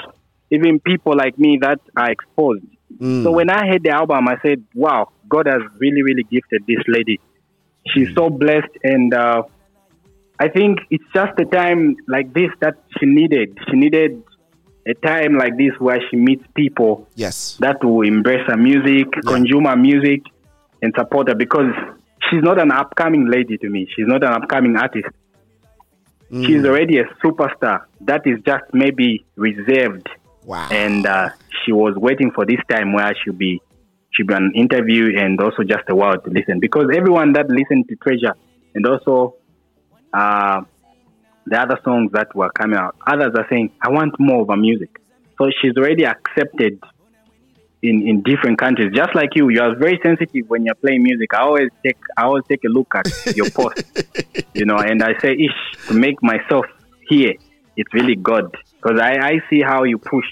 even people like me that are exposed. Mm. So when I heard the album, I said, wow, God has really, really gifted this lady. She's so blessed, and uh, I think it's just a time like this that she needed. She needed a time like this where she meets people yes. that will embrace her music, yeah. consume her music, and support her, because she's not an upcoming lady to me. She's not an upcoming artist. Mm. She's already a superstar that is just maybe reserved. Wow. And uh, she was waiting for this time where she'll be, she'll be an interview and also just a world to listen. Because everyone that listened to Treasure and also uh, the other songs that were coming out, others are saying, I want more of her music. So she's already accepted In, in different countries, just like you, you are very sensitive when you're playing music. I always take, I always take a look at your post, you know, and I say, "Ish, to make myself here, it's really God," because I, I see how you push.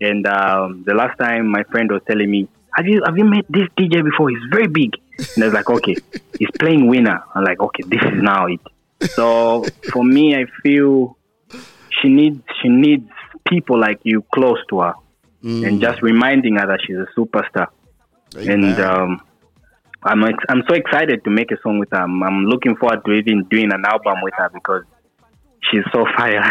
And um, the last time, my friend was telling me, "Have you have you met this D J before? He's very big." And I was like, "Okay, he's playing Winner." I'm like, "Okay, this is now it." So for me, I feel she needs she needs people like you close to her. Mm. And just reminding her that she's a superstar. Amen. And um, I'm ex- I'm so excited to make a song with her. I'm, I'm looking forward to even doing an album with her, because she's so fire.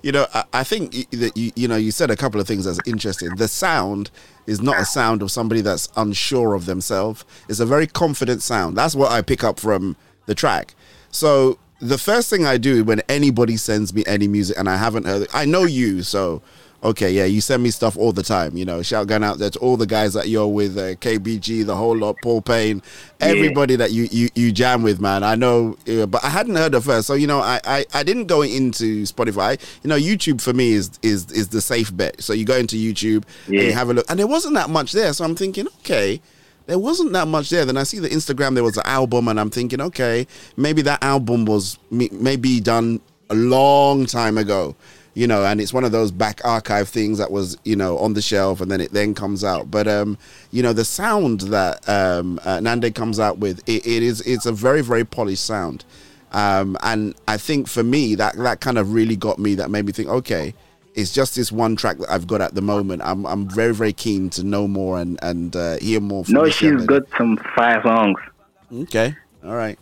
You know, I, I think that you you know you said a couple of things that's interesting. The sound is not a sound of somebody that's unsure of themselves. It's a very confident sound. That's what I pick up from the track. So the first thing I do when anybody sends me any music, and I haven't heard it, I know you, so. Okay, yeah, you send me stuff all the time, you know. Shout going out there to all the guys that you're with, uh, K B G, the whole lot, Paul Payne, everybody yeah. that you, you, you jam with, man. I know, uh, but I hadn't heard of her. So, you know, I, I, I didn't go into Spotify. You know, YouTube for me is is, is the safe bet. So you go into YouTube yeah. and you have a look. And there wasn't that much there. So I'm thinking, okay, there wasn't that much there. Then I see the Instagram, there was an album, and I'm thinking, okay, maybe that album was maybe done a long time ago. You know, and it's one of those back archive things that was, you know, on the shelf, and then it then comes out. But, um, you know, the sound that um, uh, Nande comes out with, it, it is, it's a very, very polished sound. Um, and I think for me, that, that kind of really got me, that made me think, okay, it's just this one track that I've got at the moment. I'm I'm very, very keen to know more and, and uh, hear more from No, she's got some fire songs. Okay. All right.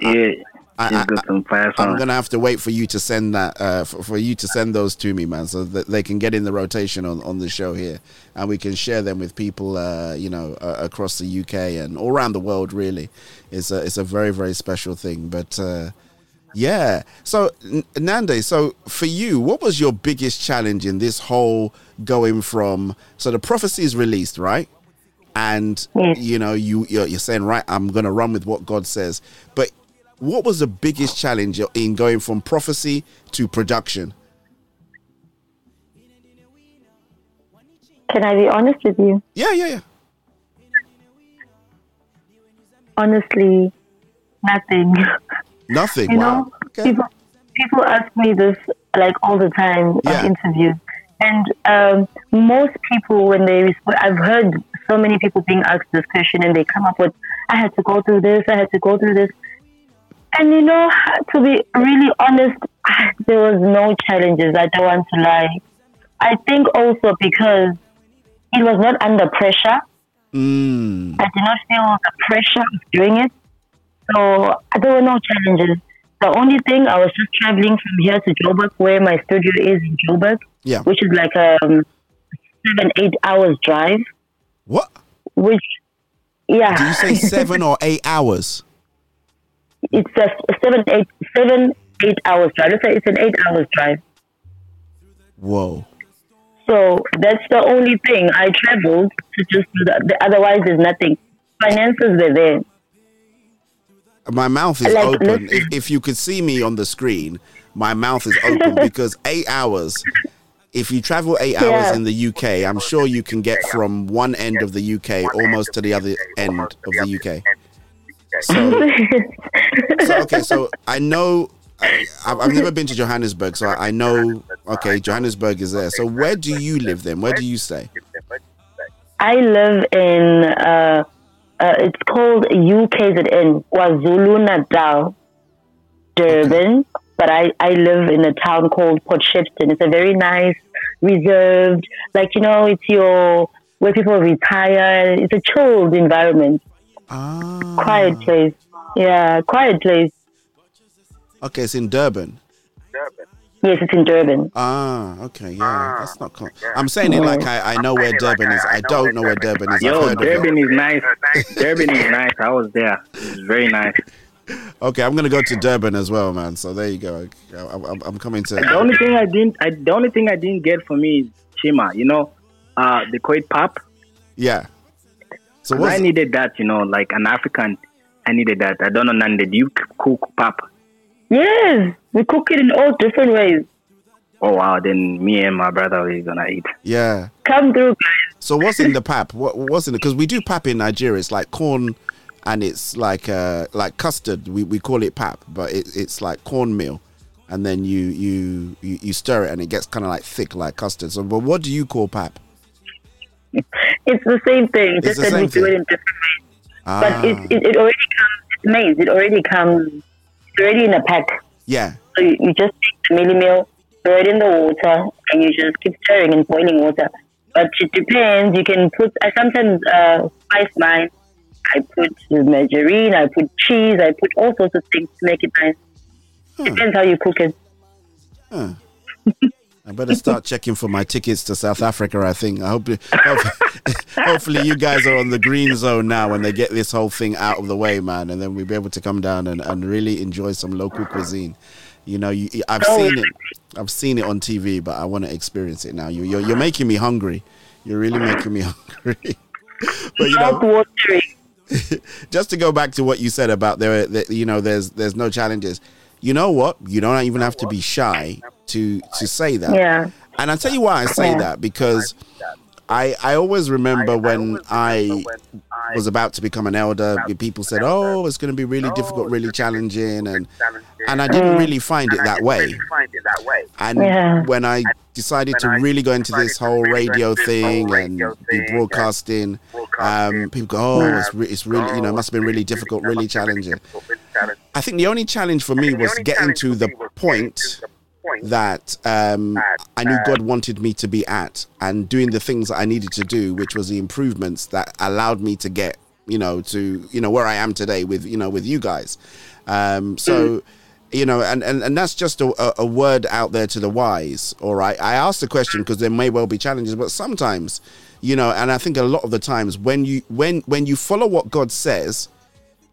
Yeah. Um, I, I, I'm gonna have to wait for you to send that uh, for, for you to send those to me, man, so that they can get in the rotation on, on the show here, and we can share them with people, uh, you know, uh, across the U K and all around the world. Really, it's a it's a very very special thing. But uh, yeah, so Nande, so for you, what was your biggest challenge in this whole going from? So the prophecy is released, right? And yeah. you know, you you're, you're saying, right, I'm gonna run with what God says, but what was the biggest challenge in going from prophecy to production? Can I be honest with you? Yeah, yeah, yeah. honestly, nothing. Nothing. You wow. know, okay. people people ask me this like all the time yeah. on interviews, and um, most people when they I've heard so many people being asked this question, and they come up with, "I had to go through this. I had to go through this." And you know, to be really honest, there was no challenges. I don't want to lie. I think also because it was not under pressure. Mm. I did not feel the pressure of doing it. So there were no challenges. The only thing, I was just traveling from here to Joburg, where my studio is in Joburg, yeah. which is like a um, seven, eight hours drive. What? Which, yeah. Do you say seven or eight hours? It's a seven, eight, seven, eight hours drive. Let's say it's an eight hours drive. Whoa. So that's the only thing. I traveled to just do that. Otherwise, there's nothing. Finances were there. My mouth is like, open. If, if you could see me on the screen, my mouth is open because eight hours, if you travel eight yeah. hours in the U K, I'm sure you can get from one end of the U K almost to the other end of the U K. So, so okay, so I know... I, I've never been to Johannesburg, so I know, okay, Johannesburg is there. So where do you live then? Where do you stay? I live in, uh, uh, it's called U K Z N, KwaZulu-Natal, Durban. Okay. But I, I live in a town called Port Shepstone. It's a very nice, reserved, like, you know, it's your, where people retire. It's a chilled environment. Ah. Quiet place. Yeah, quiet place. Okay, it's in Durban. Durban. Yes, it's in Durban. Ah, okay, yeah, that's not cool. I'm saying it like I, I know where Durban is. I don't know where Durban is. Yo, Durban is nice. Durban is nice. I was there. It's very nice. Okay, I'm gonna go to Durban as well, man. So there you go. I'm, I'm coming to. The only thing I didn't, I, the only thing I didn't get for me is Chima. You know, uh, the Koit Pap. Yeah. So what I needed that, you know, like an African, I needed that. I don't know, Nande. Do you cook pap? Yes, we cook it in all different ways. Oh wow! Then me and my brother we're gonna eat. Yeah, come through, guys. So what's in the pap? What what's in it? Because we do pap in Nigeria. It's like corn, and it's like uh like custard. We we call it pap, but it, it's like cornmeal, and then you you, you you stir it, and it gets kind of like thick, like custard. So, but what do you call pap? It's the same thing. It's just the that same we thing. Do it in different ways. Ah. But it, it it already comes maize. It already comes. Already in a pack. Yeah. So you, you just take the mealy meal, throw it in the water, and you just keep stirring in boiling water. But it depends. You can put. I sometimes uh, spice mine. I put margarine. I put cheese. I put all sorts of things to make it nice. Huh. Depends how you cook it. Huh. I better start checking for my tickets to South Africa. I think. I hope. hope hopefully, you guys are on the green zone now when they get this whole thing out of the way, man, and then we'll be able to come down and, and really enjoy some local cuisine. You know, you, I've seen it. I've seen it on T V, but I want to experience it now. You, you're, you're making me hungry. You're really making me hungry. But you know, just to go back to what you said about there, the, you know, there's there's no challenges. You know what? You don't even have to be shy to to say that. Yeah. And I'll tell you why I say yeah. that, because I, I always remember I, when I, remember when I was about to become an elder, people said, oh, it's going to be really oh, difficult, really challenging. And and I didn't really find it that way. And yeah. when I decided to really go into this whole radio thing and be broadcasting, um, people go, oh, it's, re- it's really, you know, it must have been really difficult, really challenging. I think the only challenge for me was getting to the point that um, I knew God wanted me to be at, and doing the things that I needed to do, which was the improvements that allowed me to get, you know, to, you know, where I am today with, you know, with you guys. Um, so, you know, and, and, and that's just a, a word out there to the wise. All right. I asked the question because there may well be challenges, but sometimes, you know, and I think a lot of the times when you, when, when you follow what God says,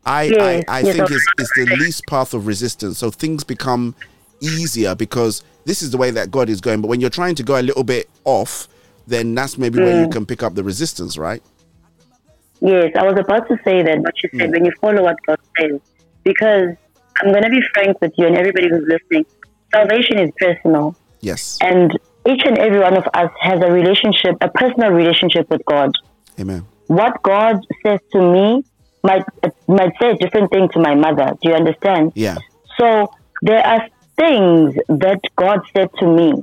I, yes, I, I yes, think it's, it's the least path of resistance. So things become easier because this is the way that God is going. But when you're trying to go a little bit off, then that's maybe mm. where you can pick up the resistance, right? Yes, I was about to say that, but you said mm. when you follow what God says, because I'm going to be frank with you and everybody who's listening, salvation is personal. Yes. And each and every one of us has a relationship, a personal relationship with God. Amen. What God says to me might might say a different thing to my mother. Do you understand? Yeah. So there are things that God said to me.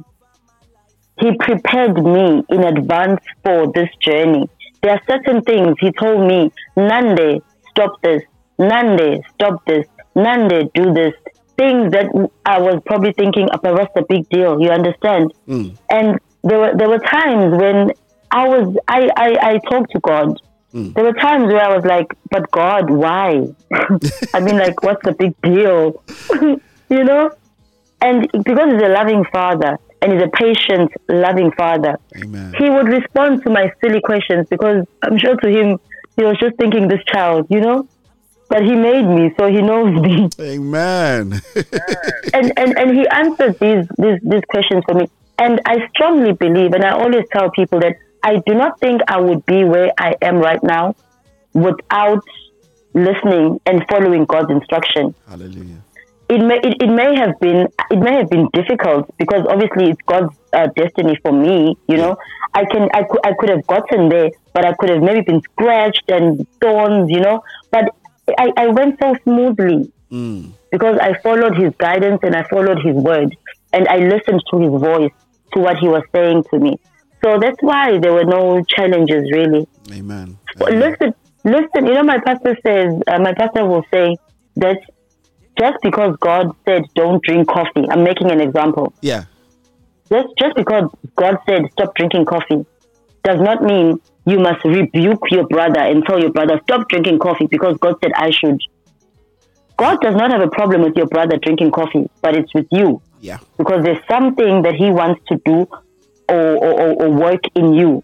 He prepared me in advance for this journey. There are certain things he told me, Nande, stop this. Nande, stop this. Nande, do this. Things that I was probably thinking, Papa, what's the big deal? You understand? Mm. And there were there were times when I was I, I, I talked to God. Mm. There were times where I was like, but God, why? I mean, like, what's the big deal? You know? And because he's a loving father and he's a patient, loving father, Amen. He would respond to my silly questions because I'm sure to him, he was just thinking this child, you know? But he made me, so he knows me. Amen. and, and and he answered these, these, these questions for me. And I strongly believe, and I always tell people that I do not think I would be where I am right now without listening and following God's instruction. Hallelujah. It may it, it may have been it may have been difficult because obviously it's God's uh, destiny for me. You know, I can I could I could have gotten there, but I could have maybe been scratched and thorns. You know, but I, I went so smoothly mm. because I followed His guidance and I followed His word and I listened to His voice, to what He was saying to me. So that's why there were no challenges really. Amen. Amen. Listen, listen. You know, my pastor says uh, my pastor will say that. Just because God said, don't drink coffee. I'm making an example. Yeah. Just, just because God said, stop drinking coffee does not mean you must rebuke your brother and tell your brother, stop drinking coffee because God said I should. God does not have a problem with your brother drinking coffee, but it's with you. Yeah. Because there's something that he wants to do or, or, or work in you.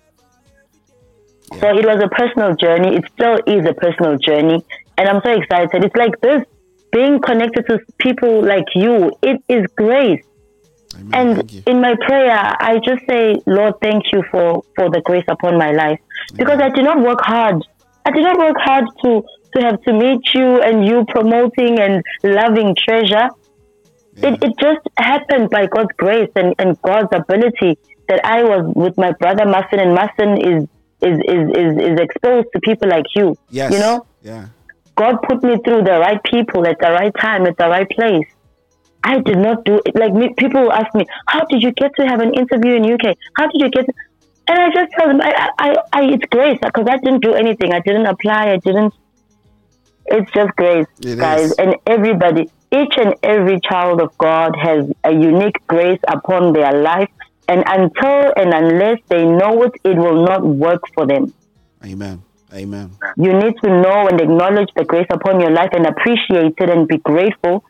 Yeah. So it was a personal journey. It still is a personal journey. And I'm so excited. It's like this. Being connected to people like you, it is grace. Amen. And in my prayer, I just say, Lord, thank you for, for the grace upon my life. Amen. Because I did not work hard. I did not work hard to, to have to meet you and you promoting and loving treasure. Yeah. It, it just happened by God's grace and, and God's ability that I was with my brother Masin, and Masin is is, is, is is exposed to people like you. Yes. You know? Yeah. God put me through the right people at the right time, at the right place. I did not do it. Like, me, people ask me, how did you get to have an interview in U K? How did you get to... And I just tell them, I, I, I, it's grace, because I didn't do anything. I didn't apply. I didn't... It's just grace, it guys. Is. And everybody, each and every child of God has a unique grace upon their life. And until and unless they know it, it will not work for them. Amen. Amen. You need to know and acknowledge the grace upon your life and appreciate it and be grateful.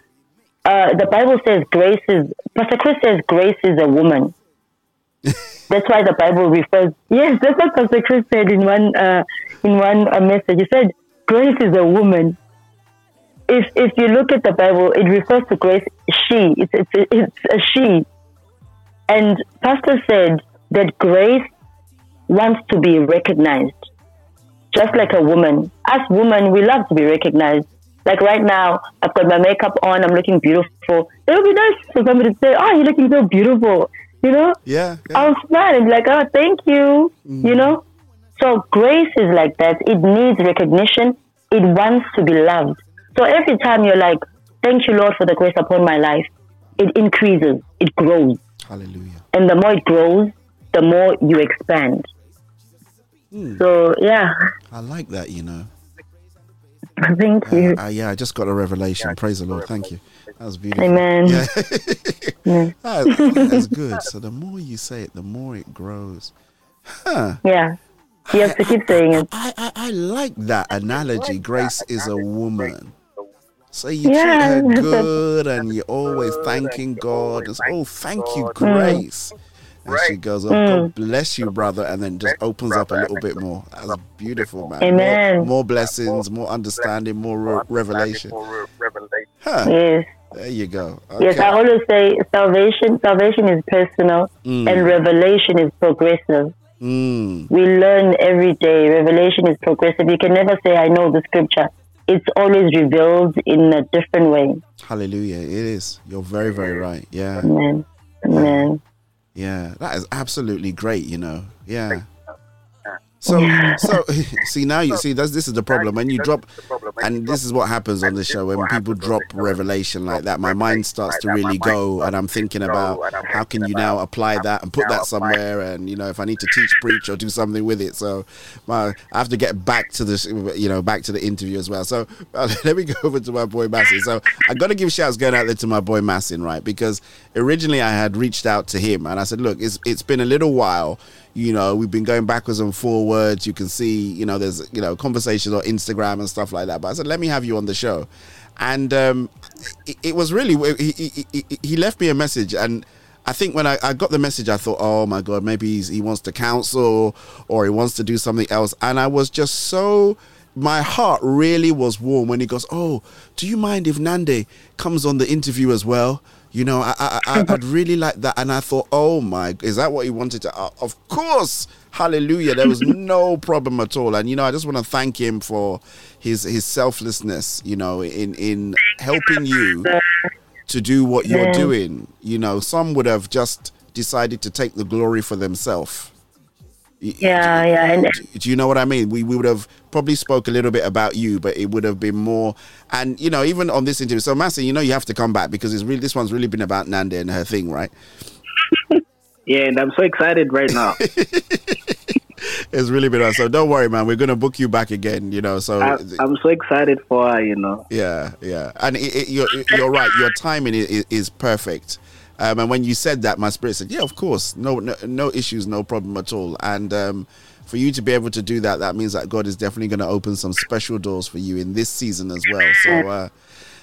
Uh, the Bible says grace is, Pastor Chris says grace is a woman. That's why the Bible refers, yes, that's what Pastor Chris said in one uh, in one uh, message. He said, grace is a woman. If if you look at the Bible, it refers to grace, she, it's, it's, it's a she. And Pastor said that grace wants to be recognized. Just like a woman. As women, we love to be recognized. Like right now, I've got my makeup on, I'm looking beautiful. It would be nice for somebody to say, oh, you're looking so beautiful. You know? Yeah. yeah. I'll smile and be like, oh, thank you. Mm. You know? So grace is like that. It needs recognition. It wants to be loved. So every time you're like, thank you, Lord, for the grace upon my life, it increases. It grows. Hallelujah. And the more it grows, the more you expand. Mm. So, yeah. I like that, you know. Thank you. Uh, uh, yeah, I just got a revelation. Yeah, Praise the Lord. Thank you. That was beautiful. Amen. Yeah. yeah. that, that's good. So the more you say it, the more it grows. Huh. Yeah. You have I, to keep saying it. I, I, I, I like that analogy. Grace is a woman. So you yeah. treat her good and you're always thanking God. It's, oh, thank you, Grace. Mm. And she goes, oh, mm. God bless you, brother. And then just opens up a little bit more. That's beautiful, man. Amen. More, more blessings, more understanding, more re- revelation. Huh. Yes. There you go. Okay. Yes, I always say salvation salvation is personal mm. and revelation is progressive. Mm. We learn every day. Revelation is progressive. You can never say, I know the scripture. It's always revealed in a different way. Hallelujah. It is. You're very, very right. Yeah. Amen. Amen. Yeah, that is absolutely great, you know. Yeah. So, so see, now you see, that's, this is the problem. When you drop And this is what happens on this show when people drop revelation like that. My mind starts to really go, and I'm thinking about how can you now apply that and put that somewhere. And you know, if I need to teach, preach, or do something with it. So my, I have to get back to this, you know, back to the interview as well. So uh, let me go over to my boy Masin. So I got to give shouts going out there to my boy Masin, right? Because originally I had reached out to him and I said, look, it's it's been a little while. You know, we've been going backwards and forwards. You can see, you know, there's, you know, conversations on Instagram and stuff like that. But I said, let me have you on the show. And um, it, it was really, he, he, he left me a message. And I think when I, I got the message, I thought, oh, my God, maybe he's, he wants to counsel or he wants to do something else. And I was just so, my heart really was warm when he goes, oh, do you mind if Nande comes on the interview as well? You know, I, I, I, I'd really like that. And I thought, oh, my, is that what he wanted to? Uh, of course. Hallelujah. There was no problem at all. And, you know, I just want to thank him for his his selflessness, you know, in, in helping you to do what you're yeah. doing. You know, some would have just decided to take the glory for themselves. Yeah, do, yeah. And do, do you know what I mean? We we would have probably spoke a little bit about you, but it would have been more. And you know, even on this interview, so Masin, you know, you have to come back because it's really this one's really been about Nande and her thing, right? Yeah, and I'm so excited right now. It's really been. So don't worry, man. We're gonna book you back again. You know, so I, I'm so excited for her. You know. Yeah, yeah, and it, it, you're you're right. Your timing is, is perfect. Um, and when you said that, my spirit said, yeah, of course, no no, no issues, no problem at all. And um, for you to be able to do that, that means that God is definitely going to open some special doors for you in this season as well. So, uh,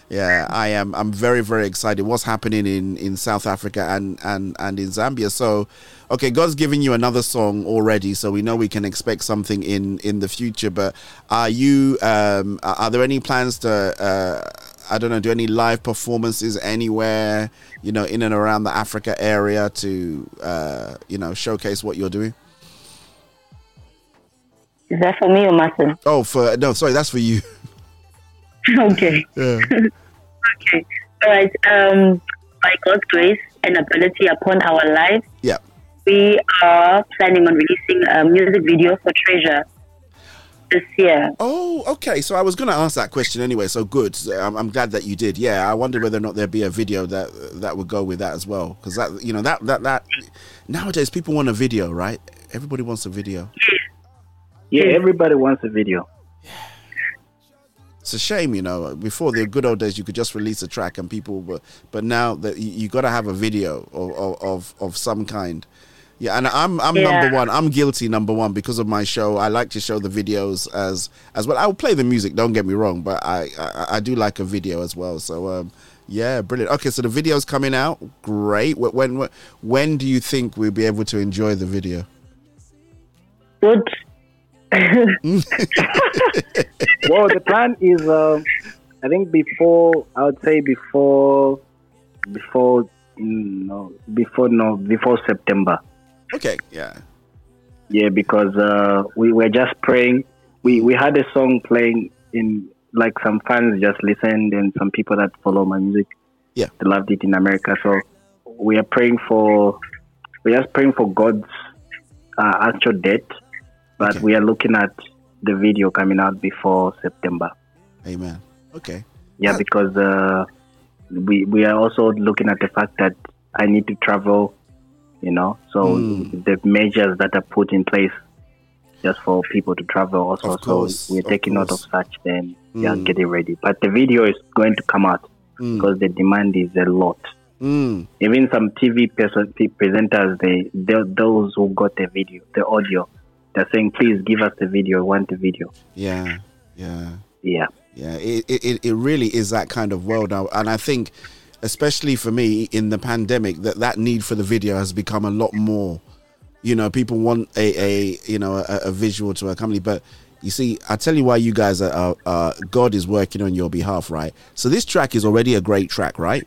yeah, I am. I'm very, very excited. What's happening in, in South Africa and, and, and in Zambia. So, okay, God's giving you another song already, so we know we can expect something in, in the future. But are you, um, are there any plans to... Uh, I don't know, do any live performances anywhere, you know, in and around the Africa area to, uh, you know, showcase what you're doing? Is that for me or Masin? Oh, for, no, sorry, that's for you. Okay. Yeah. Okay. All right. Um, by God's grace and ability upon our lives, yeah. we are planning on releasing a music video for Treasure this year. Oh, okay. So I was going to ask that question anyway. So good. I'm, I'm glad that you did. Yeah, I wonder whether or not there'd be a video that that would go with that as well, because that you know that that that nowadays people want a video, right? Everybody wants a video. Yeah, everybody wants a video. Yeah. It's a shame, you know. Before the good old days, you could just release a track and people were, but now that you got to have a video of of of some kind. Yeah, and I'm I'm yeah. number one. I'm guilty number one because of my show. I like to show the videos as as well. I'll play the music, don't get me wrong, but I, I, I do like a video as well. So um, yeah, brilliant. Okay, so the video's coming out. Great. When when when do you think we'll be able to enjoy the video? Good. Well, the plan is, uh, I think before I would say before before no before no before September. Okay, yeah. Yeah, because uh, we were just praying. We we had a song playing in, like some fans just listened and some people that follow my music, yeah, they loved it in America. So we are praying for, we're just praying for God's uh, actual date, but okay. we are looking at the video coming out before September. Amen. Okay. Yeah, That's- because uh, we, we are also looking at the fact that I need to travel, you know, so mm. the measures that are put in place just for people to travel also, of course, so we're taking note of such, then mm. yeah, getting ready. But the video is going to come out mm. because the demand is a lot. Mm. Even some T V person, presenters, they, they those who got the video, the audio, they're saying, please give us the video, I want the video. Yeah, yeah. Yeah. Yeah, it, it, it really is that kind of world now. And I think... especially for me in the pandemic, that that need for the video has become a lot more. You know, people want a, a you know, a, a visual to accompany. But you see, I tell you why you guys are, are, are, God is working on your behalf, right? So this track is already a great track, right?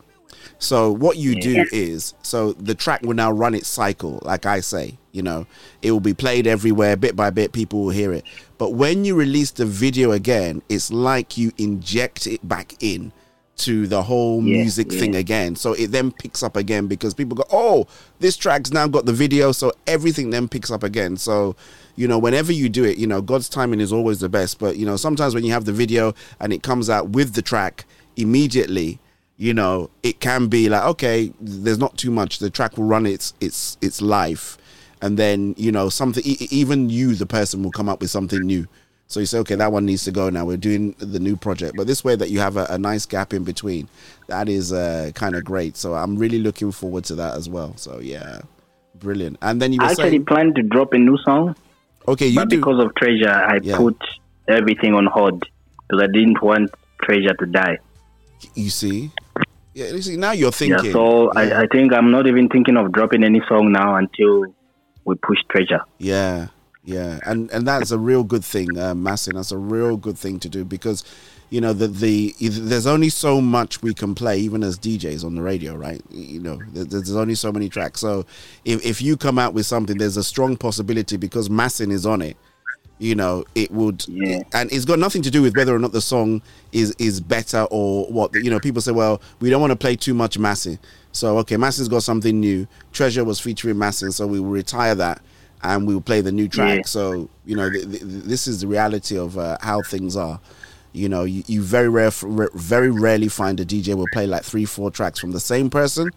So what you do is, so the track will now run its cycle, like I say, you know, it will be played everywhere, bit by bit, people will hear it. But when you release the video again, it's like you inject it back in to the whole yeah, music yeah. thing again, so it then picks up again because people go, oh, this track's now got the video, so everything then picks up again. So you know, whenever you do it, you know, God's timing is always the best. But, you know, sometimes when you have the video and it comes out with the track immediately, you know, it can be like, okay, there's not too much. The track will run its its its life. And then, you know, something, even you, the person, will come up with something new. So you say, okay, that one needs to go now. We're doing the new project. But this way that you have a, a nice gap in between, that is uh, kind of great. So I'm really looking forward to that as well. So, yeah, brilliant. And then you were I actually saying, planned to drop a new song. Okay, you but do. Because of Treasure, I yeah. put everything on hold because I didn't want Treasure to die. You see? Yeah, you see, now you're thinking. Yeah, so yeah. I, I think I'm not even thinking of dropping any song now until we push Treasure. Yeah. Yeah, and, and that's a real good thing, uh, Masin. That's a real good thing to do because, you know, the, the there's only so much we can play, even as D Js on the radio, right? You know, there's only so many tracks. So if, if you come out with something, there's a strong possibility because Masin is on it, you know, it would... Yeah. And it's got nothing to do with whether or not the song is, is better or what. You know, people say, well, we don't want to play too much Masin. So, okay, Masin's got something new. Treasure was featuring Masin, so we will retire that. And we will play the new track. Yeah. So, you know, th- th- this is the reality of uh, how things are. You know, you, you very rare, re- very rarely find a D J will play like three, four tracks from the same person,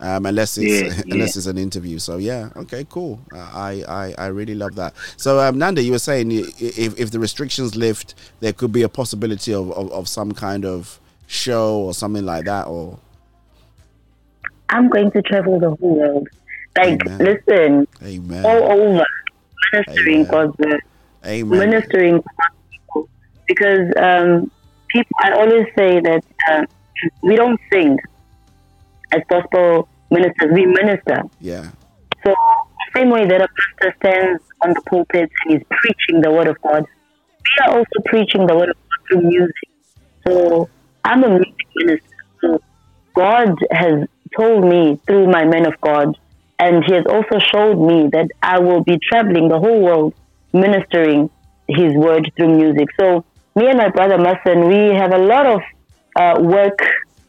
um, unless it's yeah, yeah. unless it's an interview. So yeah, okay, cool. Uh, I, I I really love that. So um, Nande, you were saying if if the restrictions lift, there could be a possibility of, of, of some kind of show or something like that. Or I'm going to travel the whole world. Like, Amen. Listen, Amen. all over, ministering God's word, ministering people. Because um, people, I always say that uh, we don't sing as gospel ministers, we minister. Yeah. So, the same way that a pastor stands on the pulpit and is preaching the word of God, we are also preaching the word of God through music. So, I'm a music minister. So, God has told me through my men of God, and he has also showed me that I will be traveling the whole world ministering his word through music. So me and my brother Masin, we have a lot of uh, work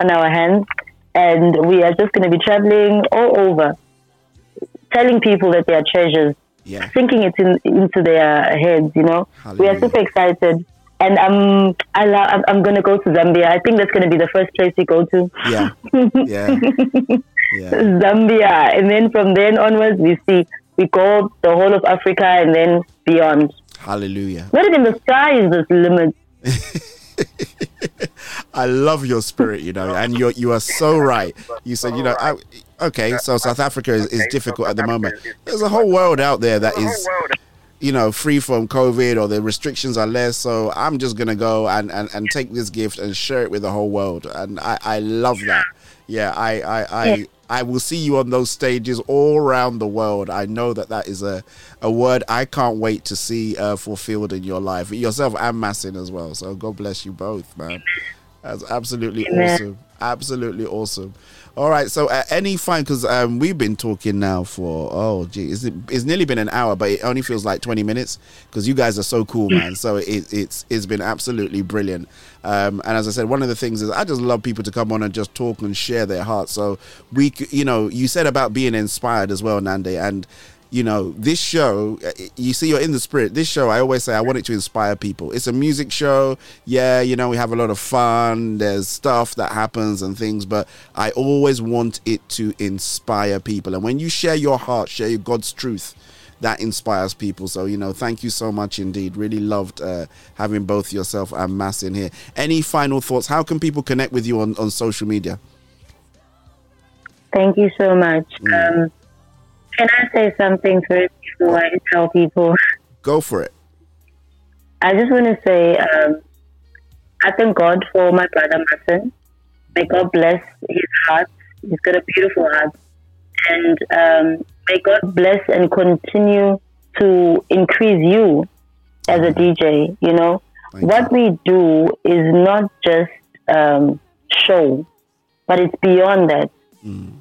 on our hands, and we are just going to be traveling all over, telling people that they are treasures, yeah. sinking it in, into their heads, you know. Hallelujah. We are super excited. And I'm I love, I'm going to go to Zambia. I think that's going to be the first place we go to. Yeah, yeah. Yeah. Zambia, and then from then onwards we see we go the whole of Africa and then beyond. Hallelujah. Not even the sky is this limit. I love your spirit, you know, and you're you are so right. You said, you know, I, okay, so South Africa is, is difficult at the moment. There's a whole world out there that is, you know, free from COVID, or the restrictions are less. So I'm just gonna go and, and, and take this gift and share it with the whole world. And I, I love that. Yeah, I I, I yeah. I will see you on those stages all around the world. I know that that is a, a word I can't wait to see uh, fulfilled in your life, yourself and Masin as well. So God bless you both, man. That's absolutely yeah. awesome. Absolutely awesome. All right. So uh, any fine, because um, we've been talking now for, oh, gee, it's, it's nearly been an hour, but it only feels like twenty minutes because you guys are so cool, man. So it, it's it's been absolutely brilliant. Um, and as I said, one of the things is I just love people to come on and just talk and share their hearts. So we, you know, you said about being inspired as well, Nande. And, you know, this show, you see, you're in the spirit. This show, I always say I want it to inspire people. It's a music show. Yeah, you know, we have a lot of fun. There's stuff that happens and things, but I always want it to inspire people. And when you share your heart, share God's truth, that inspires people. So, you know, thank you so much indeed. Really loved uh, having both yourself and Masin here. Any final thoughts? How can people connect with you on, on social media? Thank you so much. Mm. Um, can I say something first before I tell people? Go for it. I just want to say, um, I thank God for my brother Masin. May God bless his heart. He's got a beautiful heart. And, um, may God bless and continue to increase you as a D J. You know, Thank what you. we do is not just um, show, but it's beyond that. Mm.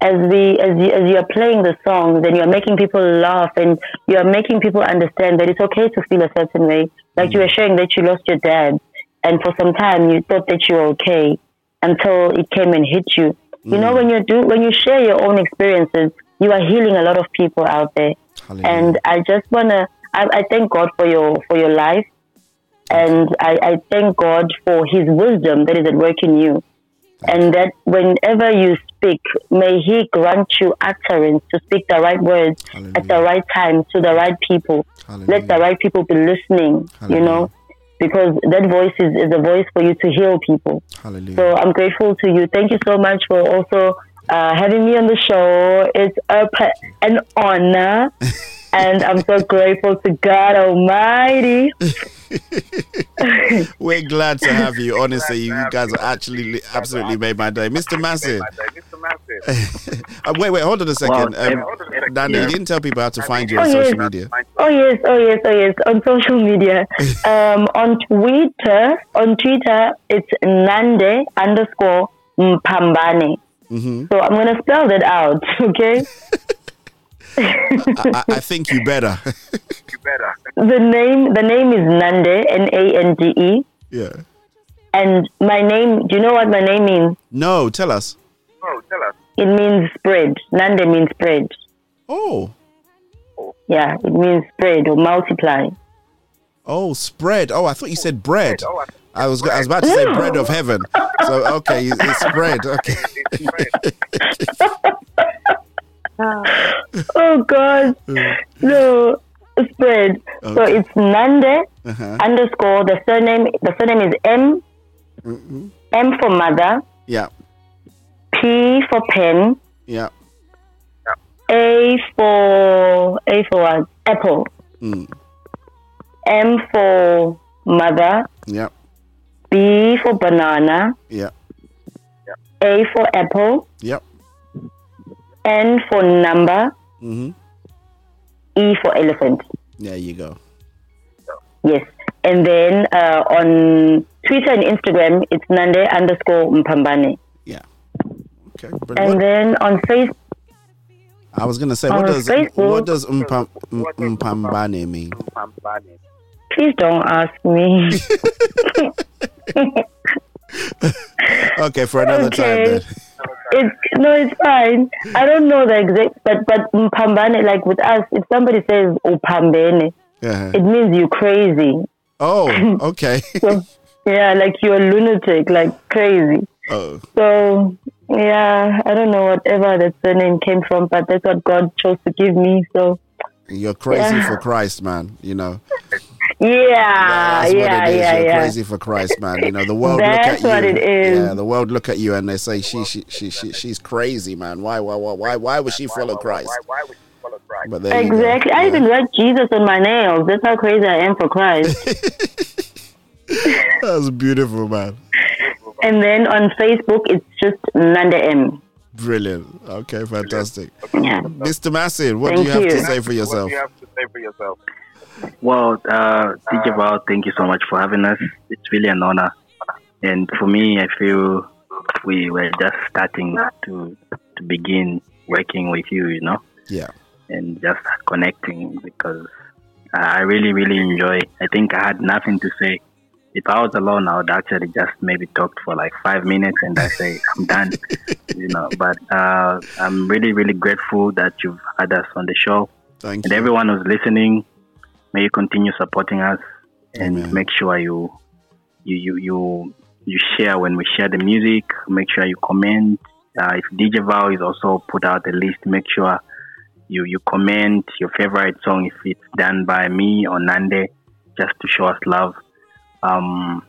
As we, as you, as you are playing the songs, then you are making people laugh, and you are making people understand that it's okay to feel a certain way. Like mm. you were sharing that you lost your dad, and for some time you thought that you were okay until it came and hit you. Mm. You know, when you do, when you share your own experiences, you are healing a lot of people out there. Hallelujah. And I just want to, I, I thank God for your for your life, and I, I thank God for His wisdom that is at work in you, and that whenever you speak, may He grant you utterance to speak the right words Hallelujah. At the right time to the right people. Hallelujah. Let the right people be listening, Hallelujah. You know, because that voice is, is a voice for you to heal people. Hallelujah. So I'm grateful to you. Thank you so much for also uh, having me on the show. It's a, an honor. And I'm so grateful to God Almighty. We're glad to have you. Honestly, you guys are actually absolutely made my day. Mister Masin. uh, wait, wait, hold on a second. Um, Danny, you didn't tell people how to find you on oh, yes. social media. Oh, yes, oh, yes, oh, yes. On social media. um, on Twitter, on Twitter, it's Nande underscore Mpambane. Mm-hmm. So I'm going to spell that out, okay? I, I think you better. you better. The name, the name is Nande, N A N D E. Yeah. And my name, do you know what my name means? No, tell us. Oh, tell us. It means spread. Nande means spread. Oh. Yeah, it means spread or multiply. Oh, spread. Oh, I thought you said bread. Oh, I, I was I was about to say bread of heaven. So okay, it's spread. Okay. It's spread. Oh God, no, spread. Okay. So it's Nande uh-huh. underscore the surname. The surname is M. Mm-hmm. M for mother. Yeah. P for pen. Yeah. A for A for what? Apple. Mm. M for mother. Yeah. B for banana. Yeah. A for apple. Yep. Yeah. N for number, mm-hmm. E for elephant. There you go. Yes. And then uh, on Twitter and Instagram, it's Nande underscore Mpambane. Yeah. Okay. But and what, then on Facebook. I was going to say, what does, Facebook, what does Mpam, Mpambane mean? Please don't ask me. Okay, for another okay. time then. It's, no, it's fine. I don't know the exact, but but Mpambane, like with us, if somebody says Upambene, uh-huh. it means you're crazy. Oh, okay. So, yeah, like you're a lunatic, like crazy. Oh. So, yeah, I don't know whatever that surname came from, but that's what God chose to give me, so. You're crazy yeah. for Christ, man, you know. Yeah, that's yeah, what it is. yeah, You're yeah. crazy for Christ, man. You know the world. That's look at you. What it is. Yeah, the world look at you and they say she, she, she, she she's crazy, man. Why, why, why, why, why would she follow Christ? Why, why, why would she follow Christ? But exactly. Yeah. I even wrote Jesus on my nails. That's how crazy I am for Christ. That's beautiful, man. And then on Facebook, it's just Nanda M. Brilliant. Okay, fantastic. Yeah. Mister Masin, what Thank do you have you. to say for yourself? What do you have to say for yourself? Well, uh, D J Jai, thank you so much for having us. It's really an honor. And for me, I feel we were just starting to to begin working with you, you know? Yeah. And just connecting because I really, really enjoy. I think I had nothing to say. If I was alone, I would actually just maybe talk for like five minutes and I say, I'm done, you know? But uh, I'm really, really grateful that you've had us on the show. Thank and you. And everyone who's listening, may you continue supporting us and Amen. Make sure you, you you you you share when we share the music. Make sure you comment. Uh, if D J Jai is also put out a list, make sure you, you comment your favorite song if it's done by me or Nande, just to show us love. Um,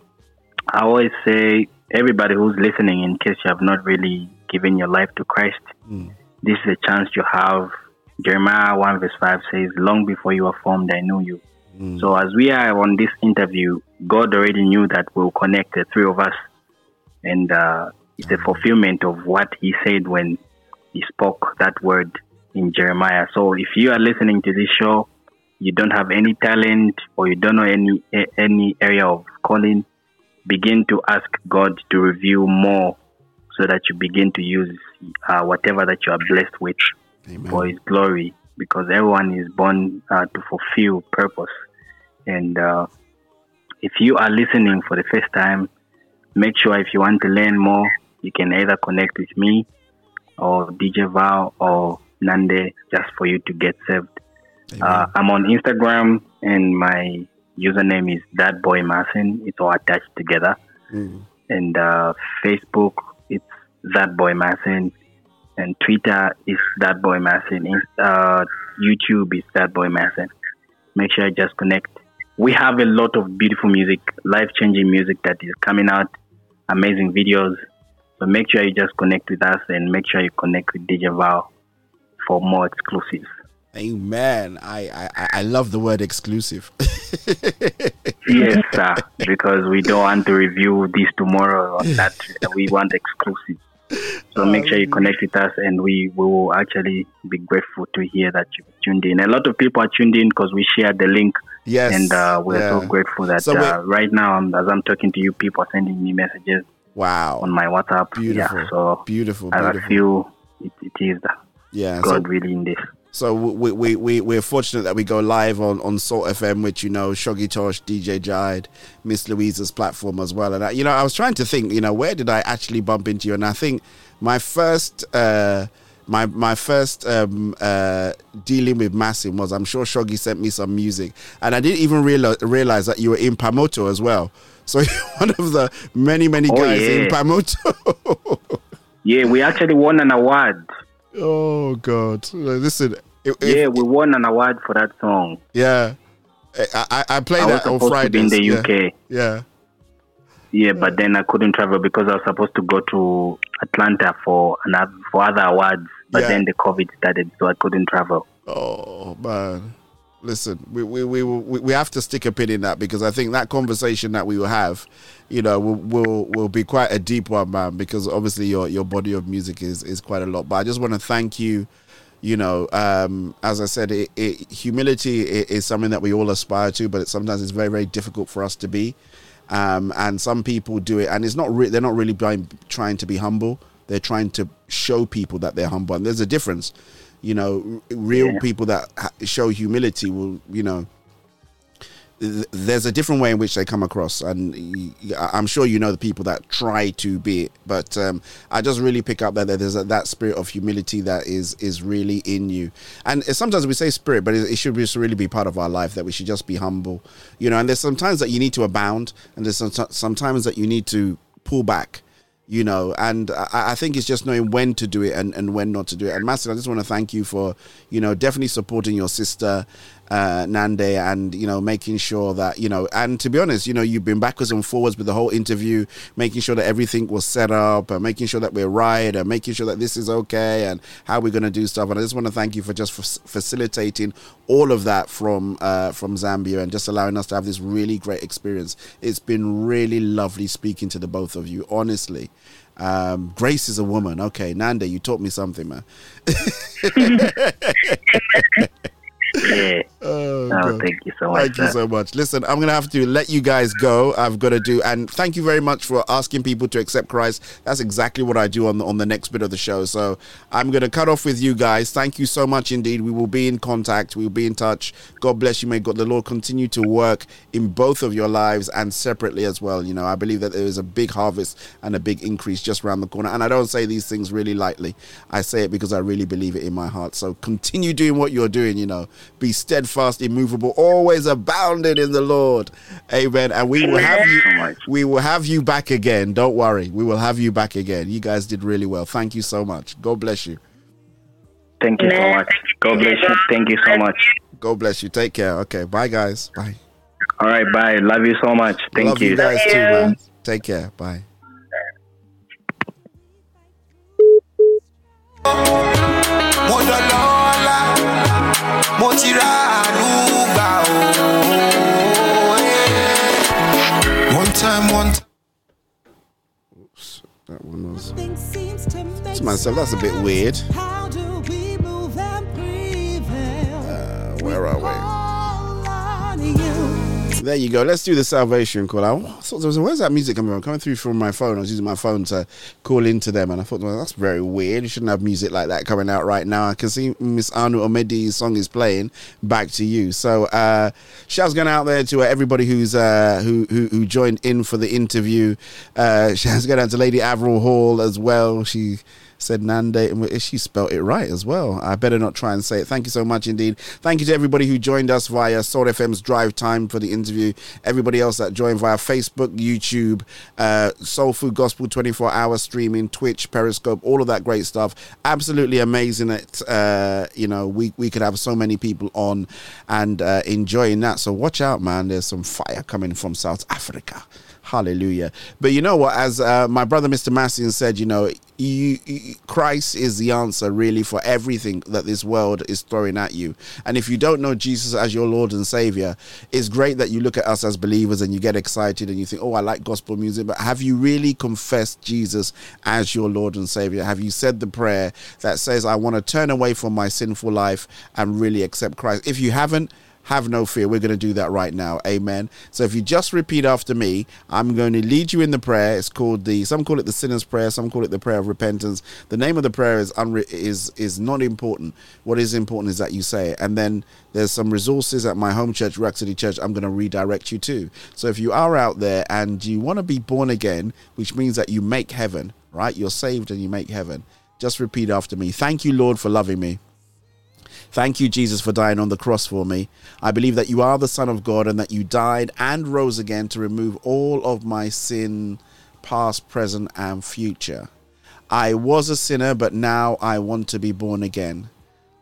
I always say, everybody who's listening, in case you have not really given your life to Christ, mm. this is a chance you have. Jeremiah one verse five says, long before you were formed, I knew you. Mm. So as we are on this interview, God already knew that we'll connect, the three of us. And uh, it's a fulfillment of what he said when he spoke that word in Jeremiah. So if you are listening to this show, you don't have any talent or you don't know any, any area of calling, begin to ask God to reveal more so that you begin to use uh, whatever that you are blessed with. Amen. For his glory, because everyone is born uh, to fulfill purpose. And uh, if you are listening for the first time, make sure if you want to learn more, you can either connect with me or D J Jai or Nande just for you to get saved. Uh, I'm on Instagram, and my username is That Boy Masin. It's all attached together. Mm. And uh, Facebook, it's That Boy Masin. And Twitter is That Boy Masin. Uh, YouTube is That Boy Masin. Make sure I just connect. We have a lot of beautiful music, life-changing music that is coming out, amazing videos. So make sure you just connect with us, and make sure you connect with D J Val for more exclusives. Amen. I, I, I love the word exclusive. Yes, sir. Because we don't want to review this tomorrow or that. We want exclusive. So make sure you connect with us, and we, we will actually be grateful to hear that you tuned in. A lot of people are tuned in because we shared the link. Yes. And uh, we're yeah. so grateful that so uh, right now, as I'm talking to you, people are sending me messages. Wow. On my WhatsApp. Beautiful. Yeah, so beautiful. I beautiful. feel it, it is the yeah, God so- really in this. So we we we we're fortunate that we go live on, on Salt F M, which, you know, Shoggy Tosh, D J Jai, Miss Louisa's platform as well. And I, you know, I was trying to think, you know, where did I actually bump into you? And I think my first uh, my my first um, uh, dealing with Masin was, I'm sure Shoggy sent me some music, and I didn't even realize realize that you were in Pamoto as well. So you're one of the many many guys oh, yeah. in Pamoto. Yeah, we actually won an award. Oh God! Listen. If, yeah, we won an award for that song. Yeah, I I, I played I that on Friday in the yeah. U K. Yeah. yeah, yeah, but then I couldn't travel because I was supposed to go to Atlanta for another for other awards. But yeah. then the COVID started, so I couldn't travel. Oh man! Listen, we we we we, we have to stick a pin in that, because I think that conversation that we will have, you know, will will will be quite a deep one, man. Because obviously your your body of music is is quite a lot. But I just want to thank you. You know, um, as I said, it, it, humility is something that we all aspire to, but it, sometimes it's very, very difficult for us to be. Um, and some people do it, and it's not re- they're not really trying, trying to be humble. They're trying to show people that they're humble. And there's a difference. You know, real yeah. people that ha- show humility will, you know, th- there's a different way in which they come across. And I'm sure you know the people that try to be it. But um, I just really pick up that there's a, that spirit of humility that is is really in you. And sometimes we say spirit, but it, it should just really be part of our life, that we should just be humble. You know, and there's sometimes that you need to abound, and there's some, sometimes that you need to pull back. You know, and I, I think it's just knowing when to do it and, and when not to do it. And Master, I just want to thank you for, you know, definitely supporting your sister, uh, Nande, and, you know, making sure that, you know, and to be honest, you know, you've been backwards and forwards with the whole interview, making sure that everything was set up, and making sure that we're right, and making sure that this is okay, and how we're going to do stuff. And I just want to thank you for just f- facilitating all of that from uh, from Zambia, and just allowing us to have this really great experience. It's been really lovely speaking to the both of you, honestly. Um, Grace is a woman. Okay, Nande, you taught me something, man. Yeah. Oh, oh, thank you so much. Thank sir. you so much. Listen, I'm going to have to let you guys go. I've got to do, and thank you very much for asking people to accept Christ. That's exactly what I do on the, on the next bit of the show. So I'm going to cut off with you guys. Thank you so much indeed. We will be in contact. We'll be in touch. God bless you. May God, the Lord, continue to work in both of your lives and separately as well. You know, I believe that there is a big harvest and a big increase just around the corner. And I don't say these things really lightly. I say it because I really believe it in my heart. So continue doing what you're doing, you know. Be steadfast, immovable, always abounding in the Lord. Amen. And we will have you we will have you back again. Don't worry. We will have you back again. You guys did really well. Thank you so much. God bless you. Thank you so much. God bless you. Thank you so much. God bless you. Take care. Okay. Bye, guys. Bye. All right. Bye. Love you so much. Thank Love you. you guys too, man. Take care. Bye. Mo ti ra àlùgbà o. One time, one time. Oops, that one was. To myself, that's a bit weird. Uh, where are we? There you go. Let's do the salvation call. I thought, where's that music coming from? Coming through from my phone. I was using my phone to call into them, and I thought, well, that's very weird. You shouldn't have music like that coming out right now. I can see Miss Anu Omedi's song is playing. Back to you. So uh, shouts going out there to uh, everybody who's uh, who, who who joined in for the interview. Uh, shouts going out to Lady Avril Hall as well. She said Nande, and she spelled it right as well. I better not try and say it. Thank you so much indeed. Thank you to everybody who joined us via Soul F M's Drive Time for the interview. Everybody else that joined via Facebook, YouTube, uh, Soul Food Gospel, twenty-four hour streaming, Twitch, Periscope, all of that great stuff. Absolutely amazing that, uh, you know, we, we could have so many people on and uh, enjoying that. So watch out, man. There's some fire coming from South Africa. Hallelujah. But you know what, as uh, my brother Mister Masin said, you know, you, you, Christ is the answer really for everything that this world is throwing at you. And if you don't know Jesus as your Lord and Savior, it's great that you look at us as believers and you get excited and you think, oh, I like gospel music. But have you really confessed Jesus as your Lord and Savior? Have you said the prayer that says, I want to turn away from my sinful life and really accept Christ? If you haven't, have no fear. We're going to do that right now. Amen. So if you just repeat after me, I'm going to lead you in the prayer. It's called the, some call it the sinner's prayer. Some call it the prayer of repentance. The name of the prayer is unre- is is not important. What is important is that you say it. And then there's some resources at my home church, Rack City Church, I'm going to redirect you to. So if you are out there and you want to be born again, which means that you make heaven, right? You're saved and you make heaven. Just repeat after me. Thank you, Lord, for loving me. Thank you, Jesus, for dying on the cross for me. I believe that you are the Son of God and that you died and rose again to remove all of my sin, past, present, and future. I was a sinner, but now I want to be born again.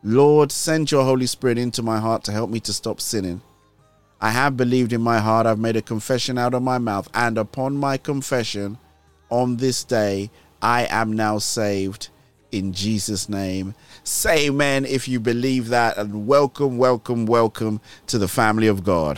Lord, send your Holy Spirit into my heart to help me to stop sinning. I have believed in my heart. I've made a confession out of my mouth. And upon my confession, on this day, I am now saved. In Jesus' name, say amen if you believe that. And welcome, welcome, welcome to the family of God.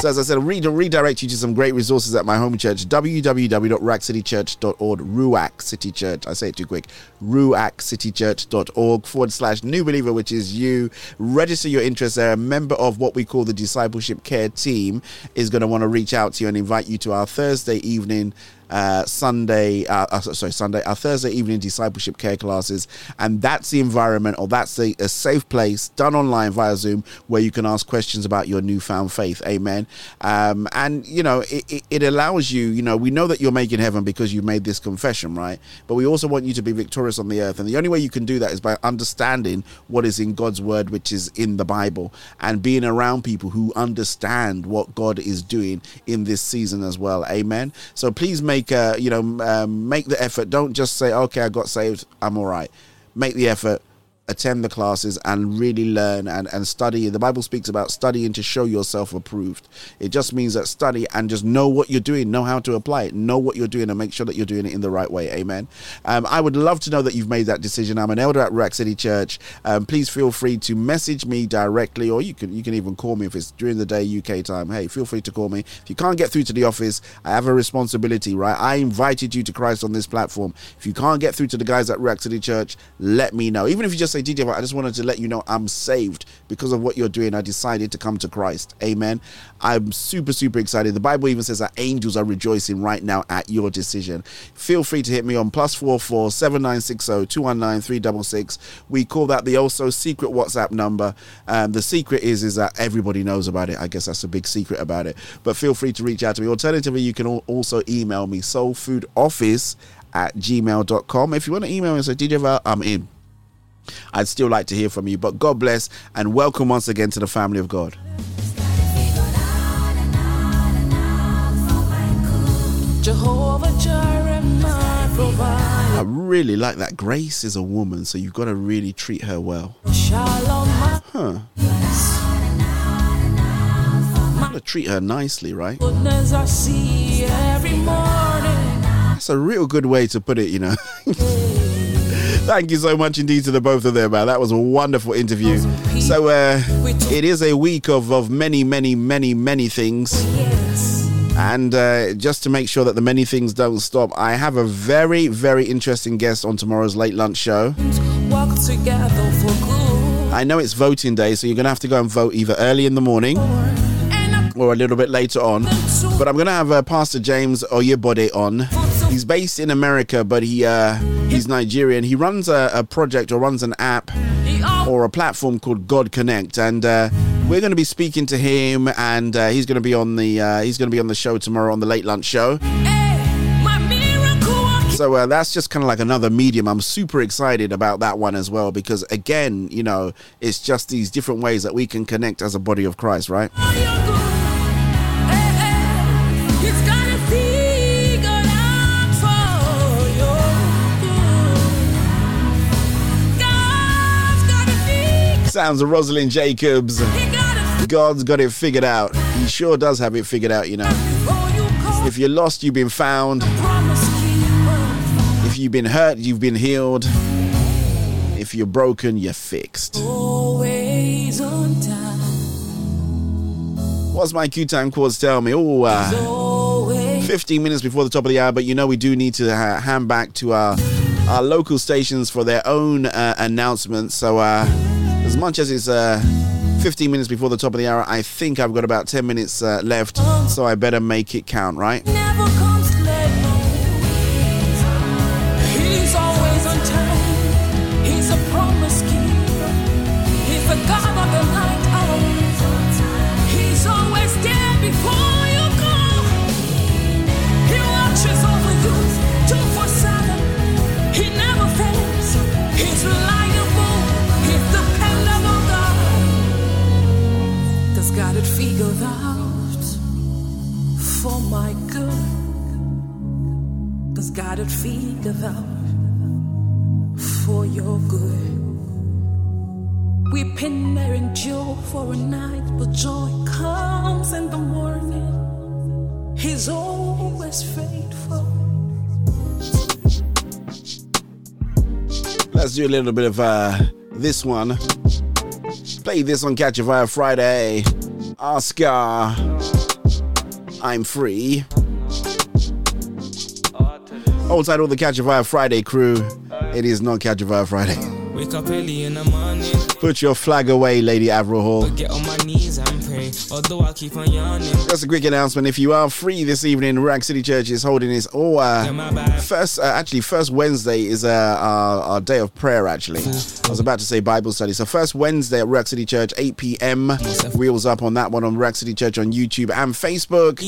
So as I said, I'll redirect you to some great resources at my home church, w w w dot rack city church dot org, Ruak City Church. I say it too quick, ruak city church dot org forward slash new believer, which is you. Register your interest there. A member of what we call the discipleship care team is going to want to reach out to you and invite you to our Thursday evening Uh, Sunday, uh, uh, sorry, Sunday, our Thursday evening discipleship care classes. And that's the environment, or that's the, a safe place done online via Zoom where you can ask questions about your newfound faith. Amen. Um, and, you know, it, it, it allows you, you know, we know that you're making heaven because you made this confession, right? But we also want you to be victorious on the earth. And the only way you can do that is by understanding what is in God's word, which is in the Bible, and being around people who understand what God is doing in this season as well. Amen. So please make Make, uh, you know, um, make the effort. Don't just say, okay, I got saved, I'm all right. Make the effort, attend the classes and really learn and, and study. The Bible speaks about studying to show yourself approved. It just means that study and just know what you're doing, know how to apply it, know what you're doing and make sure that you're doing it in the right way. Amen. Um, I would love to know that you've made that decision. I'm an elder at Rack City Church. Um, please feel free to message me directly, or you can you can even call me if it's during the day U K time. Hey, feel free to call me. If you can't get through to the office, I have a responsibility, right? I invited you to Christ on this platform. If you can't get through to the guys at Rack City Church, let me know. Even if you just say, D J, I just wanted to let you know I'm saved because of what you're doing. I decided to come to Christ. Amen. I'm super, super excited. The Bible even says that angels are rejoicing right now at your decision. Feel free to hit me on plus four four seven nine six zero two one nine three double six. We call that the also secret WhatsApp number. Um, the secret is is that everybody knows about it. I guess that's the big secret about it. But feel free to reach out to me. Alternatively, you can also email me soul food office at gmail dot com. If you want to email me and say, D J, I'm in. I'd still like to hear from you, but God bless and welcome once again to the family of God. Jehovah Jireh, my provider. I really like that. Grace is a woman, so you've got to really treat her well. Shalom, huh. You've got to treat her nicely, right? Goodness I see every morning. That's a real good way to put it, you know. Thank you so much indeed to the both of them, man. That was a wonderful interview. So uh, it is a week of, of many, many, many, many things. And uh, just to make sure that the many things don't stop, I have a very, very interesting guest on tomorrow's Late Lunch Show. I know it's voting day, so you're going to have to go and vote either early in the morning or a little bit later on. But I'm going to have uh, Pastor James Oyebode on. He's based in America, but he uh, he's Nigerian. He runs a, a project or runs an app or a platform called God Connect, and uh, we're going to be speaking to him, and uh, he's going to be on the uh, he's going to be on the show tomorrow on the Late Lunch Show. so uh, that's just kind of like another medium. I'm super excited about that one as well, because again, you know, it's just these different ways that we can connect as a body of Christ, right? Sounds of Rosalind Jacobs. God's got it figured out. He sure does have it figured out, you know. If you're lost, you've been found. If you've been hurt, you've been healed. If you're broken, you're fixed. What's my cue time chords tell me? Oh, uh, fifteen minutes before the top of the hour, but you know we do need to uh, hand back to our, our local stations for their own uh, announcements. So uh, as much as it's... Uh, fifteen minutes before the top of the hour, I think I've got about ten minutes uh, left, so I better make it count, right? Never comes late. He's always on time. He's a promise keeper. He's the God of the night hours. He's always there before you call. He watches over you twenty-four seven. He never fails. He's reliable. He's dependable. Got it figured out for my good. 'Cause got it figured out for your good. We've been there in joy for a night, but joy comes in the morning. He's always faithful. Let's do a little bit of uh, this one. Play this on Catch a Fire Friday. Oscar, I'm free. Old title, the Catch a Fire Friday crew. It is not Catch a Fire Friday. Wake up early in the morning. Put your flag away, Lady Avril. Get on my knees and pray. Although I keep on yawning. Just a quick announcement. If you are free this evening, Rack City Church is holding its oh, uh, first, uh, actually, first Wednesday is uh, our, our day of prayer, actually. I was about to say Bible study. So first Wednesday at Rack City Church, eight p.m. Wheels up on that one on Rack City Church on YouTube and Facebook.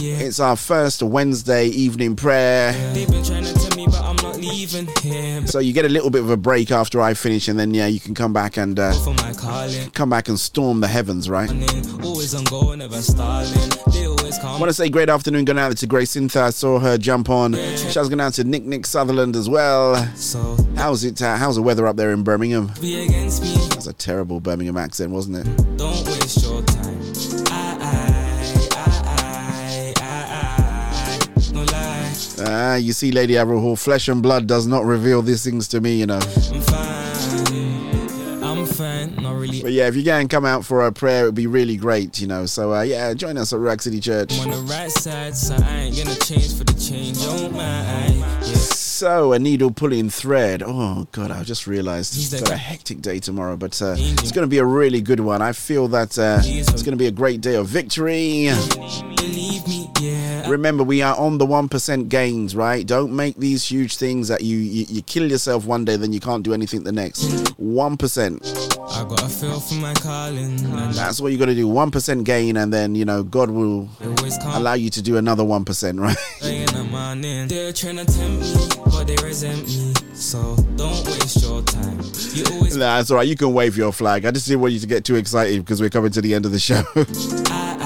It's our first Wednesday evening prayer. They've been trying to tell me, but I'm not leaving here. So you get a little bit of a break after I finish, and then, yeah, you can come back and And, uh, come back and storm the heavens, right? I want to say great afternoon going out to Grace Syntha. I saw her jump on. Shouts going out to Nick Nick Sutherland as well. How's it? Uh, how's the weather up there in Birmingham? That's a terrible Birmingham accent, wasn't it? Don't waste your time. Ah, you see, Lady Avril Hall, flesh and blood does not reveal these things to me, you know. Not really. But yeah, if you can come out for a prayer, it would be really great, you know. So uh, yeah, join us at Rack City Church. I'm on the right side, so I ain't gonna change for the change. Oh my, yeah. So a needle pulling thread. Oh God, I just realised it's got a hectic day tomorrow, but uh, it's gonna be a really good one. I feel that uh, it's gonna be a great day of victory. Believe me, yeah. Remember, we are on the one percent gains, right? Don't make these huge things that you, you, you kill yourself one day, then you can't do anything the next. one percent. I got a feel for my calling. That's what you got to do. one percent gain, and then, you know, God will allow you to do another one percent, right? They're trying to tempt me, but they resent me. So don't waste your time. You always nah, it's all right. You can wave your flag. I just didn't want you to get too excited because we're coming to the end of the show. I, I.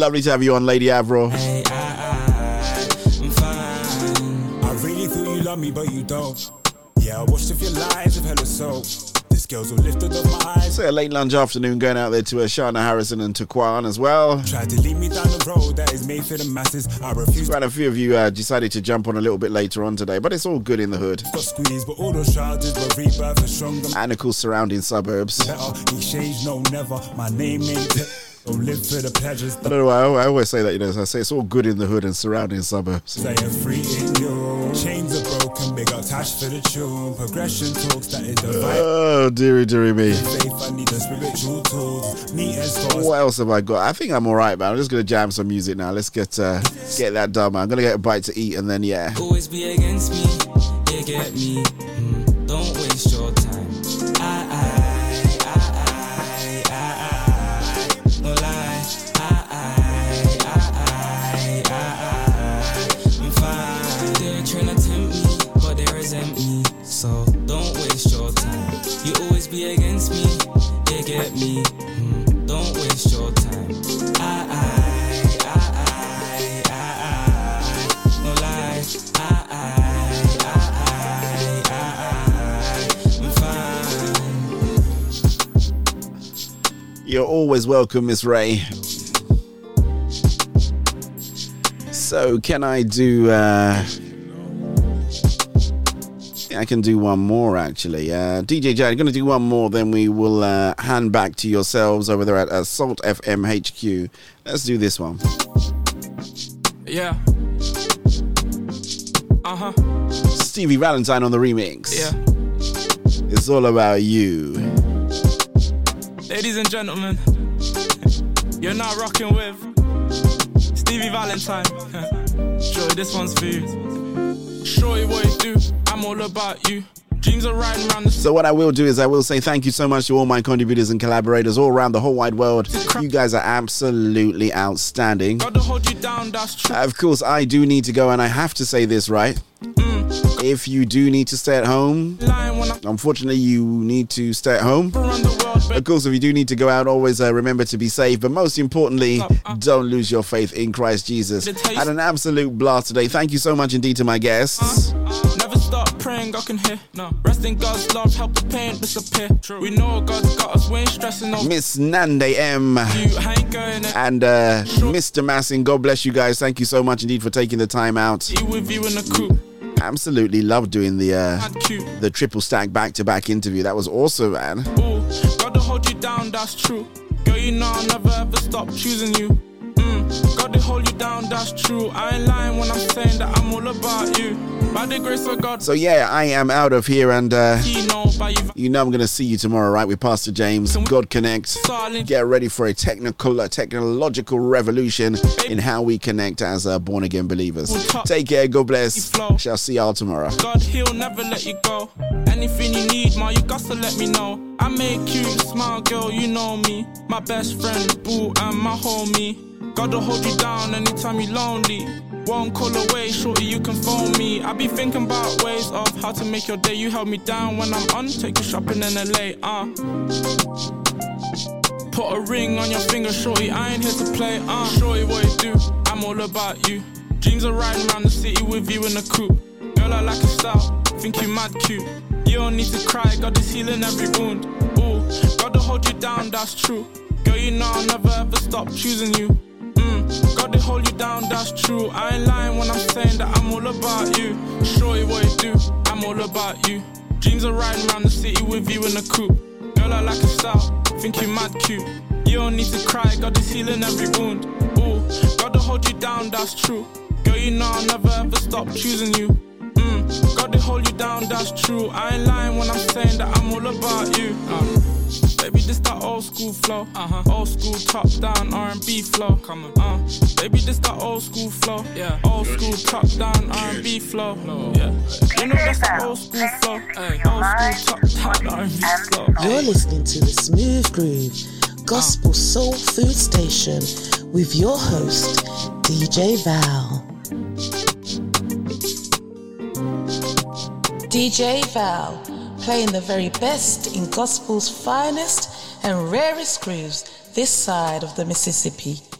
Lovely to have you on, Lady Avril. Hey, I, I, I'm fine. I really thought you loved me, but you don't. Yeah, I watched a few lives of hella soul. This girl's all lifted up my eyes. So a late lunch afternoon going out there to Ashana Harrison and Taquan as well. Tried to lead me down the road that is made for the masses. I refuse. Quite a few of you uh, decided to jump on a little bit later on today, but it's all good in the hood. Got squeezed, but all those shoulders were rebirth and strong. And of course, surrounding suburbs. Better exchange, no, never. My name ain't. T- Don't live for the pleasures. I don't know why I always say that, you know. I say it's all good in the hood and surrounding suburbs. Saying free in you. Chains are broken, big attached to the tune. Progression talks that is the right. Oh, dearie, dearie me. Faith, I need the spiritual tools. Neat as far. What else have I got? I think I'm all right, man. I'm just going to jam some music now. Let's get uh, get that done, man. I'm going to get a bite to eat and then, yeah. Always be against me. You get me. Mm, don't waste your time. I, I. at me. Mm, don't waste your time. I, I, I, I, I, I, no lie. I, I, I, I, I, I'm fine. You're always welcome, Miss Ray. So can I do, uh, I can do one more actually. Uh, D J Jai, I'm going to do one more, then we will uh, hand back to yourselves over there at uh, Salt F M H Q. Let's do this one. Yeah. Uh-huh. Stevie Valentine on the remix. Yeah. It's all about you. Ladies and gentlemen, you're now rocking with Stevie Valentine. Sure, this one's for you. Show you what you do. I'm all about you. Dreams are riding around the... So what I will do is I will say thank you so much to all my contributors and collaborators all around the whole wide world. You guys are absolutely outstanding. Gotta hold you down, that's true. Of course, I do need to go, and I have to say this, right? Mm. If you do need to stay at home, unfortunately, you need to stay at home. Of course, if you do need to go out, always uh, remember to be safe. But most importantly, don't lose your faith in Christ Jesus. Had an absolute blast today. Thank you so much indeed to my guests. Never stop praying, I can hear. No. Rest in God's love, help the pain disappear. We know God's got us, we ain't stressing on. Miss Nande M. And uh, Mister Masin, God bless you guys. Thank you so much indeed for taking the time out. With you in the coop. Absolutely love doing the uh, the triple stack back to back interview. That was awesome, man. Ooh, gotta hold you down, that's true. Girl, you know I'll never ever stop choosing you. Mm, gotta hold you down, that's true. I ain't lying when I'm saying that I'm all about you. By the grace of God. So yeah, I am out of here, and uh, you know I'm gonna see you tomorrow, right? With Pastor James, God Connect. Get ready for a technical, a technological revolution in how we connect as uh, born again believers. Take care, God bless. Shall see y'all tomorrow. God, He'll never let you go. Anything you need, ma, you gotta let me know. I make you smile, girl, you know me. My best friend, boo, and my homie. God'll hold you down anytime you're lonely. One call away, shorty, you can phone me. I be thinking about ways of how to make your day. You held me down when I'm on. Take you shopping in L A, uh put a ring on your finger, shorty, I ain't here to play, uh shorty, what you do, I'm all about you. Dreams are riding around the city with you in a coupe. Girl, I like a style, think you mad cute. You don't need to cry, God is healing every wound. Ooh, God'll hold you down, that's true. Girl, you know I'll never ever stop choosing you. God, they hold you down, that's true. I ain't lying when I'm saying that I'm all about you. Show you what you do, I'm all about you. Dreams are riding around the city with you in a coupe. Girl, I like a style, think you mad cute. You don't need to cry, God is healing every wound. Ooh, God, they hold you down, that's true. Girl, you know I'll never ever stop choosing you. Mm, God, they hold you down, that's true. I ain't lying when I'm saying that I'm all about you. Uh. Baby, this that old school flow, uh-huh. Old school top down R and B flow. Come on, uh. Baby, this that old school flow, yeah. Old school top down R and B flow, yeah. You know that's that old school flow, hey. Old school top down R and B flow. You're listening to the Smooth Groove Gospel Soul Food Station with your host D J Val. D J Val, playing the very best in gospel's finest and rarest grooves this side of the Mississippi.